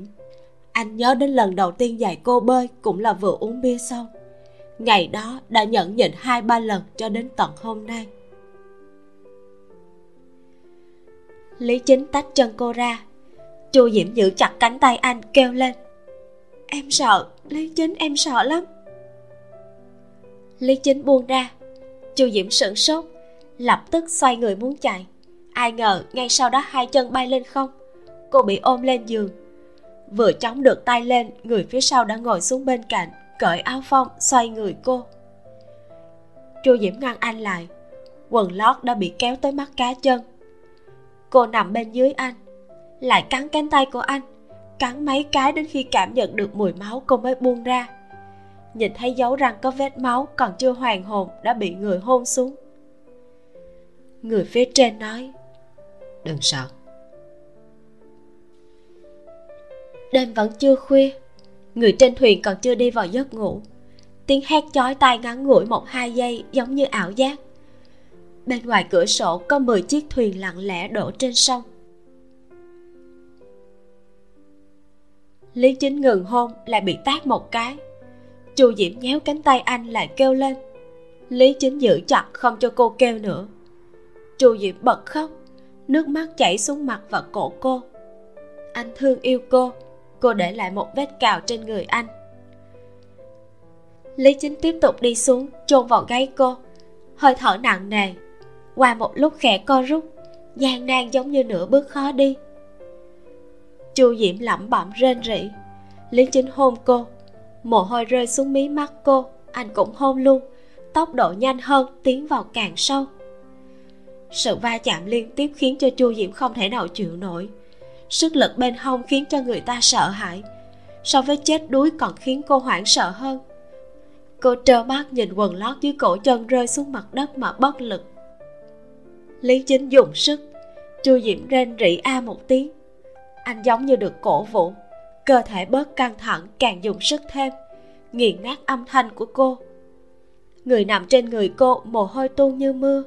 Anh nhớ đến lần đầu tiên dạy cô bơi cũng là vừa uống bia xong. Ngày đó đã nhẫn nhịn hai ba lần cho đến tận hôm nay. Lý Chính tách chân cô ra. Chu Diễm giữ chặt cánh tay anh, kêu lên, em sợ, Lý Chính, em sợ lắm. Lý Chính buông ra. Chu Diễm sửng sốt, lập tức xoay người muốn chạy. Ai ngờ ngay sau đó hai chân bay lên không, cô bị ôm lên giường. Vừa chống được tay lên, người phía sau đã ngồi xuống bên cạnh, cởi áo phông xoay người cô. Chu Diễm ngăn anh lại, quần lót đã bị kéo tới mắt cá chân. Cô nằm bên dưới anh, lại cắn cánh tay của anh, cắn mấy cái đến khi cảm nhận được mùi máu cô mới buông ra. Nhìn thấy dấu răng có vết máu, còn chưa hoàn hồn đã bị người hôn xuống. Người phía trên nói, đừng sợ. Đêm vẫn chưa khuya, người trên thuyền còn chưa đi vào giấc ngủ. Tiếng hét chói tai ngắn ngủi một hai giây giống như ảo giác. Bên ngoài cửa sổ có mười chiếc thuyền lặng lẽ đổ trên sông. Lý Chính ngừng hôn, lại bị tát một cái. Chu Diễm nhéo cánh tay anh lại kêu lên. Lý Chính giữ chặt không cho cô kêu nữa. Chu Diễm bật khóc, nước mắt chảy xuống mặt và cổ cô. Anh thương yêu cô, cô để lại một vết cào trên người anh. Lý Chính tiếp tục đi xuống, chôn vào gáy cô, hơi thở nặng nề. Qua một lúc khẽ co rút, gian nan giống như nửa bước khó đi. Chu Diễm lẩm bẩm rên rỉ. Lý Chính hôn cô, mồ hôi rơi xuống mí mắt cô, anh cũng hôn luôn, tốc độ nhanh hơn, tiến vào càng sâu. Sự va chạm liên tiếp khiến cho Chu Diễm không thể nào chịu nổi. Sức lực bên hông khiến cho người ta sợ hãi, so với chết đuối còn khiến cô hoảng sợ hơn. Cô trơ mắt nhìn quần lót dưới cổ chân rơi xuống mặt đất mà bất lực. Lý Chính dùng sức. Chu Diễm rên rỉ a một tiếng. Anh giống như được cổ vũ, cơ thể bớt căng thẳng, càng dùng sức thêm, nghiền nát âm thanh của cô. Người nằm trên người cô mồ hôi tuôn như mưa.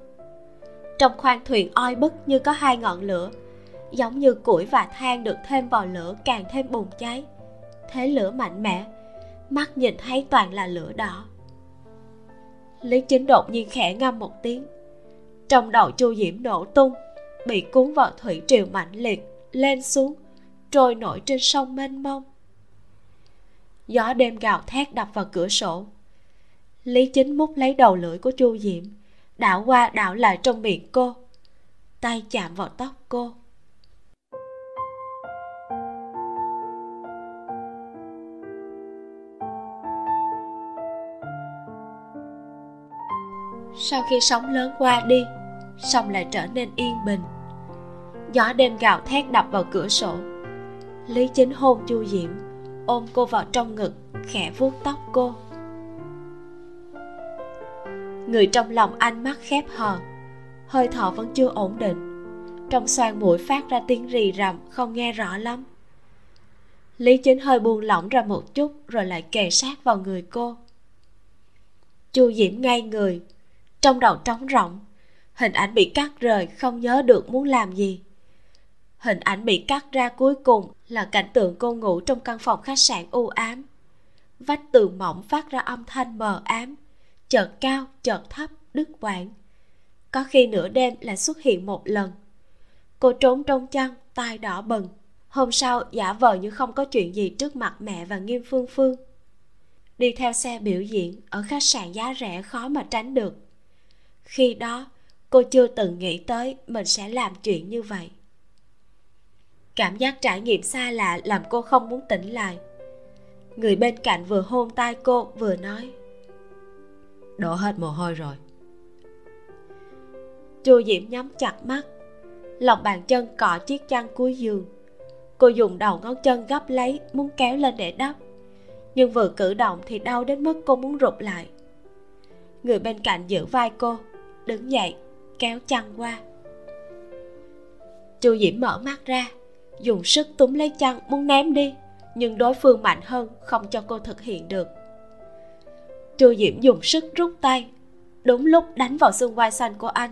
Trong khoang thuyền oi bức như có hai ngọn lửa, giống như củi và than được thêm vào lửa càng thêm bùng cháy. Thế lửa mạnh mẽ, mắt nhìn thấy toàn là lửa đỏ. Lý Chính đột nhiên khẽ ngâm một tiếng. Trong đầu Chu Diễm nổ tung, bị cuốn vào thủy triều mãnh liệt, lên xuống, trôi nổi trên sông mênh mông. Gió đêm gào thét đập vào cửa sổ. Lý Chính mút lấy đầu lưỡi của Chu Diễm, đảo qua đảo lại trong miệng cô, tay chạm vào tóc cô. Sau khi sóng lớn qua đi, sông lại trở nên yên bình. Gió đêm gào thét đập vào cửa sổ. Lý Chính hôn Chu Diễm, ôm cô vào trong ngực, khẽ vuốt tóc cô. Người trong lòng anh mắt khép hờ, hơi thở vẫn chưa ổn định. Trong xoang mũi phát ra tiếng rì rầm không nghe rõ lắm. Lý Chính hơi buông lỏng ra một chút rồi lại kề sát vào người cô. Chu Diễm ngay người, trong đầu trống rỗng, hình ảnh bị cắt rời, không nhớ được muốn làm gì. Hình ảnh bị cắt ra cuối cùng là cảnh tượng cô ngủ trong căn phòng khách sạn u ám, vách tường mỏng phát ra âm thanh mờ ám, chợt cao chợt thấp đứt quãng, có khi nửa đêm lại xuất hiện một lần. Cô trốn trong chăn, tai đỏ bừng, hôm sau giả vờ như không có chuyện gì trước mặt mẹ và Nghiêm Phương Phương, đi theo xe biểu diễn ở khách sạn giá rẻ khó mà tránh được. Khi đó cô chưa từng nghĩ tới mình sẽ làm chuyện như vậy. Cảm giác trải nghiệm xa lạ làm cô không muốn tỉnh lại. Người bên cạnh vừa hôn tai cô vừa nói: "Đổ hết mồ hôi rồi." Chu Diễm nhắm chặt mắt, lòng bàn chân cọ chiếc chăn cuối giường. Cô dùng đầu ngón chân gấp lấy, muốn kéo lên để đắp, nhưng vừa cử động thì đau đến mức cô muốn rụt lại. Người bên cạnh giữ vai cô, đứng dậy, kéo chăn qua. Chu Diễm mở mắt ra, dùng sức túm lấy chăn muốn ném đi, nhưng đối phương mạnh hơn, không cho cô thực hiện được. Chu Diễm dùng sức rút tay, đúng lúc đánh vào xương vai xanh của anh.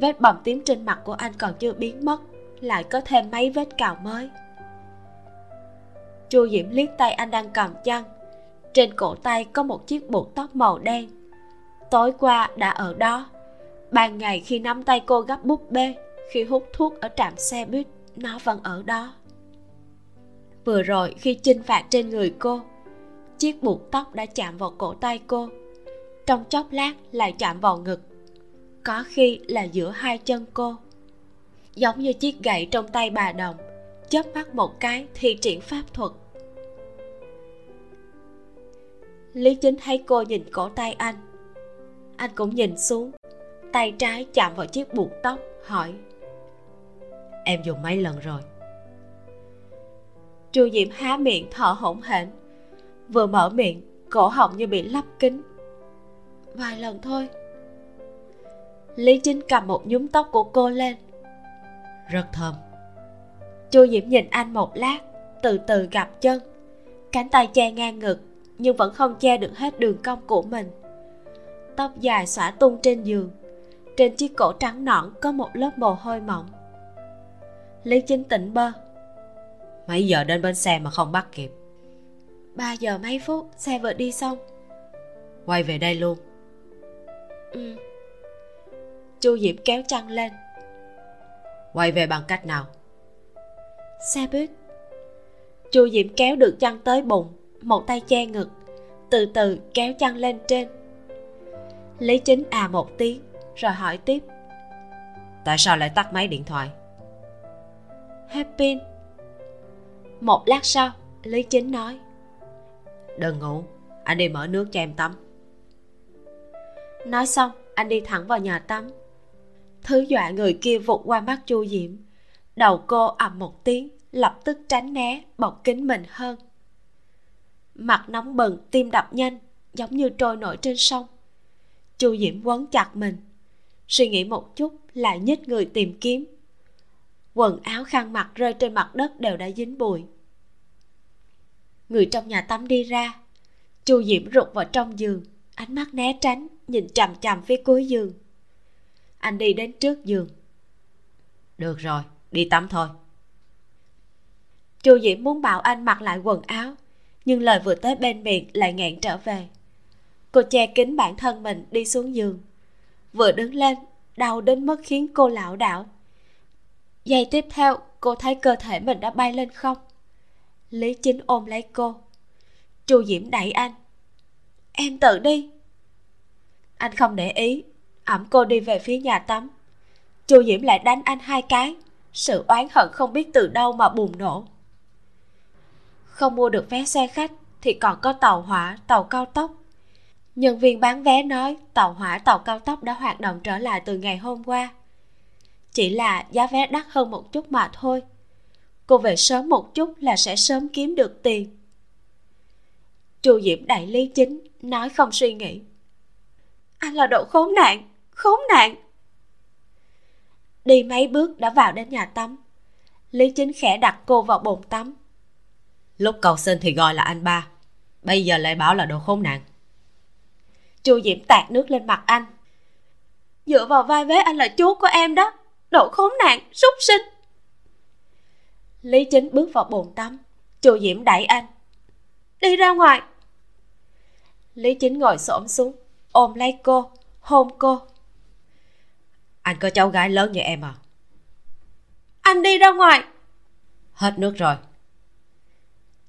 Vết bầm tím trên mặt của anh còn chưa biến mất, lại có thêm mấy vết cào mới. Chu Diễm liếc tay anh đang cầm chăn, trên cổ tay có một chiếc buộc tóc màu đen. Tối qua đã ở đó, ban ngày khi nắm tay cô gấp búp bê, khi hút thuốc ở trạm xe buýt, nó vẫn ở đó. Vừa rồi khi chinh phạt trên người cô, chiếc buộc tóc đã chạm vào cổ tay cô, trong chốc lát lại chạm vào ngực, có khi là giữa hai chân cô. Giống như chiếc gậy trong tay bà Đồng, chớp mắt một cái thi triển pháp thuật. Lý Chính thấy cô nhìn cổ tay anh, anh cũng nhìn xuống, tay trái chạm vào chiếc buộc tóc, hỏi: "Em dùng mấy lần rồi?" Chu Diễm há miệng thở hổn hển, vừa mở miệng cổ họng như bị lấp kín. "Vài lần thôi." Lý Chính cầm một nhúm tóc của cô lên. "Rất thơm." Chu Diễm nhìn anh một lát, từ từ gập chân, cánh tay che ngang ngực nhưng vẫn không che được hết đường cong của mình. Tóc dài xõa tung trên giường, trên chiếc cổ trắng nõn có một lớp mồ hôi mỏng. Lý Chính tỉnh bơ: "Mấy giờ đến bến xe mà không bắt kịp?" Ba giờ mấy phút, xe vừa đi xong." "Quay về đây luôn?" "Ừ." Chu Diễm kéo chăn lên. "Quay về bằng cách nào?" "Xe buýt." Chu Diễm kéo được chăn tới bụng, một tay che ngực, từ từ kéo chăn lên trên. Lý Chính à một tiếng rồi hỏi tiếp: "Tại sao lại tắt máy điện thoại?" "Hết pin." Một lát sau Lý Chính nói: "Đừng ngủ, anh đi mở nước cho em tắm." Nói xong anh đi thẳng vào nhà tắm. thứ dọa người kia vụt qua mắt Chu Diễm. Đầu cô ầm một tiếng, lập tức tránh né, bọc kín mình hơn. Mặt nóng bừng, tim đập nhanh, giống như trôi nổi trên sông. Chu Diễm quấn chặt mình, suy nghĩ một chút lại nhích người tìm kiếm. Quần áo khăn mặt rơi trên mặt đất đều đã dính bụi. Người trong nhà tắm đi ra, Chu Diễm rụt vào trong giường, ánh mắt né tránh, nhìn chằm chằm phía cuối giường. Anh đi đến trước giường. Được rồi, đi tắm thôi. Chu Diễm muốn bảo anh mặc lại quần áo, nhưng lời vừa tới bên miệng lại nghẹn trở về. Cô che kín bản thân mình đi xuống giường. Vừa đứng lên, đau đến mức khiến cô lảo đảo. Giây tiếp theo, cô thấy cơ thể mình đã bay lên không. Lý Chính ôm lấy cô. Chu Diễm đẩy anh. Em tự đi. Anh không để ý, ẵm cô đi về phía nhà tắm. Chu Diễm lại đánh anh hai cái. Sự oán hận không biết từ đâu mà bùng nổ. Không mua được vé xe khách thì còn có tàu hỏa, tàu cao tốc. Nhân viên bán vé nói tàu hỏa, tàu cao tốc đã hoạt động trở lại từ ngày hôm qua. Chỉ là giá vé đắt hơn một chút mà thôi. Cô về sớm một chút là sẽ sớm kiếm được tiền. Chu Diễm đẩy Lý Chính, nói không suy nghĩ. Anh là độ khốn nạn, khốn nạn. Đi mấy bước đã vào đến nhà tắm. Lý Chính khẽ đặt cô vào bồn tắm. Lúc cầu xin thì gọi là anh ba, bây giờ lại bảo là đồ khốn nạn. Chu Diễm tạt nước lên mặt anh. Dựa vào vai vế anh là chú của em đó, đồ khốn nạn, súc sinh. Lý Chính bước vào bồn tắm. Chu Diễm đẩy anh. Đi ra ngoài. Lý Chính ngồi xổm xuống, ôm lấy cô, hôn cô. Anh có cháu gái lớn như em à? Anh đi ra ngoài. Hết nước rồi.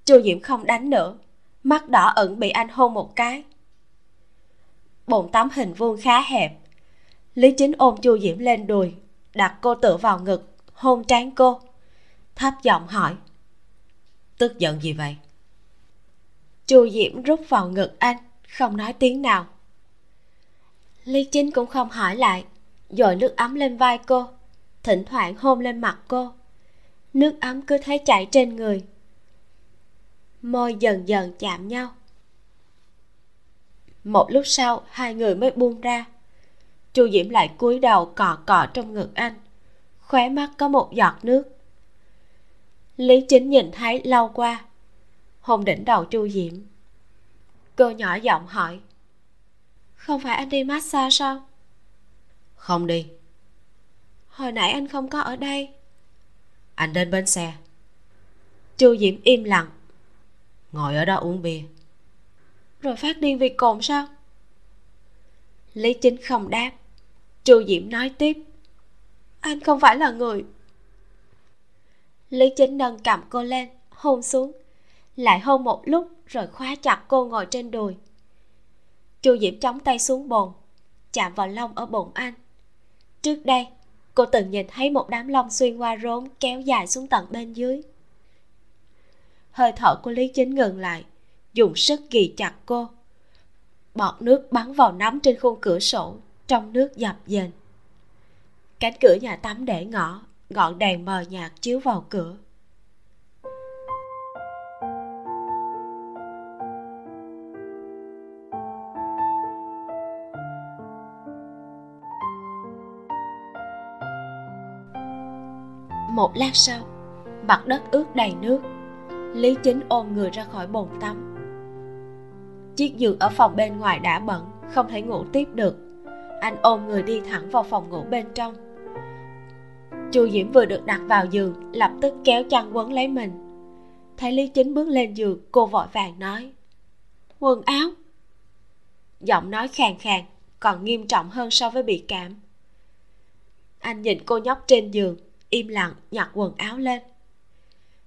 Chu Diễm không đánh nữa, mắt đỏ ửng bị anh hôn một cái. Bồn tắm hình vuông khá hẹp. Lý Chính ôm Chu Diễm lên đùi, đặt cô tựa vào ngực, hôn trán cô, thấp giọng hỏi. Tức giận gì vậy? Chu Diễm rút vào ngực anh, không nói tiếng nào. Lý Chính cũng không hỏi lại, dội nước ấm lên vai cô, thỉnh thoảng hôn lên mặt cô. Nước ấm cứ thế chảy trên người, môi dần dần chạm nhau. Một lúc sau hai người mới buông ra. Chu Diễm lại cúi đầu cọ cọ trong ngực anh, khóe mắt có một giọt nước. Lý Chính nhìn thấy lau qua, hôn đỉnh đầu Chu Diễm. Cô nhỏ giọng hỏi. Không phải anh đi massage sao? Không đi. Hồi nãy anh không có ở đây. Anh đến bến xe. Chu Diễm im lặng. Ngồi ở đó uống bia. Rồi phát điên vì cồn sao? Lý Chính không đáp. Chu Diễm nói tiếp. Anh không phải là người. Lý Chính nâng cằm cô lên, hôn xuống, lại hôn một lúc rồi khóa chặt cô ngồi trên đùi. Chu Diễm chống tay xuống bồn, chạm vào lông ở bụng anh. Trước đây cô từng nhìn thấy một đám lông xuyên qua rốn kéo dài xuống tận bên dưới. Hơi thở của Lý Chính ngừng lại, dùng sức ghì chặt cô. Bọt nước bắn vào nắm trên khung cửa sổ, trong nước dập dềnh. Cánh cửa nhà tắm để ngỏ, ngọn đèn mờ nhạt chiếu vào cửa. Một lát sau, mặt đất ướt đầy nước. Lý Chính ôm người ra khỏi bồn tắm. Chiếc giường ở phòng bên ngoài đã bẩn, không thể ngủ tiếp được. Anh ôm người đi thẳng vào phòng ngủ bên trong. Chu Diễm vừa được đặt vào giường, lập tức kéo chăn quấn lấy mình. Thấy Lý Chính bước lên giường, cô vội vàng nói. Quần áo. Giọng nói khàn khàn, còn nghiêm trọng hơn so với bị cảm. Anh nhìn cô nhóc trên giường, im lặng nhặt quần áo lên.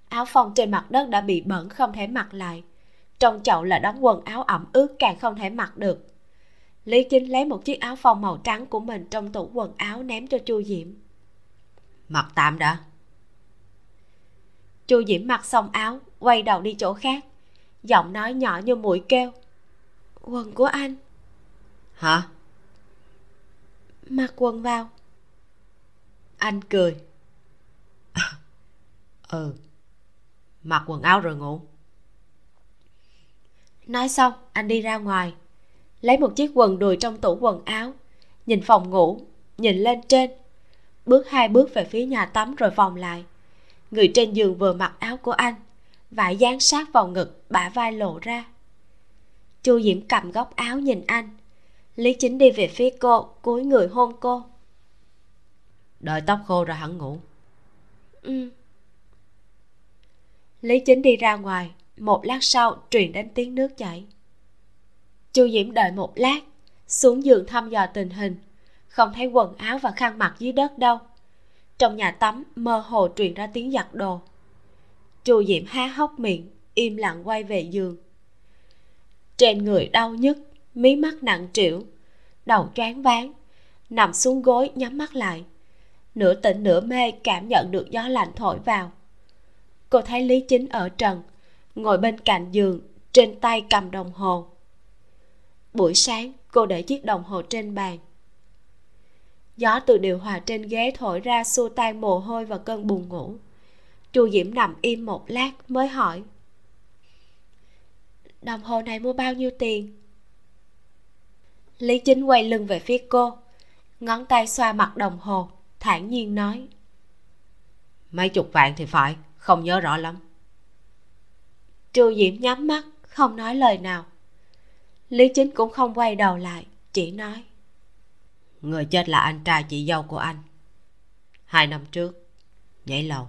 Áo phông trên mặt đất đã bị bẩn, không thể mặc lại. Trong chậu là đống quần áo ẩm ướt, càng không thể mặc được. Lý Chính lấy một chiếc áo phông màu trắng của mình trong tủ quần áo ném cho Chu Diễm. Mặc tạm đã. Chu Diễm mặc xong áo, quay đầu đi chỗ khác, giọng nói nhỏ như mũi kêu. Quần của anh. Hả? Mặc quần vào. Anh cười. Ừ, mặc quần áo rồi ngủ. Nói xong anh đi ra ngoài, lấy một chiếc quần đùi trong tủ quần áo, nhìn phòng ngủ, nhìn lên trên, bước hai bước về phía nhà tắm rồi vòng lại. Người trên giường vừa mặc áo của anh, vải dán sát vào ngực, bả vai lộ ra. Chu Diễm cầm góc áo nhìn anh. Lý Chính đi về phía cô, cúi người hôn cô. Đợi tóc khô rồi hẳn ngủ. Ừ. Lý Chính đi ra ngoài. Một lát sau truyền đến tiếng nước chảy. Chu Diễm đợi một lát, xuống giường thăm dò tình hình. Không thấy quần áo và khăn mặt dưới đất đâu. Trong nhà tắm mơ hồ truyền ra tiếng giặt đồ. Chu Diễm há hốc miệng, im lặng quay về giường. Trên người đau nhức, mí mắt nặng trĩu, đầu choáng váng, nằm xuống gối nhắm mắt lại. Nửa tỉnh nửa mê cảm nhận được gió lạnh thổi vào. Cô thấy Lý Chính ở trần, ngồi bên cạnh giường, trên tay cầm đồng hồ. Buổi sáng cô để chiếc đồng hồ trên bàn. Gió từ điều hòa trên ghế thổi ra xua tan mồ hôi và cơn buồn ngủ. Chu Diễm nằm im một lát mới hỏi, đồng hồ này mua bao nhiêu tiền? Lý Chính quay lưng về phía cô, ngón tay xoa mặt đồng hồ, thản nhiên nói, mấy chục vạn thì phải, không nhớ rõ lắm. Chu Diễm nhắm mắt không nói lời nào. Lý Chính cũng không quay đầu lại, chỉ nói, người chết là anh trai chị dâu của anh, hai năm trước nhảy lầu.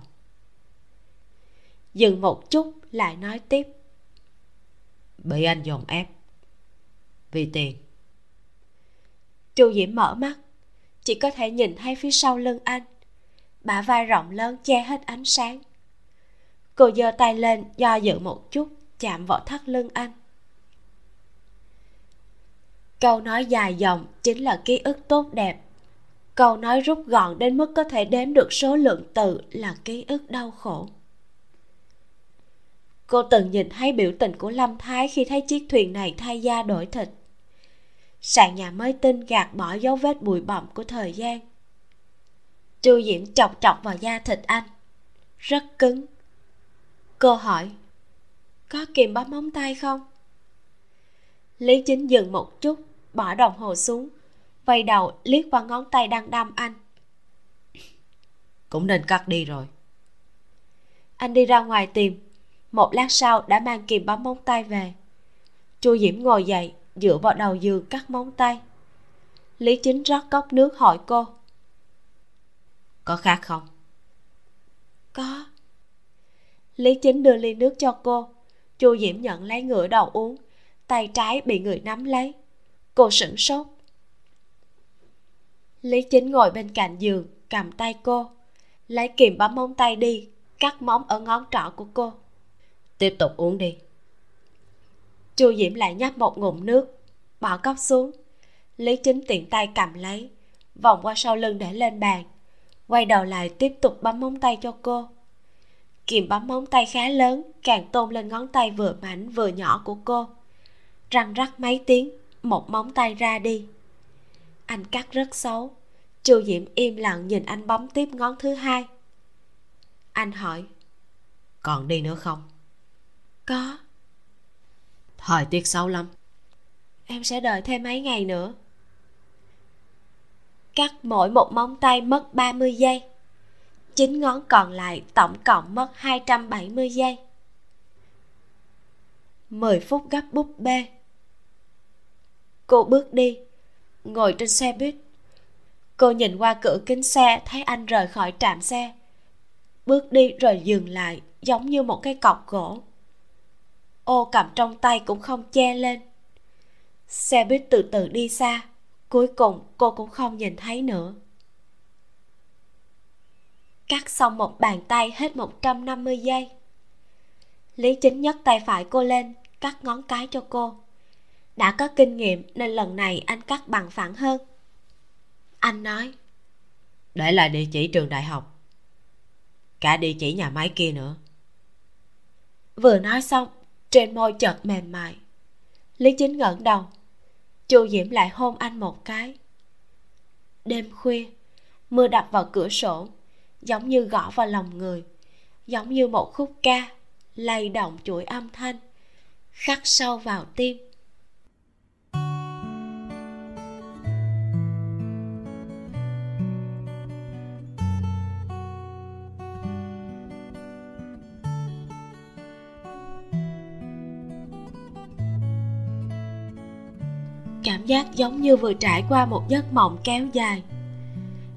Dừng một chút lại nói tiếp, bị anh dồn ép vì tiền. Chu Diễm mở mắt, chỉ có thể nhìn thấy phía sau lưng anh, bả vai rộng lớn che hết ánh sáng. Cô giơ tay lên, do dự một chút, chạm vào thắt lưng anh. Câu nói dài dòng chính là ký ức tốt đẹp. Câu nói rút gọn đến mức có thể đếm được số lượng từ là ký ức đau khổ. Cô từng nhìn thấy biểu tình của Lâm Thái khi thấy chiếc thuyền này thay da đổi thịt. Sàn nhà mới tinh gạt bỏ dấu vết bụi bặm của thời gian. Chu Diễm chọc chọc vào da thịt anh, rất cứng. Cô hỏi, có kìm bấm móng tay không? Lý Chính dừng một chút, bỏ đồng hồ xuống, quay đầu liếc qua ngón tay đang đâm anh. Cũng nên cắt đi rồi. Anh đi ra ngoài tìm, một lát sau đã mang kìm bấm móng tay về. Chu Diễm ngồi dậy, dựa vào đầu giường cắt móng tay. Lý Chính rót cốc nước hỏi cô, có khát không? Có. Lý Chính đưa ly nước cho cô. Chu Diễm nhận lấy ngửa đầu uống, tay trái bị người nắm lấy. Cô sửng sốt. Lý Chính ngồi bên cạnh giường, cầm tay cô, lấy kìm bấm móng tay đi, cắt móng ở ngón trỏ của cô. Tiếp tục uống đi. Chu Diễm lại nhấp một ngụm nước, bỏ cốc xuống. Lý Chính tiện tay cầm lấy, vòng qua sau lưng để lên bàn, quay đầu lại tiếp tục bấm móng tay cho cô. Kìm bấm móng tay khá lớn, càng tôn lên ngón tay vừa mảnh vừa nhỏ của cô. Răng rắc mấy tiếng, một móng tay ra đi. Anh cắt rất xấu. Chu Diễm im lặng nhìn anh bấm tiếp ngón thứ hai. Anh hỏi, còn đi nữa không? Có. Thời tiết xấu lắm, em sẽ đợi thêm mấy ngày nữa. Cắt mỗi một móng tay mất ba mươi giây, chín ngón còn lại tổng cộng mất hai trăm bảy mươi giây. Mười phút gấp búp bê. Cô bước đi, ngồi trên xe buýt. Cô nhìn qua cửa kính xe, thấy anh rời khỏi trạm xe, bước đi rồi dừng lại, giống như một cái cọc gỗ. Ô cầm trong tay cũng không che lên. Xe buýt từ từ đi xa. Cuối cùng cô cũng không nhìn thấy nữa. Cắt xong một bàn tay hết một trăm năm mươi giây. Lý Chính nhấc tay phải cô lên, cắt ngón cái cho cô. Đã có kinh nghiệm nên lần này anh cắt bằng phẳng hơn. Anh nói, để lại địa chỉ trường đại học, cả địa chỉ nhà máy kia nữa. Vừa nói xong, trên môi chợt mềm mại. Lý Chính ngẩng đầu. Chu Diễm lại hôn anh một cái. Đêm khuya, mưa đập vào cửa sổ, giống như gõ vào lòng người, giống như một khúc ca lay động chuỗi âm thanh, khắc sâu vào tim. Cảm giác giống như vừa trải qua một giấc mộng kéo dài.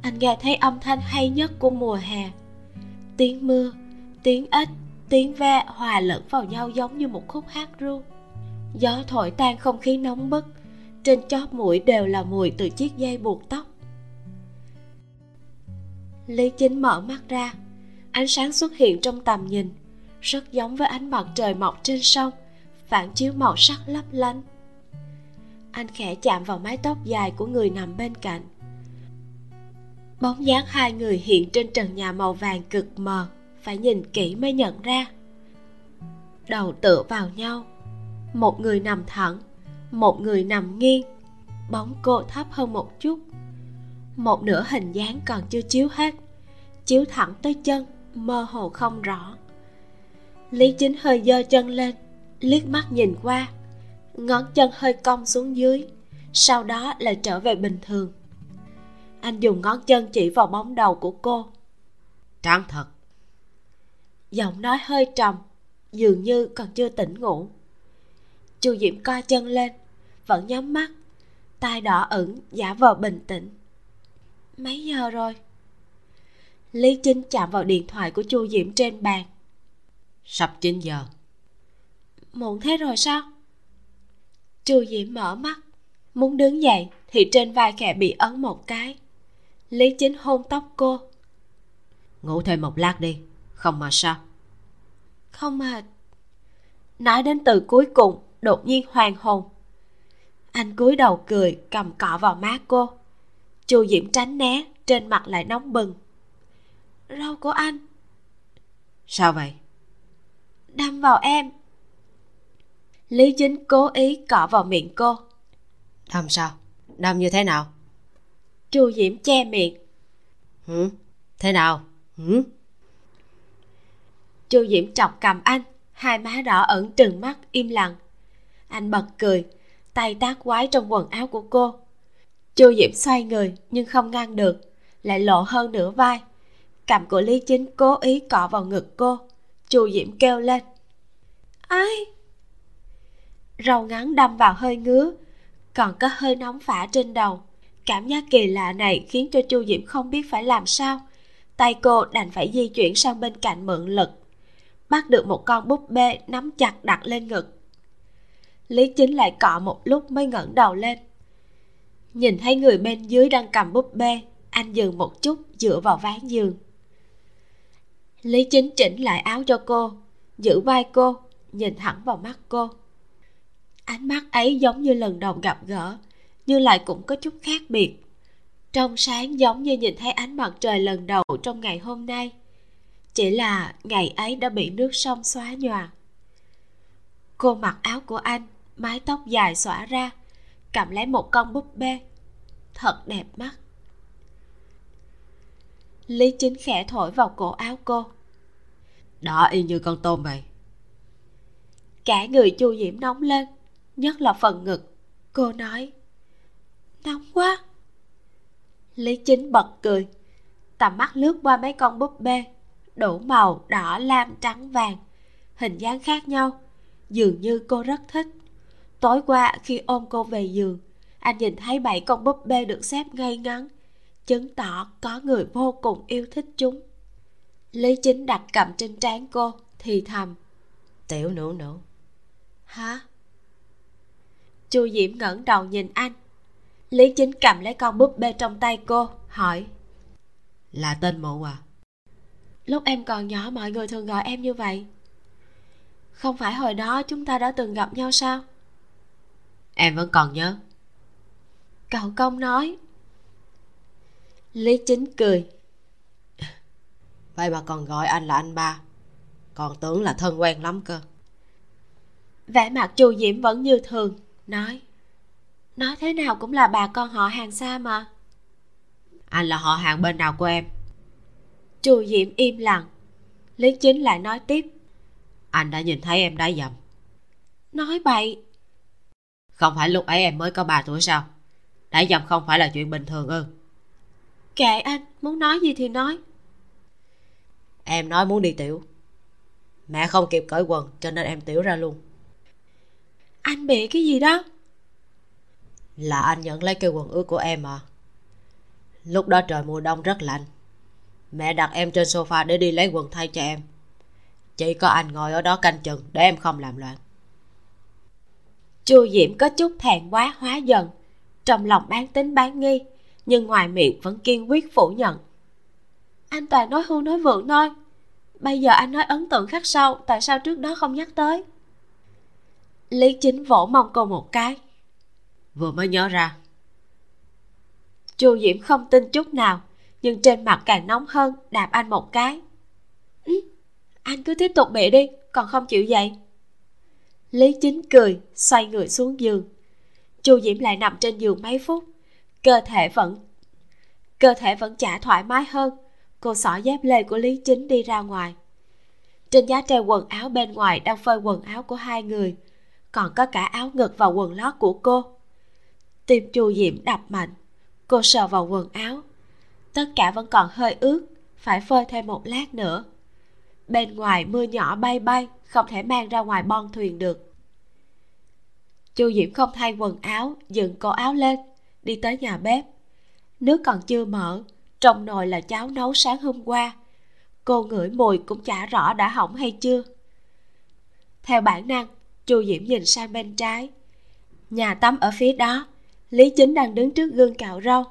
Anh nghe thấy âm thanh hay nhất của mùa hè. Tiếng mưa, tiếng ếch, tiếng ve hòa lẫn vào nhau giống như một khúc hát ru. Gió thổi tan không khí nóng bức, trên chóp mũi đều là mùi từ chiếc dây buộc tóc. Lý Chính mở mắt ra, ánh sáng xuất hiện trong tầm nhìn, rất giống với ánh mặt trời mọc trên sông, phản chiếu màu sắc lấp lánh. Anh khẽ chạm vào mái tóc dài của người nằm bên cạnh. Bóng dáng hai người hiện trên trần nhà màu vàng cực mờ, phải nhìn kỹ mới nhận ra. Đầu tựa vào nhau, một người nằm thẳng, một người nằm nghiêng. Bóng cô thấp hơn một chút, một nửa hình dáng còn chưa chiếu hết, chiếu thẳng tới chân, mơ hồ không rõ. Lý Chính hơi giơ chân lên, liếc mắt nhìn qua, ngón chân hơi cong xuống dưới, sau đó lại trở về bình thường. Anh dùng ngón chân chỉ vào bóng đầu của cô. Trắng thật. Giọng nói hơi trầm, dường như còn chưa tỉnh ngủ. Chu Diễm co chân lên, vẫn nhắm mắt, tai đỏ ửng, giả vờ bình tĩnh. Mấy giờ rồi? Lý Chính chạm vào điện thoại của Chu Diễm trên bàn. Sắp chín giờ. Muộn thế rồi sao? Chu Diễm mở mắt, muốn đứng dậy thì trên vai khẽ bị ấn một cái. Lý Chính hôn tóc cô. Ngủ thêm một lát đi, không mệt sao? Không mệt. Nói đến từ cuối cùng, đột nhiên hoàn hồn. Anh cúi đầu cười, cầm cọ vào má cô. Chu Diễm tránh né, trên mặt lại nóng bừng. Râu của anh. Sao vậy? Đâm vào em. Lý Chính cố ý cọ vào miệng cô. Đâm sao? Đâm như thế nào? Chu Diễm che miệng. Hử? Thế nào? Hử? Chu Diễm chọc cằm anh, hai má đỏ ẩn trừng mắt im lặng. Anh bật cười, tay tát quái trong quần áo của cô. Chu Diễm xoay người nhưng không ngăn được, lại lộ hơn nửa vai. Cằm của Lý Chính cố ý cọ vào ngực cô. Chu Diễm kêu lên. Ai? Râu ngắn đâm vào hơi ngứa, còn có hơi nóng phả trên đầu. Cảm giác kỳ lạ này khiến cho Chu Diễm không biết phải làm sao. Tay cô đành phải di chuyển sang bên cạnh mượn lực, bắt được một con búp bê nắm chặt đặt lên ngực. Lý Chính lại cọ một lúc mới ngẩng đầu lên. Nhìn thấy người bên dưới đang cầm búp bê, anh dừng một chút, dựa vào ván giường. Lý Chính chỉnh lại áo cho cô, giữ vai cô, nhìn thẳng vào mắt cô. Ánh mắt ấy giống như lần đầu gặp gỡ, nhưng lại cũng có chút khác biệt. Trong sáng giống như nhìn thấy ánh mặt trời lần đầu trong ngày hôm nay. Chỉ là ngày ấy đã bị nước sông xóa nhòa. Cô mặc áo của anh, mái tóc dài xõa ra, cầm lấy một con búp bê. Thật đẹp mắt. Lý Chính khẽ thổi vào cổ áo cô. Đỏ y như con tôm vậy. Cả người Chu Diễm nóng lên, nhất là phần ngực. Cô nói nóng quá. Lý Chính bật cười, tầm mắt lướt qua mấy con búp bê đủ màu đỏ lam trắng vàng, hình dáng khác nhau, dường như cô rất thích. Tối qua khi ôm cô về giường, anh nhìn thấy bảy con búp bê được xếp ngay ngắn, chứng tỏ có người vô cùng yêu thích chúng. Lý Chính đặt cằm trên trán cô, thì thầm tiểu nụ nụ. Hả? Chu Diễm ngẩng đầu nhìn anh. Lý Chính cầm lấy con búp bê trong tay cô, hỏi là tên mụ à? Lúc em còn nhỏ mọi người thường gọi em như vậy. Không phải hồi đó chúng ta đã từng gặp nhau sao? Em vẫn còn nhớ. Cậu Công nói. Lý Chính cười. Vậy mà còn gọi anh là anh ba, còn tưởng là thân quen lắm cơ. Vẻ mặt Chu Diễm vẫn như thường, nói nói thế nào cũng là bà con họ hàng xa mà. anh là họ hàng bên nào của em? Chu Diễm im lặng. Lý Chính lại nói tiếp, anh đã nhìn thấy em đã dậm. Nói bậy. Không phải lúc ấy em mới có ba tuổi sao? Đã dậm không phải là chuyện bình thường ư? Kệ anh, muốn nói gì thì nói. Em nói muốn đi tiểu, mẹ không kịp cởi quần cho nên em tiểu ra luôn. Anh bị cái gì đó? Là anh nhận lấy cái quần ướt của em à. Lúc đó trời mùa đông rất lạnh, mẹ đặt em trên sofa để đi lấy quần thay cho em. Chỉ có anh ngồi ở đó canh chừng để em không làm loạn. Chu Diễm có chút thẹn quá hóa giận, trong lòng bán tính bán nghi, nhưng ngoài miệng vẫn kiên quyết phủ nhận. Anh toàn nói hưu nói vượng thôi, bây giờ anh nói ấn tượng khắc sâu, tại sao trước đó không nhắc tới? Lý Chính vỗ mông cô một cái. Vừa mới nhớ ra. Chu Diễm không tin chút nào, nhưng trên mặt càng nóng hơn, đạp anh một cái. Ừ, anh cứ tiếp tục bịa đi, còn không chịu dậy. Lý Chính cười, xoay người xuống giường. Chu Diễm lại nằm trên giường mấy phút, cơ thể vẫn cơ thể vẫn chả thoải mái hơn. Cô xỏ dép lê của Lý Chính đi ra ngoài. Trên giá treo quần áo bên ngoài đang phơi quần áo của hai người, còn có cả áo ngực và quần lót của cô. Tim Chu Diễm đập mạnh. Cô sờ vào quần áo, tất cả vẫn còn hơi ướt, phải phơi thêm một lát nữa. Bên ngoài mưa nhỏ bay bay, không thể mang ra ngoài bon thuyền được. Chu Diễm không thay quần áo, dựng cổ áo lên, đi tới nhà bếp. Nước còn chưa mở, trong nồi là cháo nấu sáng hôm qua. Cô ngửi mùi cũng chả rõ đã hỏng hay chưa. Theo bản năng, Chu Diễm nhìn sang bên trái. Nhà tắm ở phía đó, Lý Chính đang đứng trước gương cạo râu.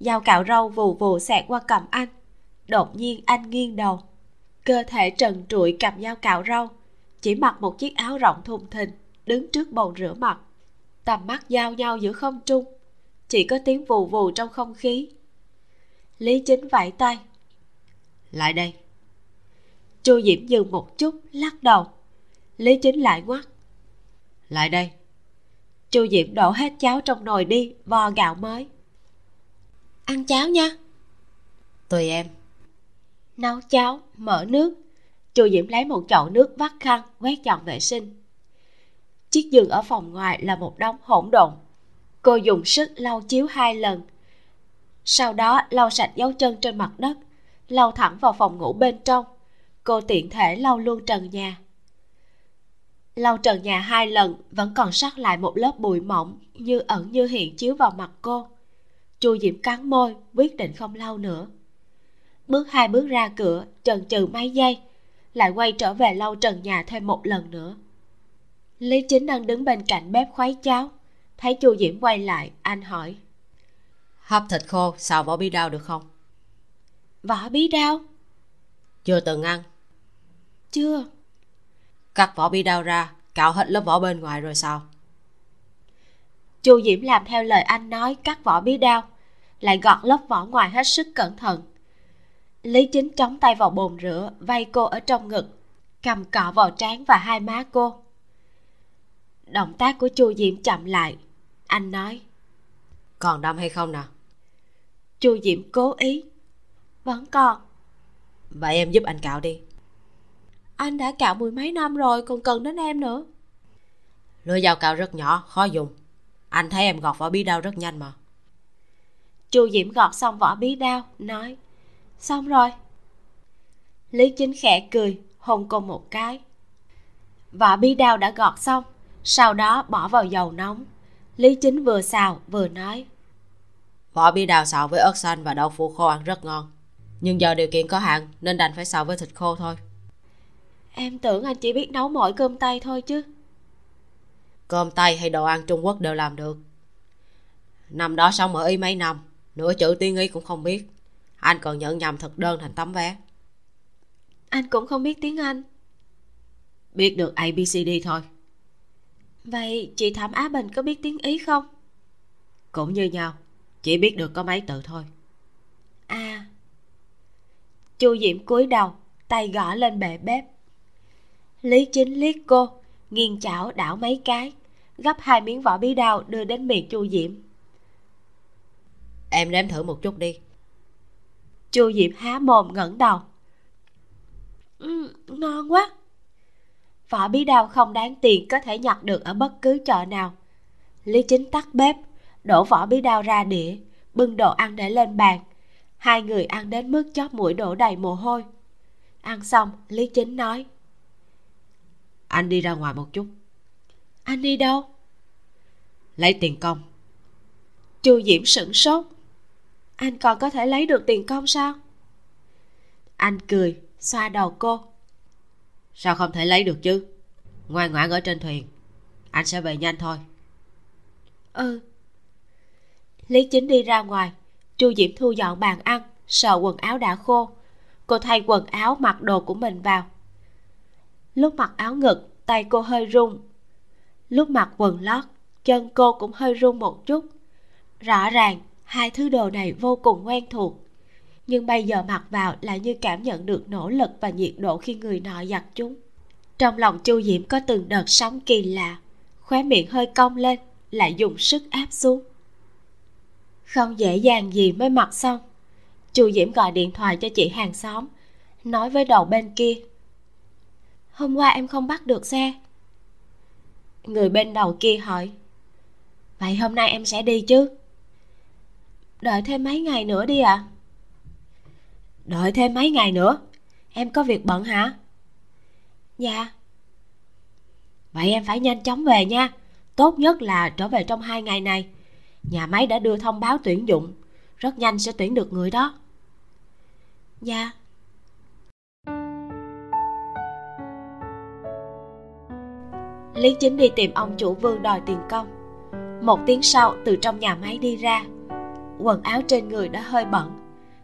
Dao cạo râu vù vù xẹt qua cằm anh. Đột nhiên anh nghiêng đầu, cơ thể trần trụi cầm dao cạo râu, chỉ mặc một chiếc áo rộng thùng thình, đứng trước bồn rửa mặt. Tầm mắt giao nhau giữa không trung, chỉ có tiếng vù vù trong không khí. Lý Chính vẫy tay. Lại đây. Chu Diễm dừng một chút, lắc đầu. Lý Chính lại ngoắt. Lại đây. Chu Diễm đổ hết cháo trong nồi đi, vo gạo mới. Ăn cháo nha. Tùy em. Nấu cháo, mở nước. Chu Diễm lấy một chậu nước vắt khăn, quét dọn vệ sinh. Chiếc giường ở phòng ngoài là một đống hỗn độn. Cô dùng sức lau chiếu hai lần, sau đó lau sạch dấu chân trên mặt đất, lau thẳng vào phòng ngủ bên trong. Cô tiện thể lau luôn trần nhà. Lau trần nhà hai lần vẫn còn sót lại một lớp bụi mỏng, như ẩn như hiện chiếu vào mặt cô. Chu Diễm cắn môi, quyết định không lau nữa. Bước hai bước ra cửa, chần chừ mấy giây, lại quay trở về lau trần nhà thêm một lần nữa. Lý Chính đang đứng bên cạnh bếp khuấy cháo, thấy Chu Diễm quay lại, anh hỏi. Hấp thịt khô xào vỏ bí đao được không? Vỏ bí đao? Chưa từng ăn. Chưa. Cắt vỏ bí đao ra, cạo hết lớp vỏ bên ngoài rồi sao? Chu Diễm làm theo lời anh nói, cắt vỏ bí đao, lại gọt lớp vỏ ngoài hết sức cẩn thận. Lý Chính chống tay vào bồn rửa, vây cô ở trong ngực, cầm cọ vào trán và hai má cô. Động tác của Chu Diễm chậm lại. Anh nói, còn đâm hay không nè? Chu Diễm cố ý, vẫn còn. Vậy em giúp anh cạo đi. Anh đã cạo mười mấy năm rồi, còn cần đến em nữa. Lưỡi dao cạo rất nhỏ, khó dùng. Anh thấy em gọt vỏ bí đao rất nhanh mà. Chu Diễm gọt xong vỏ bí đao, nói, xong rồi. Lý Chính khẽ cười, hôn cô một cái. Vỏ bí đao đã gọt xong, sau đó bỏ vào dầu nóng. Lý Chính vừa xào vừa nói, vỏ bí đao xào với ớt xanh và đậu phụ khô ăn rất ngon, nhưng giờ điều kiện có hạn nên đành phải xào với thịt khô thôi. Em tưởng anh chỉ biết nấu mỗi cơm tây thôi chứ. Cơm tây hay đồ ăn Trung Quốc đều làm được. Năm đó sống ở Ý mấy năm, nửa chữ tiếng Ý cũng không biết. Anh còn nhận nhầm thực đơn thành tấm vé. Anh cũng không biết tiếng Anh? Biết được A B C D thôi. Vậy chị Thẩm Á Bình có biết tiếng Ý không? Cũng như nhau, chỉ biết được có mấy từ thôi. À. Chu Diễm cúi đầu, tay gõ lên bệ bếp. Lý Chính liếc cô, nghiêng chảo đảo mấy cái, gấp hai miếng vỏ bí đao đưa đến miệng Chu Diễm. Em nếm thử một chút đi. Chu Diệp há mồm ngẩng đầu. Ừ, ngon quá. Vỏ bí đao không đáng tiền có thể nhặt được ở bất cứ chợ nào. Lý Chính tắt bếp, đổ vỏ bí đao ra đĩa, bưng đồ ăn để lên bàn. Hai người ăn đến mức chóp mũi đổ đầy mồ hôi. Ăn xong, Lý Chính nói: Anh đi ra ngoài một chút. Anh đi đâu? Lấy tiền công. Chu Diễm sửng sốt. Anh còn có thể lấy được tiền công sao? Anh cười, xoa đầu cô. Sao không thể lấy được chứ? Ngoan ngoãn ở trên thuyền, anh sẽ về nhanh thôi. Ừ. Lý Chính đi ra ngoài. Chu Diễm thu dọn bàn ăn, sờ quần áo đã khô. Cô thay quần áo, mặc đồ của mình vào. Lúc mặc áo ngực, tay cô hơi run. Lúc mặc quần lót, chân cô cũng hơi run một chút. Rõ ràng hai thứ đồ này vô cùng quen thuộc, nhưng bây giờ mặc vào là như cảm nhận được nỗ lực và nhiệt độ khi người nọ giặt chúng. Trong lòng Chu Diễm có từng đợt sóng kỳ lạ, khóe miệng hơi cong lên, lại dùng sức áp xuống. Không dễ dàng gì mới mặc xong. Chu Diễm gọi điện thoại cho chị hàng xóm, nói với đầu bên kia: Hôm qua em không bắt được xe. Người bên đầu kia hỏi: Vậy hôm nay em sẽ đi chứ? Đợi thêm mấy ngày nữa đi ạ. À? Đợi thêm mấy ngày nữa? Em có việc bận hả? Dạ. Vậy em phải nhanh chóng về nha. Tốt nhất là trở về trong hai ngày này. Nhà máy đã đưa thông báo tuyển dụng, rất nhanh sẽ tuyển được người đó. Dạ. Lý Chính đi tìm ông chủ Vương đòi tiền công. Một tiếng sau, từ trong nhà máy đi ra. Quần áo trên người đã hơi bẩn,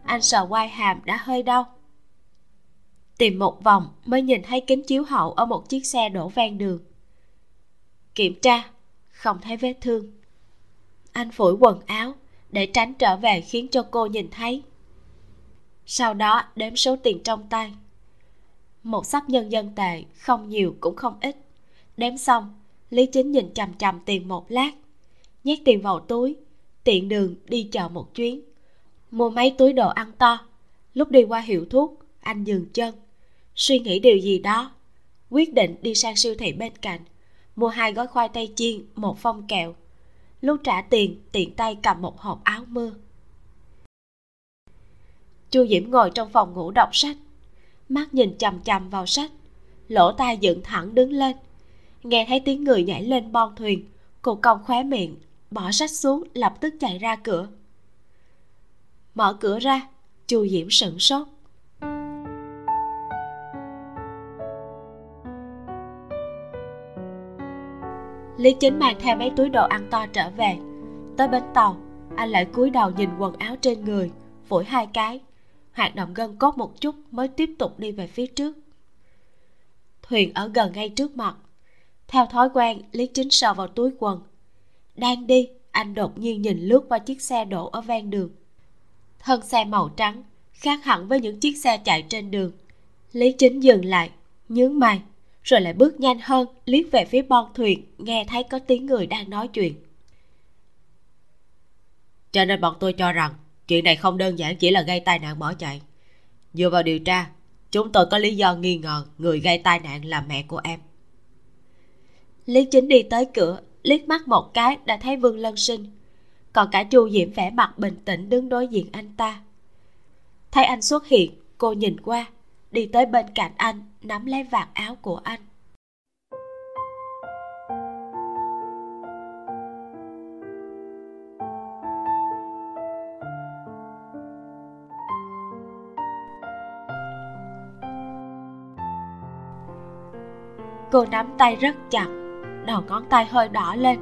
anh sờ quai hàm đã hơi đau. Tìm một vòng mới nhìn thấy kính chiếu hậu ở một chiếc xe đổ ven đường. Kiểm tra, không thấy vết thương. Anh phủi quần áo để tránh trở về khiến cho cô nhìn thấy. Sau đó đếm số tiền trong tay. Một xấp nhân dân tệ, không nhiều cũng không ít. Đếm xong, Lý Chính nhìn chằm chằm tiền một lát, nhét tiền vào túi, tiện đường đi chợ một chuyến, mua mấy túi đồ ăn to. Lúc đi qua hiệu thuốc, anh dừng chân, suy nghĩ điều gì đó, quyết định đi sang siêu thị bên cạnh, mua hai gói khoai tây chiên, một phong kẹo. Lúc trả tiền, tiện tay cầm một hộp áo mưa. Chu Diễm ngồi trong phòng ngủ đọc sách, mắt nhìn chằm chằm vào sách, lỗ tai dựng thẳng đứng lên. Nghe thấy tiếng người nhảy lên bon thuyền, cô cong khóe miệng, bỏ sách xuống lập tức chạy ra cửa. Mở cửa ra, Chu Diễm sửng sốt. Lý Chính mang theo mấy túi đồ ăn to trở về. Tới bến tàu, anh lại cúi đầu nhìn quần áo trên người, phủi hai cái, hoạt động gân cốt một chút mới tiếp tục đi về phía trước. Thuyền ở gần ngay trước mặt. Theo thói quen, Lý Chính sờ vào túi quần. Đang đi, anh đột nhiên nhìn lướt qua chiếc xe đổ ở ven đường. Thân xe màu trắng, khác hẳn với những chiếc xe chạy trên đường. Lý Chính dừng lại, nhướng mày, rồi lại bước nhanh hơn, liếc về phía bon thuyền, nghe thấy có tiếng người đang nói chuyện. Cho nên bọn tôi cho rằng chuyện này không đơn giản chỉ là gây tai nạn bỏ chạy. Dựa vào điều tra, chúng tôi có lý do nghi ngờ người gây tai nạn là mẹ của em. Lý Chính đi tới cửa, liếc mắt một cái đã thấy Vương Lân Sinh, còn cả Chu Diễm vẻ mặt bình tĩnh đứng đối diện anh ta. Thấy anh xuất hiện, cô nhìn qua, đi tới bên cạnh anh, nắm lấy vạt áo của anh. Cô nắm tay rất chặt, đầu ngón tay hơi đỏ lên.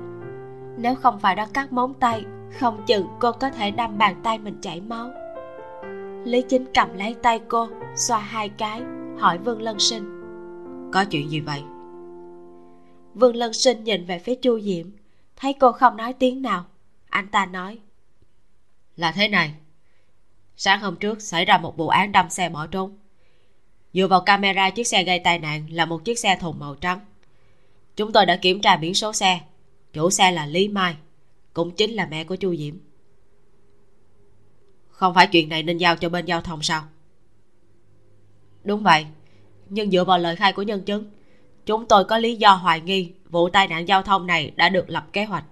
Nếu không phải đã cắt móng tay, không chừng cô có thể đâm bàn tay mình chảy máu. Lý Chính cầm lấy tay cô, xoa hai cái, hỏi Vương Lân Sinh: Có chuyện gì vậy? Vương Lân Sinh nhìn về phía Chu Diễm, thấy cô không nói tiếng nào, anh ta nói: Là thế này, sáng hôm trước xảy ra một vụ án đâm xe bỏ trốn. Dựa vào camera, chiếc xe gây tai nạn là một chiếc xe thùng màu trắng. Chúng tôi đã kiểm tra biển số xe, chủ xe là Lý Mai, cũng chính là mẹ của Chu Diễm. Không phải chuyện này nên giao cho bên giao thông sao? Đúng vậy, nhưng dựa vào lời khai của nhân chứng, chúng tôi có lý do hoài nghi vụ tai nạn giao thông này đã được lập kế hoạch.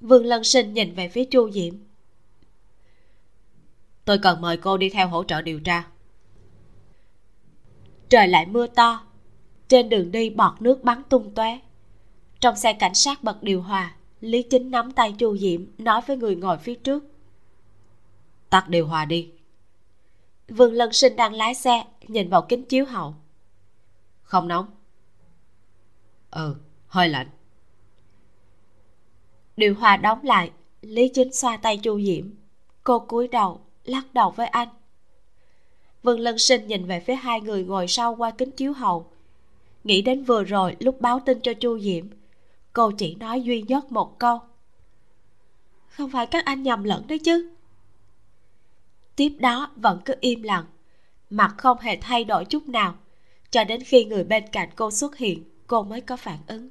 Vương Lân Sinh nhìn về phía Chu Diễm. Tôi cần mời cô đi theo hỗ trợ điều tra. Trời lại mưa to, trên đường đi bọt nước bắn tung tóe. Trong xe cảnh sát bật điều hòa, Lý Chính nắm tay Chu Diễm nói với người ngồi phía trước. Tắt điều hòa đi. Vương Lân Sinh đang lái xe, nhìn vào kính chiếu hậu. Không nóng. Ừ, hơi lạnh. Điều hòa đóng lại, Lý Chính xoa tay Chu Diễm. Cô cúi đầu, lắc đầu với anh. Vương Lân Sinh nhìn về phía hai người ngồi sau qua kính chiếu hậu. Nghĩ đến vừa rồi lúc báo tin cho Chu Diễm, cô chỉ nói duy nhất một câu. Không phải các anh nhầm lẫn đấy chứ. Tiếp đó vẫn cứ im lặng, mặt không hề thay đổi chút nào, cho đến khi người bên cạnh cô xuất hiện, cô mới có phản ứng.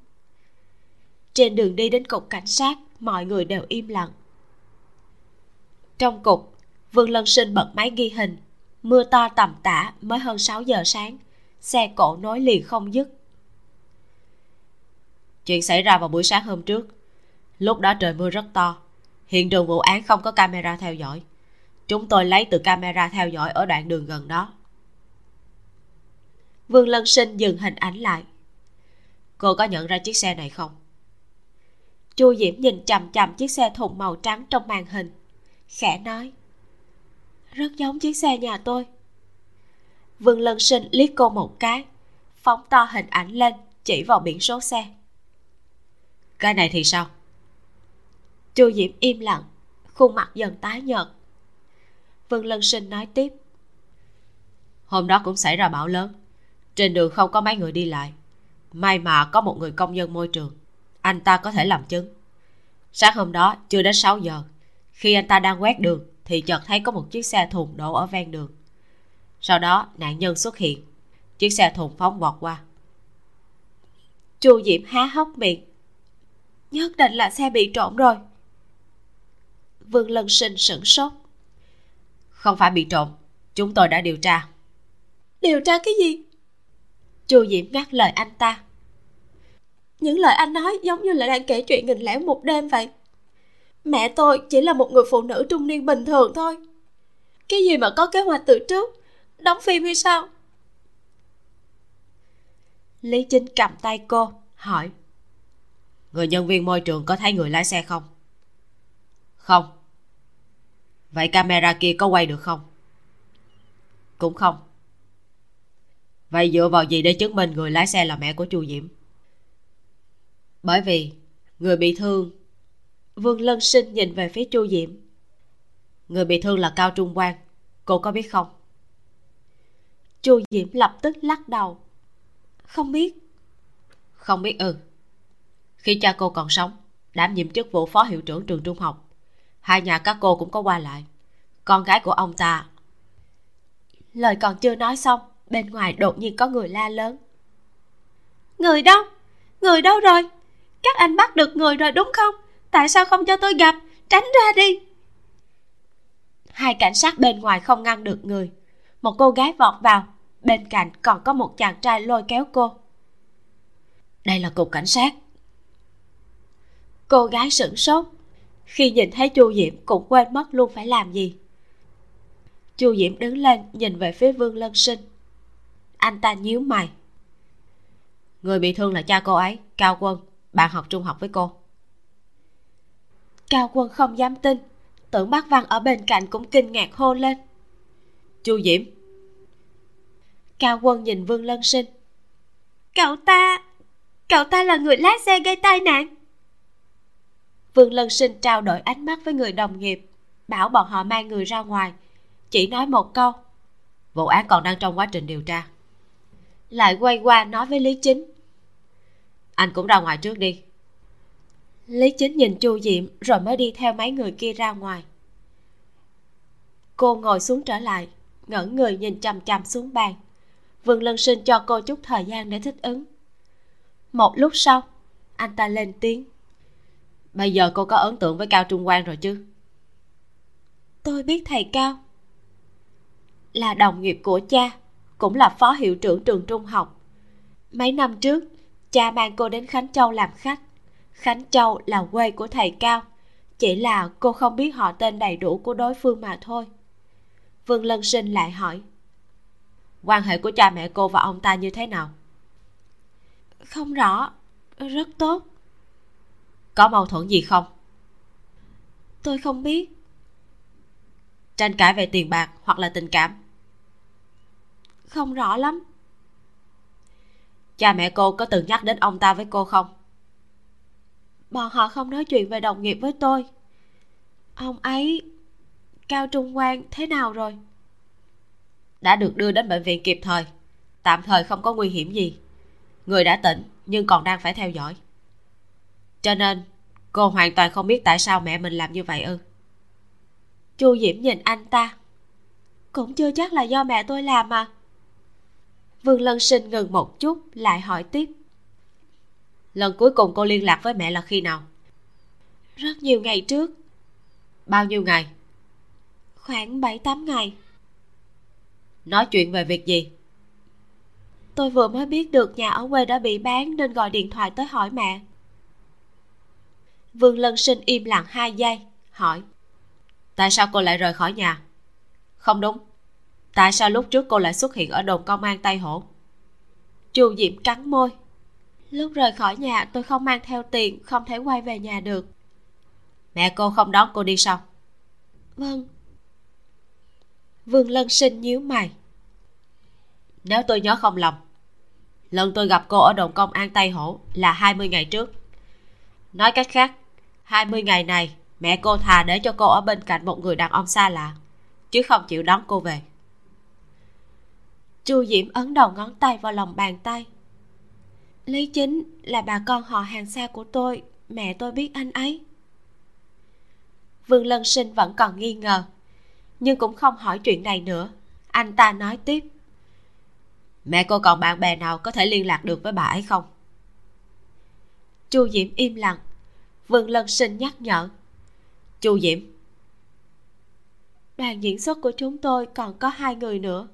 Trên đường đi đến cục cảnh sát, mọi người đều im lặng. Trong cục, Vương Lân Sinh bật máy ghi hình. Mưa to tầm tã, mới hơn sáu giờ sáng, xe cộ nối liền không dứt. Chuyện xảy ra vào buổi sáng hôm trước. Lúc đó trời mưa rất to. Hiện trường vụ án không có camera theo dõi. Chúng tôi lấy từ camera theo dõi ở đoạn đường gần đó. Vương Lân Sinh dừng hình ảnh lại. Cô có nhận ra chiếc xe này không? Chu Diễm nhìn chằm chằm chiếc xe thùng màu trắng trong màn hình, khẽ nói. Rất giống chiếc xe nhà tôi. Vương Lân Sinh liếc cô một cái, phóng to hình ảnh lên, chỉ vào biển số xe. Cái này thì sao? Chu Diễm im lặng, khuôn mặt dần tái nhợt. Vương Lân Sinh nói tiếp. Hôm đó cũng xảy ra bão lớn, trên đường không có mấy người đi lại. May mà có một người công nhân môi trường, anh ta có thể làm chứng. Sáng hôm đó chưa đến sáu giờ, khi anh ta đang quét đường thì chợt thấy có một chiếc xe thùng đổ ở ven đường. Sau đó nạn nhân xuất hiện, chiếc xe thùng phóng vọt qua. Chu Diễm há hốc miệng. Nhất định là xe bị trộm rồi. Vương Lân Sinh sửng sốt. Không phải bị trộm, chúng tôi đã điều tra. Điều tra cái gì? Chu Diễm ngắt lời anh ta. Những lời anh nói giống như là đang kể chuyện nghìn lẻ một đêm vậy. Mẹ tôi chỉ là một người phụ nữ trung niên bình thường thôi. Cái gì mà có kế hoạch từ trước? Đóng phim hay sao? Lý Chính cầm tay cô, hỏi. Người nhân viên môi trường có thấy người lái xe không? Không. Vậy camera kia có quay được không? Cũng không. Vậy dựa vào gì để chứng minh người lái xe là mẹ của Chu Diễm? Bởi vì người bị thương... Vương Lân Sinh nhìn về phía Chu Diễm. Người bị thương là Cao Trung Quang, cô có biết không? Chu Diễm lập tức lắc đầu. Không biết. Không biết ừ. Khi cha cô còn sống, đảm nhiệm chức vụ phó hiệu trưởng trường trung học, hai nhà các cô cũng có qua lại. Con gái của ông ta... Lời còn chưa nói xong, bên ngoài đột nhiên có người la lớn. Người đâu? Người đâu rồi? Các anh bắt được người rồi đúng không? Tại sao không cho tôi gặp? Tránh ra đi! Hai cảnh sát bên ngoài không ngăn được người. Một cô gái vọt vào, bên cạnh còn có một chàng trai lôi kéo cô. Đây là cục cảnh sát. Cô gái sửng sốt, khi nhìn thấy Chu Diễm cũng quên mất luôn phải làm gì. Chu Diễm đứng lên nhìn về phía Vương Lân Sinh. Anh ta nhíu mày. Người bị thương là cha cô ấy, Cao Quân, bạn học trung học với cô. Cao Quân không dám tin. Tưởng Bác Văn ở bên cạnh cũng kinh ngạc hô lên. Chu Diễm. Cao Quân nhìn Vương Lân Sinh. Cậu ta Cậu ta là người lái xe gây tai nạn. Vương Lân Sinh trao đổi ánh mắt với người đồng nghiệp, bảo bọn họ mang người ra ngoài, chỉ nói một câu. Vụ án còn đang trong quá trình điều tra. Lại quay qua nói với Lý Chính. Anh cũng ra ngoài trước đi. Lý Chính nhìn Chu Diễm rồi mới đi theo mấy người kia ra ngoài. Cô ngồi xuống trở lại, ngẩn người nhìn chằm chằm xuống bàn. Vương Lân Sinh cho cô chút thời gian để thích ứng. Một lúc sau, anh ta lên tiếng. Bây giờ cô có ấn tượng với Cao Trung Quang rồi chứ? Tôi biết thầy Cao là đồng nghiệp của cha, cũng là phó hiệu trưởng trường trung học. Mấy năm trước cha mang cô đến Khánh Châu làm khách. Khánh Châu là quê của thầy Cao, chỉ là cô không biết họ tên đầy đủ của đối phương mà thôi. Vương Lân Sinh lại hỏi, quan hệ của cha mẹ cô và ông ta như thế nào? Không rõ, rất tốt. Có mâu thuẫn gì không? Tôi không biết. Tranh cãi về tiền bạc hoặc là tình cảm? Không rõ lắm. Cha mẹ cô có từng nhắc đến ông ta với cô không? Bọn họ không nói chuyện về đồng nghiệp với tôi. Ông ấy, Cao Trung Quang thế nào rồi? Đã được đưa đến bệnh viện kịp thời, tạm thời không có nguy hiểm gì. Người đã tỉnh nhưng còn đang phải theo dõi. Cho nên cô hoàn toàn không biết tại sao mẹ mình làm như vậy ư? Chu Diễm nhìn anh ta. Cũng chưa chắc là do mẹ tôi làm mà. Vương Lân Sinh ngừng một chút lại hỏi tiếp, lần cuối cùng cô liên lạc với mẹ là khi nào? Rất nhiều ngày trước. Bao nhiêu ngày? Khoảng bảy tám ngày. Nói chuyện về việc gì? Tôi vừa mới biết được nhà ở quê đã bị bán nên gọi điện thoại tới hỏi mẹ. Vương Lân Sinh im lặng hai giây, hỏi, tại sao cô lại rời khỏi nhà? Không đúng, tại sao lúc trước cô lại xuất hiện ở đồn công an Tây Hổ? Chu Diễm cắn môi, lúc rời khỏi nhà tôi không mang theo tiền, không thể quay về nhà được. Mẹ cô không đón cô đi sao? Vâng. Vương Lân Sinh nhíu mày. Nếu tôi nhớ không lầm, lần tôi gặp cô ở đồn công an Tây Hổ là hai mươi ngày trước. Nói cách khác, hai mươi ngày này mẹ cô thà để cho cô ở bên cạnh một người đàn ông xa lạ, chứ không chịu đón cô về. Chu Diễm ấn đầu ngón tay vào lòng bàn tay. Lý Chính là bà con họ hàng xa của tôi, mẹ tôi biết anh ấy. Vương Lân Sinh vẫn còn nghi ngờ, nhưng cũng không hỏi chuyện này nữa. Anh ta nói tiếp, mẹ cô còn bạn bè nào có thể liên lạc được với bà ấy không? Chu Diễm im lặng. Vương Lân Sinh nhắc nhở, Chu Diễm, đoàn diễn xuất của chúng tôi còn có hai người nữa.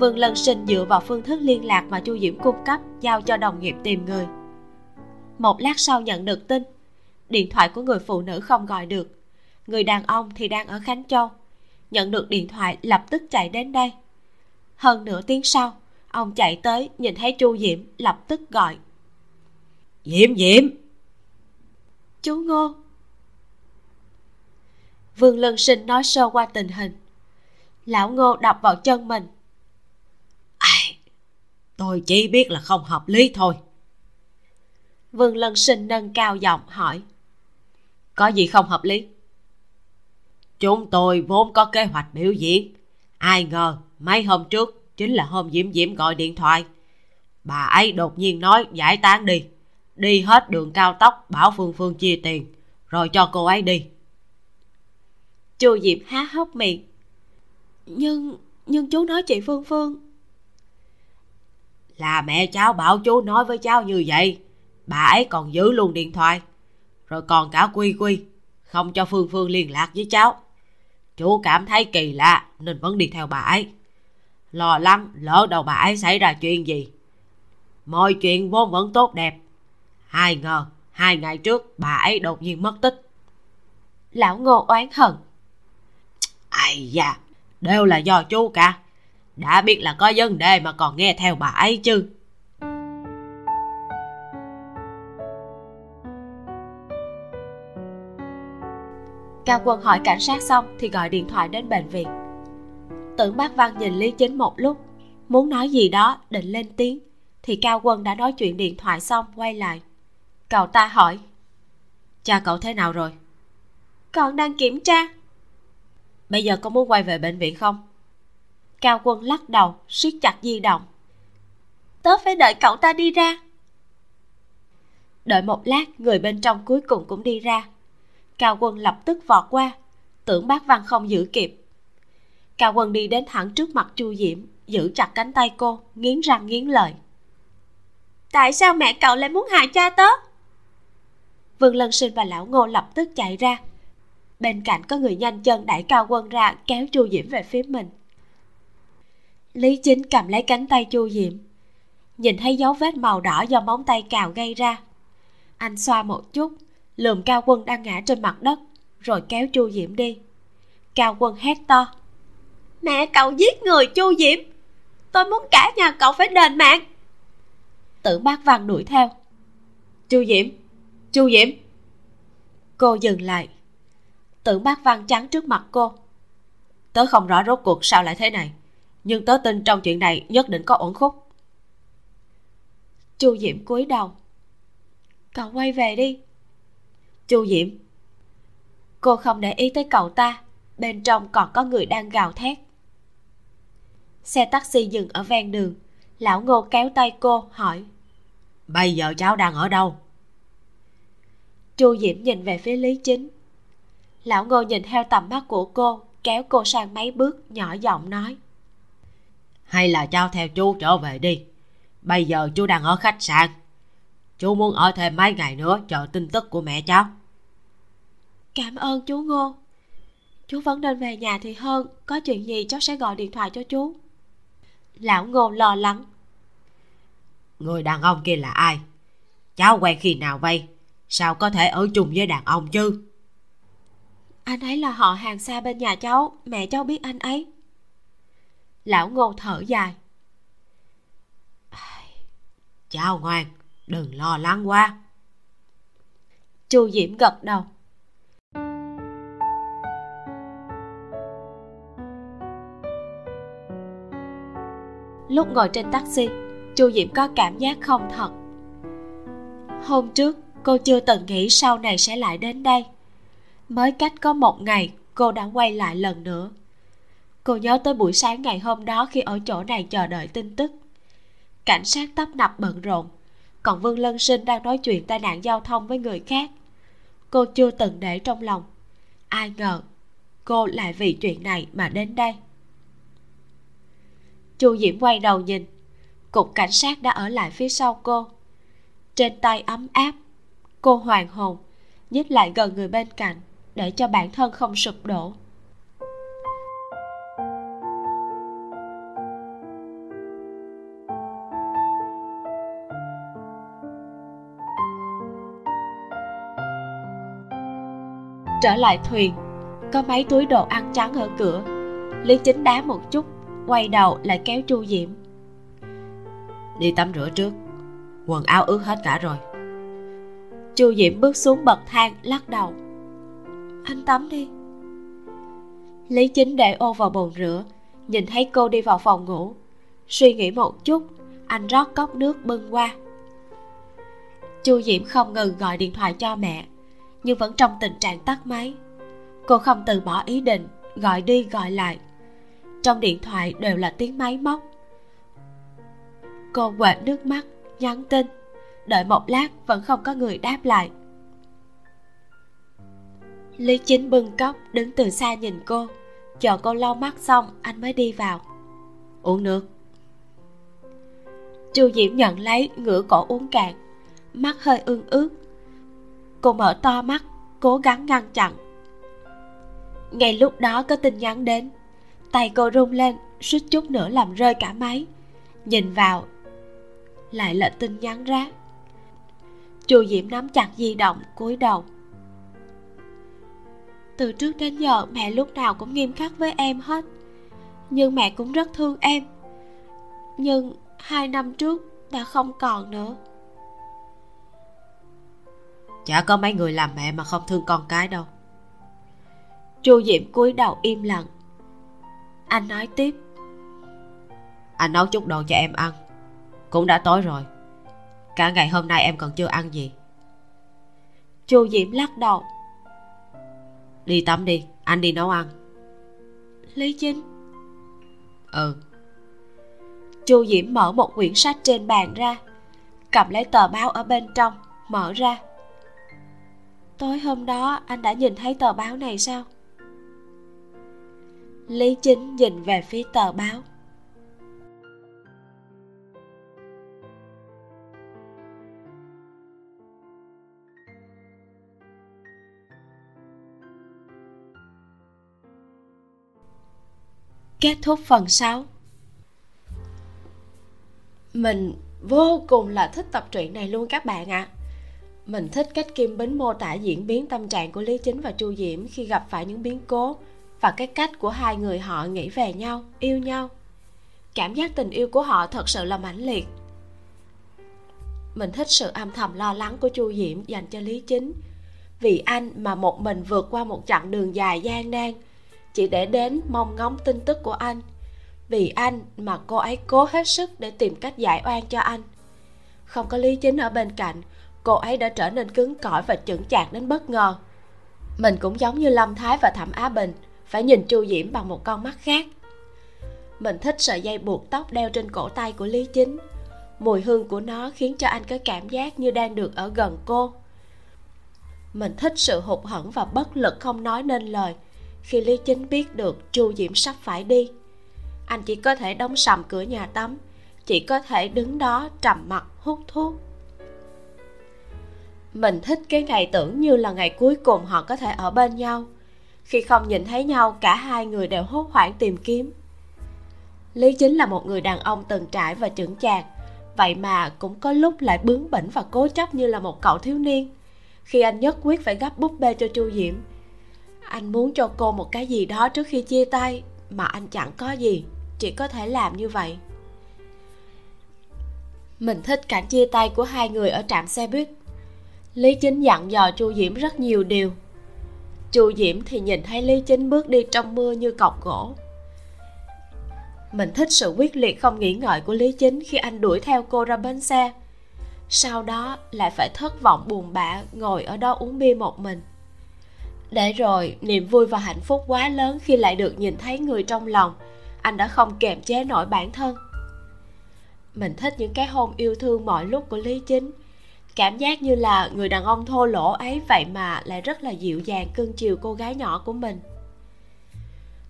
Vương Lân Sinh dựa vào phương thức liên lạc mà Chu Diễm cung cấp giao cho đồng nghiệp tìm người. Một lát sau nhận được tin, điện thoại của người phụ nữ không gọi được, người đàn ông thì đang ở Khánh Châu. Nhận được điện thoại lập tức chạy đến đây. Hơn nửa tiếng sau, ông chạy tới, nhìn thấy Chu Diễm lập tức gọi, Diễm Diễm. Chú Ngô. Vương Lân Sinh nói sơ qua tình hình. Lão Ngô đập vào chân mình. Ai, tôi chỉ biết là không hợp lý thôi. Vương Lân Sinh nâng cao giọng hỏi, có gì không hợp lý? Chúng tôi vốn có kế hoạch biểu diễn, ai ngờ mấy hôm trước, chính là hôm Diễm Diễm gọi điện thoại, bà ấy đột nhiên nói giải tán đi, đi hết đường cao tốc, bảo Phương Phương chia tiền rồi cho cô ấy đi. Chu Diễm há hốc miệng. Nhưng, nhưng chú nói chị Phương Phương là mẹ cháu bảo chú nói với cháu như vậy. Bà ấy còn giữ luôn điện thoại, rồi còn cả quy quy, không cho Phương Phương liên lạc với cháu. Chú cảm thấy kỳ lạ nên vẫn đi theo bà ấy, lo lắng lỡ đầu bà ấy xảy ra chuyện gì. Mọi chuyện vốn vẫn tốt đẹp, ai ngờ hai ngày trước bà ấy đột nhiên mất tích. Lão Ngô oán hận. Ai da, đều là do chú cả, đã biết là có vấn đề mà còn nghe theo bà ấy chứ. Cao Quân hỏi cảnh sát xong thì gọi điện thoại đến bệnh viện. Tưởng Bác Văn nhìn Lý Chính một lúc, muốn nói gì đó định lên tiếng thì Cao Quân đã nói chuyện điện thoại xong quay lại. Cậu ta hỏi, cha cậu thế nào rồi? Còn đang kiểm tra. Bây giờ có muốn quay về bệnh viện không? Cao Quân lắc đầu, siết chặt di động. Tớ phải đợi cậu ta đi ra. Đợi một lát, người bên trong cuối cùng cũng đi ra. Cao Quân lập tức vọt qua. Tưởng Bác Văn không giữ kịp. Cao Quân đi đến thẳng trước mặt Chu Diễm, giữ chặt cánh tay cô, nghiến răng nghiến lợi. Tại sao mẹ cậu lại muốn hại cha tớ? Vương Lân Sinh và Lão Ngô lập tức chạy ra. Bên cạnh có người nhanh chân đẩy Cao Quân ra, kéo Chu Diễm về phía mình. Lý Chính cầm lấy cánh tay Chu Diễm, nhìn thấy dấu vết màu đỏ do móng tay cào gây ra. Anh xoa một chút, lườm Cao Quân đang ngã trên mặt đất, rồi kéo Chu Diễm đi. Cao Quân hét to: Mẹ cậu giết người Chu Diễm, tôi muốn cả nhà cậu phải đền mạng. Tưởng Bác Văn đuổi theo: Chu Diễm, Chu Diễm. Cô dừng lại. Tưởng Bác Văn trắng trước mặt cô: Tớ không rõ rốt cuộc sao lại thế này, nhưng tớ tin trong chuyện này nhất định có ổn khúc. Chu Diễm cúi đầu: Cậu quay về đi. Chu Diễm. Cô không để ý tới cậu ta, bên trong còn có người đang gào thét. Xe taxi dừng ở ven đường. Lão Ngô kéo tay cô hỏi: Bây giờ cháu đang ở đâu? Chu Diễm nhìn về phía Lý Chính. Lão Ngô nhìn theo tầm mắt của cô, kéo cô sang mấy bước, nhỏ giọng nói: Hay là cháu theo chú trở về đi. Bây giờ chú đang ở khách sạn, chú muốn ở thêm mấy ngày nữa chờ tin tức của mẹ cháu. Cảm ơn chú Ngô. Chú vẫn nên về nhà thì hơn, có chuyện gì cháu sẽ gọi điện thoại cho chú. Lão Ngô lo lắng: Người đàn ông kia là ai? Cháu quen khi nào vậy? Sao có thể ở chung với đàn ông chứ? Anh ấy là họ hàng xa bên nhà cháu, mẹ cháu biết anh ấy. Lão Ngô thở dài: Cháu ngoan, đừng lo lắng quá. Chu Diễm gật đầu. Lúc ngồi trên taxi, Chu Diễm có cảm giác không thật. Hôm trước cô chưa từng nghĩ sau này sẽ lại đến đây. Mới cách có một ngày, cô đã quay lại lần nữa. Cô nhớ tới buổi sáng ngày hôm đó khi ở chỗ này chờ đợi tin tức. Cảnh sát tấp nập bận rộn, còn Vương Lân Sinh đang nói chuyện tai nạn giao thông với người khác. Cô chưa từng để trong lòng, ai ngờ cô lại vì chuyện này mà đến đây. Chu Diễm quay đầu nhìn, cục cảnh sát đã ở lại phía sau cô. Trên tay ấm áp, cô hoàn hồn, nhích lại gần người bên cạnh để cho bản thân không sụp đổ. Trở lại thuyền, có mấy túi đồ ăn trắng ở cửa. Lý Chính đá một chút, quay đầu lại kéo Chu Diễm: Đi tắm rửa trước, quần áo ướt hết cả rồi. Chu Diễm bước xuống bậc thang lắc đầu: Anh tắm đi. Lý Chính để ô vào bồn rửa, nhìn thấy cô đi vào phòng ngủ. Suy nghĩ một chút, anh rót cốc nước bưng qua. Chu Diễm không ngừng gọi điện thoại cho mẹ, nhưng vẫn trong tình trạng tắt máy. Cô không từ bỏ ý định, gọi đi gọi lại. Trong điện thoại đều là tiếng máy móc. Cô quệt nước mắt, nhắn tin. Đợi một lát vẫn không có người đáp lại. Lý Chính bưng cốc đứng từ xa nhìn cô. Chờ cô lau mắt xong, anh mới đi vào: Uống nước. Chu Diễm nhận lấy, ngửa cổ uống cạn. Mắt hơi ương ướt. Cô mở to mắt, cố gắng ngăn chặn. Ngay lúc đó có tin nhắn đến. Tay cô run lên, suýt chút nữa làm rơi cả máy. Nhìn vào, lại là tin nhắn rác. Chu Diễm nắm chặt di động, cúi đầu: Từ trước đến giờ mẹ lúc nào cũng nghiêm khắc với em hết, nhưng mẹ cũng rất thương em. Nhưng hai năm trước đã không còn nữa. Chả có mấy người làm mẹ mà không thương con cái đâu. Chu Diễm cúi đầu im lặng. Anh nói tiếp: Anh nấu chút đồ cho em ăn. Cũng đã tối rồi. Cả ngày hôm nay em còn chưa ăn gì. Chu Diễm lắc đầu: Đi tắm đi, anh đi nấu ăn. Lý Chính. Ừ. Chu Diễm mở một quyển sách trên bàn ra, cầm lấy tờ báo ở bên trong, mở ra. Tối hôm đó anh đã nhìn thấy tờ báo này sao? Lý Chính nhìn về phía tờ báo. Kết thúc phần sáu. Mình vô cùng là thích tập truyện này luôn các bạn ạ. À. Mình thích cách Kim Bính mô tả diễn biến tâm trạng của Lý Chính và Chu Diễm khi gặp phải những biến cố, và cái cách của hai người họ nghĩ về nhau, yêu nhau. Cảm giác tình yêu của họ thật sự là mãnh liệt. Mình thích sự âm thầm lo lắng của Chu Diễm dành cho Lý Chính, vì anh mà một mình vượt qua một chặng đường dài gian nan, chỉ để đến mong ngóng tin tức của anh. Vì anh mà cô ấy cố hết sức để tìm cách giải oan cho anh. Không có Lý Chính ở bên cạnh, cô ấy đã trở nên cứng cỏi và chững chạc đến bất ngờ. Mình cũng giống như Lâm Thái và Thẩm Á Bình, phải nhìn Chu Diễm bằng một con mắt khác. Mình thích sợi dây buộc tóc đeo trên cổ tay của Lý Chính. Mùi hương của nó khiến cho anh có cảm giác như đang được ở gần cô. Mình thích sự hụt hẫng và bất lực không nói nên lời khi Lý Chính biết được Chu Diễm sắp phải đi. Anh chỉ có thể đóng sầm cửa nhà tắm, chỉ có thể đứng đó trầm mặc hút thuốc. Mình thích cái ngày tưởng như là ngày cuối cùng họ có thể ở bên nhau. Khi không nhìn thấy nhau, cả hai người đều hốt hoảng tìm kiếm. Lý Chính là một người đàn ông từng trải và chững chạc, vậy mà cũng có lúc lại bướng bỉnh và cố chấp như là một cậu thiếu niên. Khi anh nhất quyết phải gấp búp bê cho Chu Diễm, anh muốn cho cô một cái gì đó trước khi chia tay, mà anh chẳng có gì, chỉ có thể làm như vậy. Mình thích cảnh chia tay của hai người ở trạm xe buýt. Lý Chính dặn dò Chu Diễm rất nhiều điều. Chu Diễm thì nhìn thấy Lý Chính bước đi trong mưa như cọc gỗ. Mình thích sự quyết liệt không nghĩ ngợi của Lý Chính khi anh đuổi theo cô ra bến xe, sau đó lại phải thất vọng buồn bã ngồi ở đó uống bia một mình. Để rồi niềm vui và hạnh phúc quá lớn khi lại được nhìn thấy người trong lòng, anh đã không kềm chế nổi bản thân. Mình thích những cái hôn yêu thương mọi lúc của Lý Chính. Cảm giác như là người đàn ông thô lỗ ấy vậy mà lại rất là dịu dàng cưng chiều cô gái nhỏ của mình.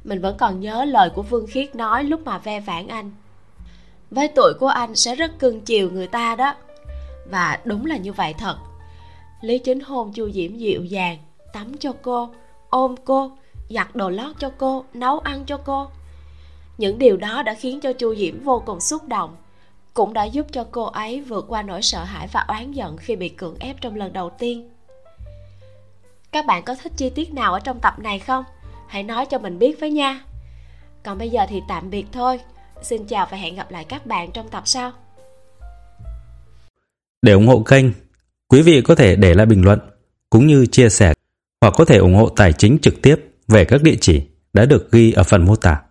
Mình vẫn còn nhớ lời của Vương Khiết nói lúc mà ve vãn anh. Với tuổi của anh sẽ rất cưng chiều người ta đó. Và đúng là như vậy thật. Lý Chính hôn Chu Diễm dịu dàng, tắm cho cô, ôm cô, giặt đồ lót cho cô, nấu ăn cho cô. Những điều đó đã khiến cho Chu Diễm vô cùng xúc động, cũng đã giúp cho cô ấy vượt qua nỗi sợ hãi và oán giận khi bị cưỡng ép trong lần đầu tiên. Các bạn có thích chi tiết nào ở trong tập này không? Hãy nói cho mình biết với nha. Còn bây giờ thì tạm biệt thôi. Xin chào và hẹn gặp lại các bạn trong tập sau. Để ủng hộ kênh, quý vị có thể để lại bình luận cũng như chia sẻ, hoặc có thể ủng hộ tài chính trực tiếp về các địa chỉ đã được ghi ở phần mô tả.